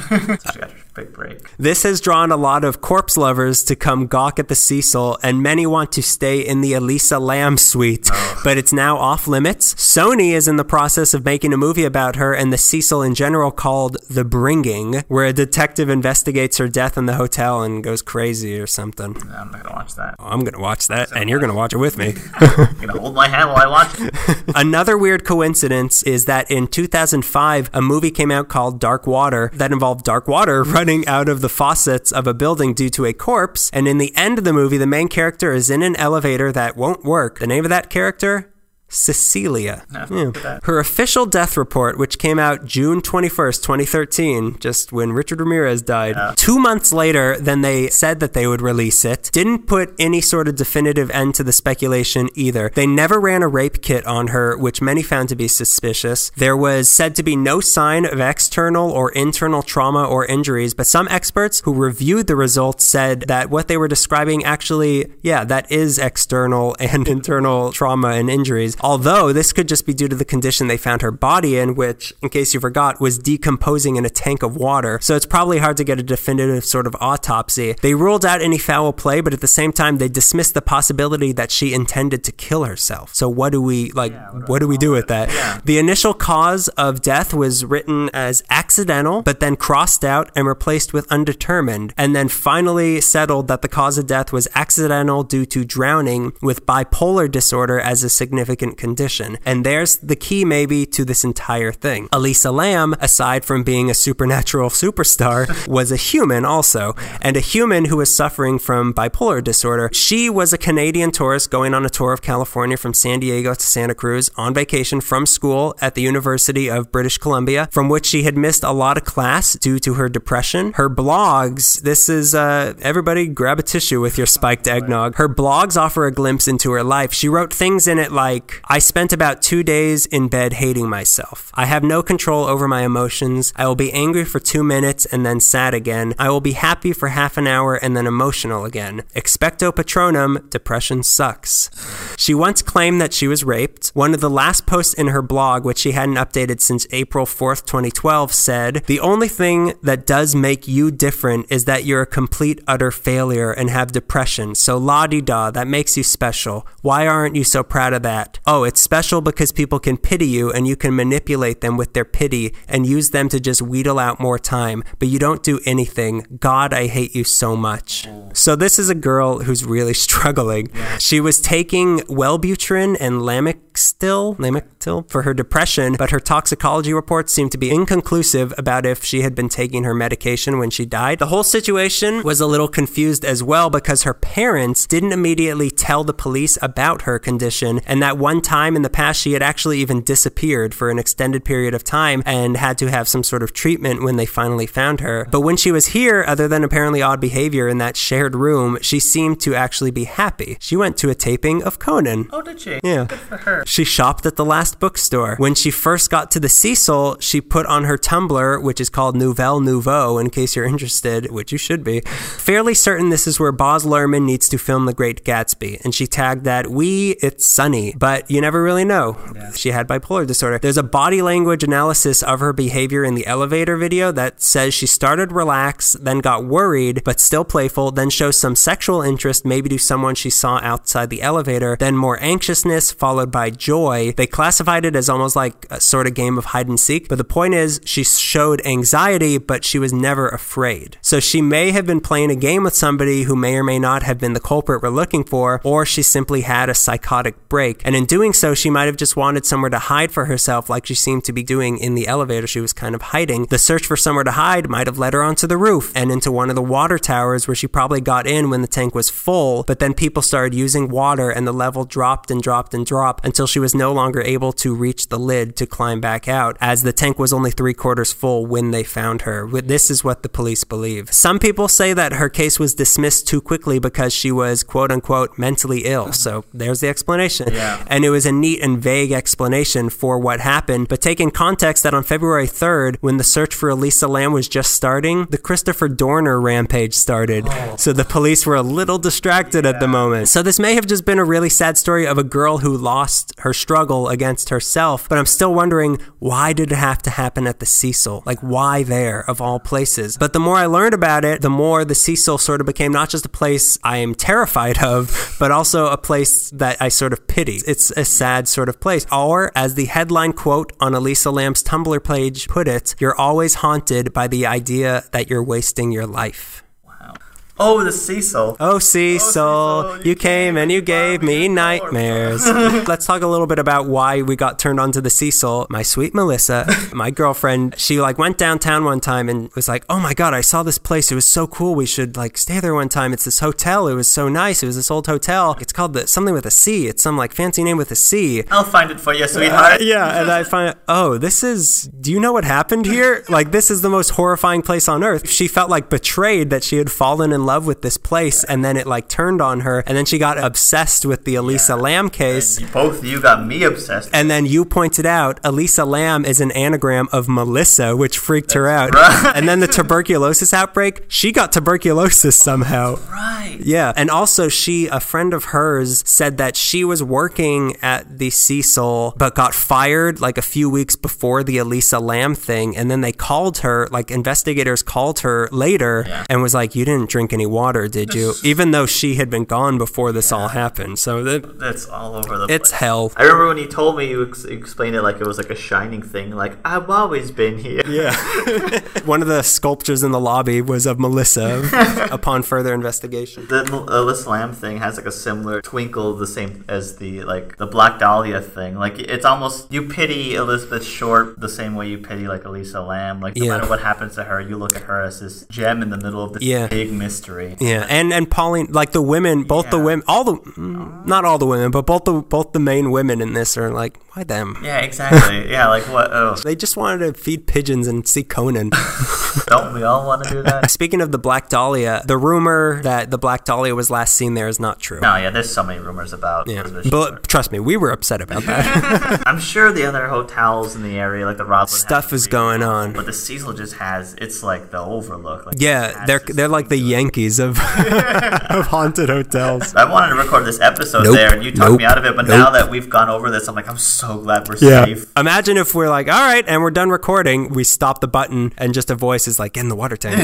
Big break. This has drawn a lot of corpse lovers to come gawk at the Cecil, and many want to stay in the Elisa Lam suite, oh. but it's now off limits. Sony is in the process of making a movie about her and the Cecil in general called The Bringing, where a detective investigates her death in the hotel and goes crazy or something. No, I'm not going to watch that. Oh, I'm going to watch that, so and you're going to watch it with me. I'm going to hold my hand while I watch it. Another weird coincidence is that in two thousand five, a movie came out called Dark Water that involved dark water running out of the faucets of a building due to a corpse, and in the end of the movie, the main character is in an elevator that won't work. The name of that character? Cecilia. No, yeah. Her official death report, which came out June twenty-first, twenty thirteen, just when Richard Ramirez died, yeah. two months later than they said that they would release it, didn't put any sort of definitive end to the speculation either. They never ran a rape kit on her, which many found to be suspicious. There was said to be no sign of external or internal trauma or injuries, but some experts who reviewed the results said that what they were describing actually, yeah, that is external and internal trauma and injuries. Although this could just be due to the condition they found her body in, which, in case you forgot, was decomposing in a tank of water. So it's probably hard to get a definitive sort of autopsy. They ruled out any foul play, but at the same time, they dismissed the possibility that she intended to kill herself. So what do we, like, yeah, what, what do we do with that? Yeah. The initial cause of death was written as accidental, but then crossed out and replaced with undetermined, and then finally settled that the cause of death was accidental due to drowning with bipolar disorder as a significant condition. And there's the key maybe to this entire thing. Elisa Lam, aside from being a supernatural superstar, was a human also, and a human who was suffering from bipolar disorder. She was a Canadian tourist going on a tour of California from San Diego to Santa Cruz on vacation from school at the University of British Columbia, from which she had missed a lot of class due to her depression. Her blogs, this is, uh, everybody grab a tissue with your spiked eggnog. Her blogs offer a glimpse into her life. She wrote things in it like, I spent about two days in bed hating myself. I have no control over my emotions. I will be angry for two minutes and then sad again. I will be happy for half an hour and then emotional again. Expecto Patronum, depression sucks. She once claimed that she was raped. One of the last posts in her blog, which she hadn't updated since April fourth, twenty twelve, said, "The only thing that does make you different is that you're a complete utter failure and have depression. So la-di-da, that makes you special. Why aren't you so proud of that? Oh, it's special because people can pity you and you can manipulate them with their pity and use them to just wheedle out more time, but you don't do anything. God, I hate you so much." So this is a girl who's really struggling. She was taking Wellbutrin and Lamictal, Lamictal for her depression, but her toxicology reports seemed to be inconclusive about if she had been taking her medication when she died. The whole situation was a little confused as well because her parents didn't immediately tell the police about her condition, and that one time in the past, she had actually even disappeared for an extended period of time and had to have some sort of treatment when they finally found her. But when she was here, other than apparently odd behavior in that shared room, she seemed to actually be happy. She went to a taping of Conan. Oh, did she? Yeah. Good for her. She shopped at the last bookstore. When she first got to the Cecil, she put on her Tumblr, which is called Nouvelle Nouveau, in case you're interested, which you should be. Fairly certain this is where Boz Lerman needs to film The Great Gatsby. And she tagged that, we, it's sunny. But you never really know. Yeah. She had bipolar disorder. There's a body language analysis of her behavior in the elevator video that says she started relaxed, then got worried, but still playful, then shows some sexual interest, maybe to someone she saw outside the elevator, then more anxiousness, followed by joy. They classified it as almost like a sort of game of hide and seek. But the point is, she showed anxiety, but she was never afraid. So she may have been playing a game with somebody who may or may not have been the culprit we're looking for, or she simply had a psychotic break. And in doing so, she might have just wanted somewhere to hide for herself, like she seemed to be doing in the elevator. She was kind of hiding. The search for somewhere to hide might have led her onto the roof and into one of the water towers, where she probably got in when the tank was full, but then people started using water and the level dropped and dropped and dropped until she was no longer able to reach the lid to climb back out, as the tank was only three quarters full when they found her. This is what the police believe. Some people say that her case was dismissed too quickly because she was, quote unquote, mentally ill. So there's the explanation. Yeah. And it was a neat and vague explanation for what happened, but take in context that on February third, when the search for Elisa Lam was just starting, the Christopher Dorner rampage started. Oh. So the police were a little distracted yeah. at the moment. So this may have just been a really sad story of a girl who lost her struggle against herself, but I'm still wondering, why did it have to happen at the Cecil? Like, why there, of all places? But the more I learned about it, the more the Cecil sort of became not just a place I am terrified of, but also a place that I sort of pity. It's a sad sort of place. Or, as the headline quote on Elisa Lam's Tumblr page put it, you're always haunted by the idea that you're wasting your life. Oh, the Cecil. Oh, Cecil, oh, Cecil. You, you came and you gave me nightmares. Let's talk a little bit about why we got turned on to the Cecil. My sweet Melissa, my girlfriend, she like went downtown one time and was like, oh my God, I saw this place. It was so cool. We should like stay there one time. It's this hotel. It was so nice. It was this old hotel. It's called the, something with a C. It's some like fancy name with a C. I'll find it for you, sweetheart. Uh, yeah, and I find, oh, this is, do you know what happened here? Like, this is the most horrifying place on earth. She felt like betrayed that she had fallen in love with this place, and then it like turned on her, and then she got obsessed with the Elisa yeah. Lam case. And both of you got me obsessed. And then you pointed out Elisa Lam is an anagram of Melissa, which freaked That's her out. Right. And then the tuberculosis outbreak, she got tuberculosis somehow. Oh, right. Yeah. And also she, a friend of hers said that she was working at the Cecil, but got fired like a few weeks before the Elisa Lam thing. And then they called her, like investigators called her later yeah. and was like, you didn't drink any water, did you? Even though she had been gone before this yeah. all happened. So that, that's all over the place. It's hell. I remember when you told me, you ex- explained it like it was like a shining thing, like I've always been here. Yeah. One of the sculptures in the lobby was of Melissa upon further investigation. The Elisa Lam thing has like a similar twinkle, the same as the like the Black Dahlia thing. Like, it's almost, you pity Elizabeth Short the same way you pity like Elisa Lam. Like, no yeah. matter what happens to her, you look at her as this gem in the middle of this yeah. big mystery. Yeah, and and Pauline, like the women, both yeah. the women, all the, mm, not all the women, but both the both the main women in this are like, why them? Yeah, exactly. Yeah, like what? Oh. They just wanted to feed pigeons and see Conan. Don't we all want to do that? Speaking of the Black Dahlia, the rumor that the Black Dahlia was last seen there is not true. No, yeah, there's so many rumors about. Yeah, but trust me, we were upset about that. I'm sure the other hotels in the area, like the Roslyn, stuff is going on, but the Cecil just has, it's like the Overlook. Like, yeah, they're they're like the Yankees. Yankees of, of haunted hotels. I wanted to record this episode nope, there, and you talked nope, me out of it, but nope. now that we've gone over this, I'm like, I'm so glad we're yeah. safe. Imagine if we're like, all right, and we're done recording, we stop the button, and just a voice is like, in the water tank.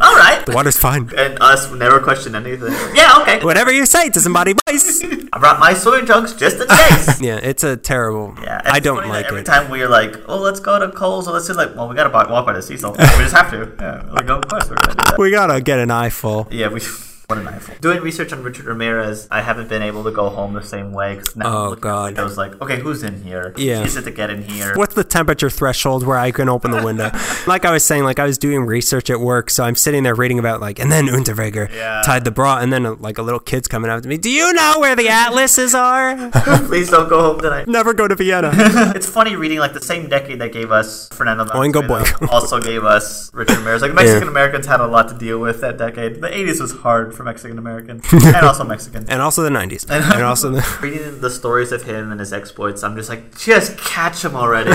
All right. The water's fine. And us never question anything. Yeah, okay. Whatever you say to somebody, voice. I brought my soy chunks just in case. Yeah, it's a terrible, yeah, I don't like every it. Every time we're like, oh, let's go to Kohl's, or let's do like, well, we got to walk by the Cecil. We just have to. Yeah, like, of course we're going to do that. We got to get an eye full. Yeah, we what an eyeful. Doing research on Richard Ramirez, I haven't been able to go home the same way. Cause now oh, God. I was like, okay, who's in here? Yeah. Is it to get in here? What's the temperature threshold where I can open the window? Like I was saying, like I was doing research at work, so I'm sitting there reading about like, and then Unterweger yeah. tied the bra, and then like a little kid's coming up to me. Do you know where the atlases are? Please don't go home tonight. Never go to Vienna. It's funny reading like the same decade that gave us Fernando Oingo Boingo also gave us Richard Ramirez. Like Mexican yeah. Americans had a lot to deal with that decade. The eighties was hard for for Mexican American, and also Mexican, and also the nineties, and, and also the- reading the stories of him and his exploits. I'm just like, just catch him already.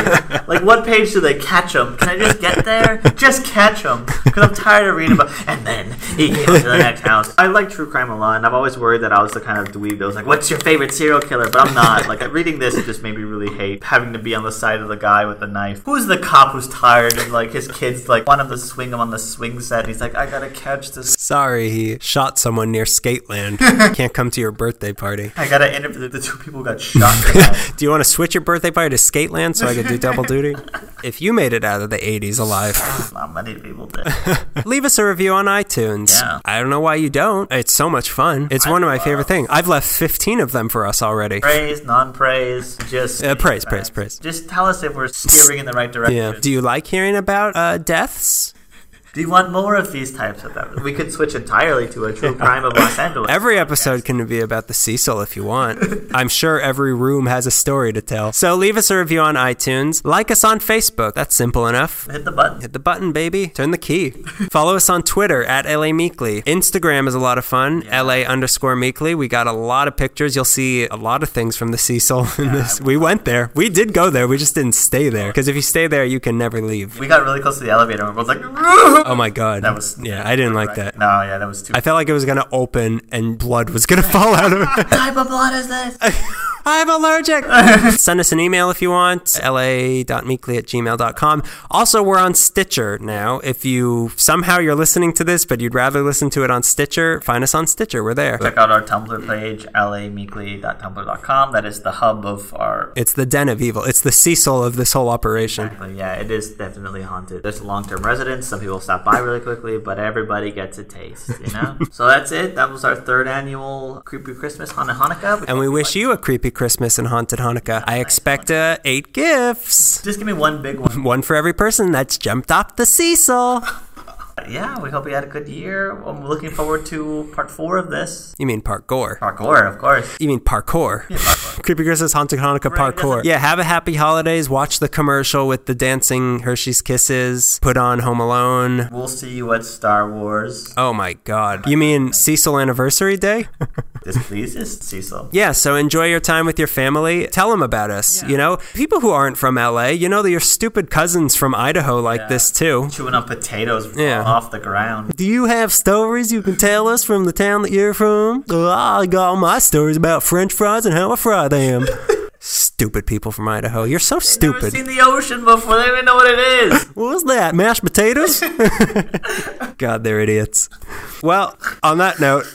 Like, what page do they catch him? Can I just get there? Just catch him, because I'm tired of reading about. And then he came to the next house. I like true crime a lot, and I've always worried that I was the kind of dweeb that was like, "What's your favorite serial killer?" But I'm not. Like, reading this just made me really hate having to be on the side of the guy with the knife. Who's the cop who's tired and like his kids like want him to swing him on the swing set? And he's like, "I gotta catch this." Sorry, he shot someone near Skateland. Can't come to your birthday party. I gotta interview the two people who got shot. Do you want to switch your birthday party to Skateland so I can do double duty? If you made it out of the eighties alive, not many people did. Leave us a review on iTunes. Yeah. I don't know why you don't. It's so much fun. It's I one of my love. favorite things. I've left fifteen of them for us already. Praise, non-praise, just uh, praise, praise, praise. Just tell us if we're steering in the right direction. Yeah. Do you like hearing about uh, deaths? Do you want more of these types of episodes? We could switch entirely to a true crime of Los Angeles. Every episode can be about the Cecil if you want. I'm sure every room has a story to tell. So leave us a review on iTunes. Like us on Facebook. That's simple enough. Hit the button. Hit the button, baby. Turn the key. Follow us on Twitter at L A Meekly. Instagram is a lot of fun. Yeah. L A underscore Meekly. We got a lot of pictures. You'll see a lot of things from the Cecil in yeah, this. We went there. We did go there. We just didn't stay there. Because if you stay there, you can never leave. We got really close to the elevator and we're like, oh my god. That was yeah, I didn't like right. that. No, yeah, that was too I felt like it was gonna open and blood was gonna fall out of it. What type of blood is this? I'm allergic. Send us an email if you want. L A dot meekly at gmail dot com. Also, we're on Stitcher now. If you somehow you're listening to this, but you'd rather listen to it on Stitcher, find us on Stitcher. We're there. Check out our Tumblr page, L A meekly dot tumblr dot com. That is the hub of our... It's the den of evil. It's the Cecil of this whole operation. Exactly. Yeah, it is definitely haunted. There's long-term residents. Some people stop by really quickly, but everybody gets a taste, you know? So that's it. That was our third annual Creepy Christmas, Haunted Hanukkah. We and we wish like- you a creepy Christmas and Haunted Hanukkah. I expect uh, eight gifts. Just give me one big one. One for every person that's jumped off the Cecil. Yeah, we hope you had a good year. I'm looking forward to part four of this. You mean parkour? Parkour, of course. You mean parkour? Yeah, parkour. Creepy Christmas, Haunted Hanukkah, right, parkour. Yeah, have a happy holidays. Watch the commercial with the dancing Hershey's Kisses. Put on Home Alone. We'll see you at Star Wars. Oh my God. You mean Cecil Anniversary Day? This pleases Cecil. Yeah, so enjoy your time with your family. Tell them about us. Yeah. You know, people who aren't from L A, you know, your stupid cousins from Idaho like yeah. this too. Chewing up potatoes. Yeah. Off the ground. Do you have stories you can tell us from the town that you're from? Oh, I got all my stories about French fries and how I fry them. Stupid people from Idaho. You're so stupid. They've never seen the ocean before. They don't even know what it is. What's that? Mashed potatoes? God, they're idiots. Well, on that note,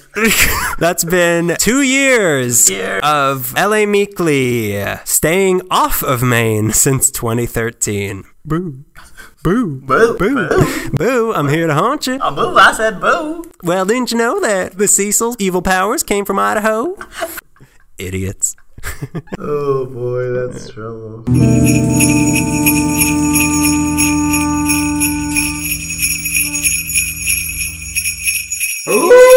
that's been two years Year. of L A Meekly staying off of Maine since twenty thirteen. Boo. Boo. Boo. Boo. Boo. Boo. I'm here to haunt you. Oh, boo. I said boo. Well, didn't you know that the Cecil's evil powers came from Idaho? Idiots. Oh, boy, that's trouble. Ooh!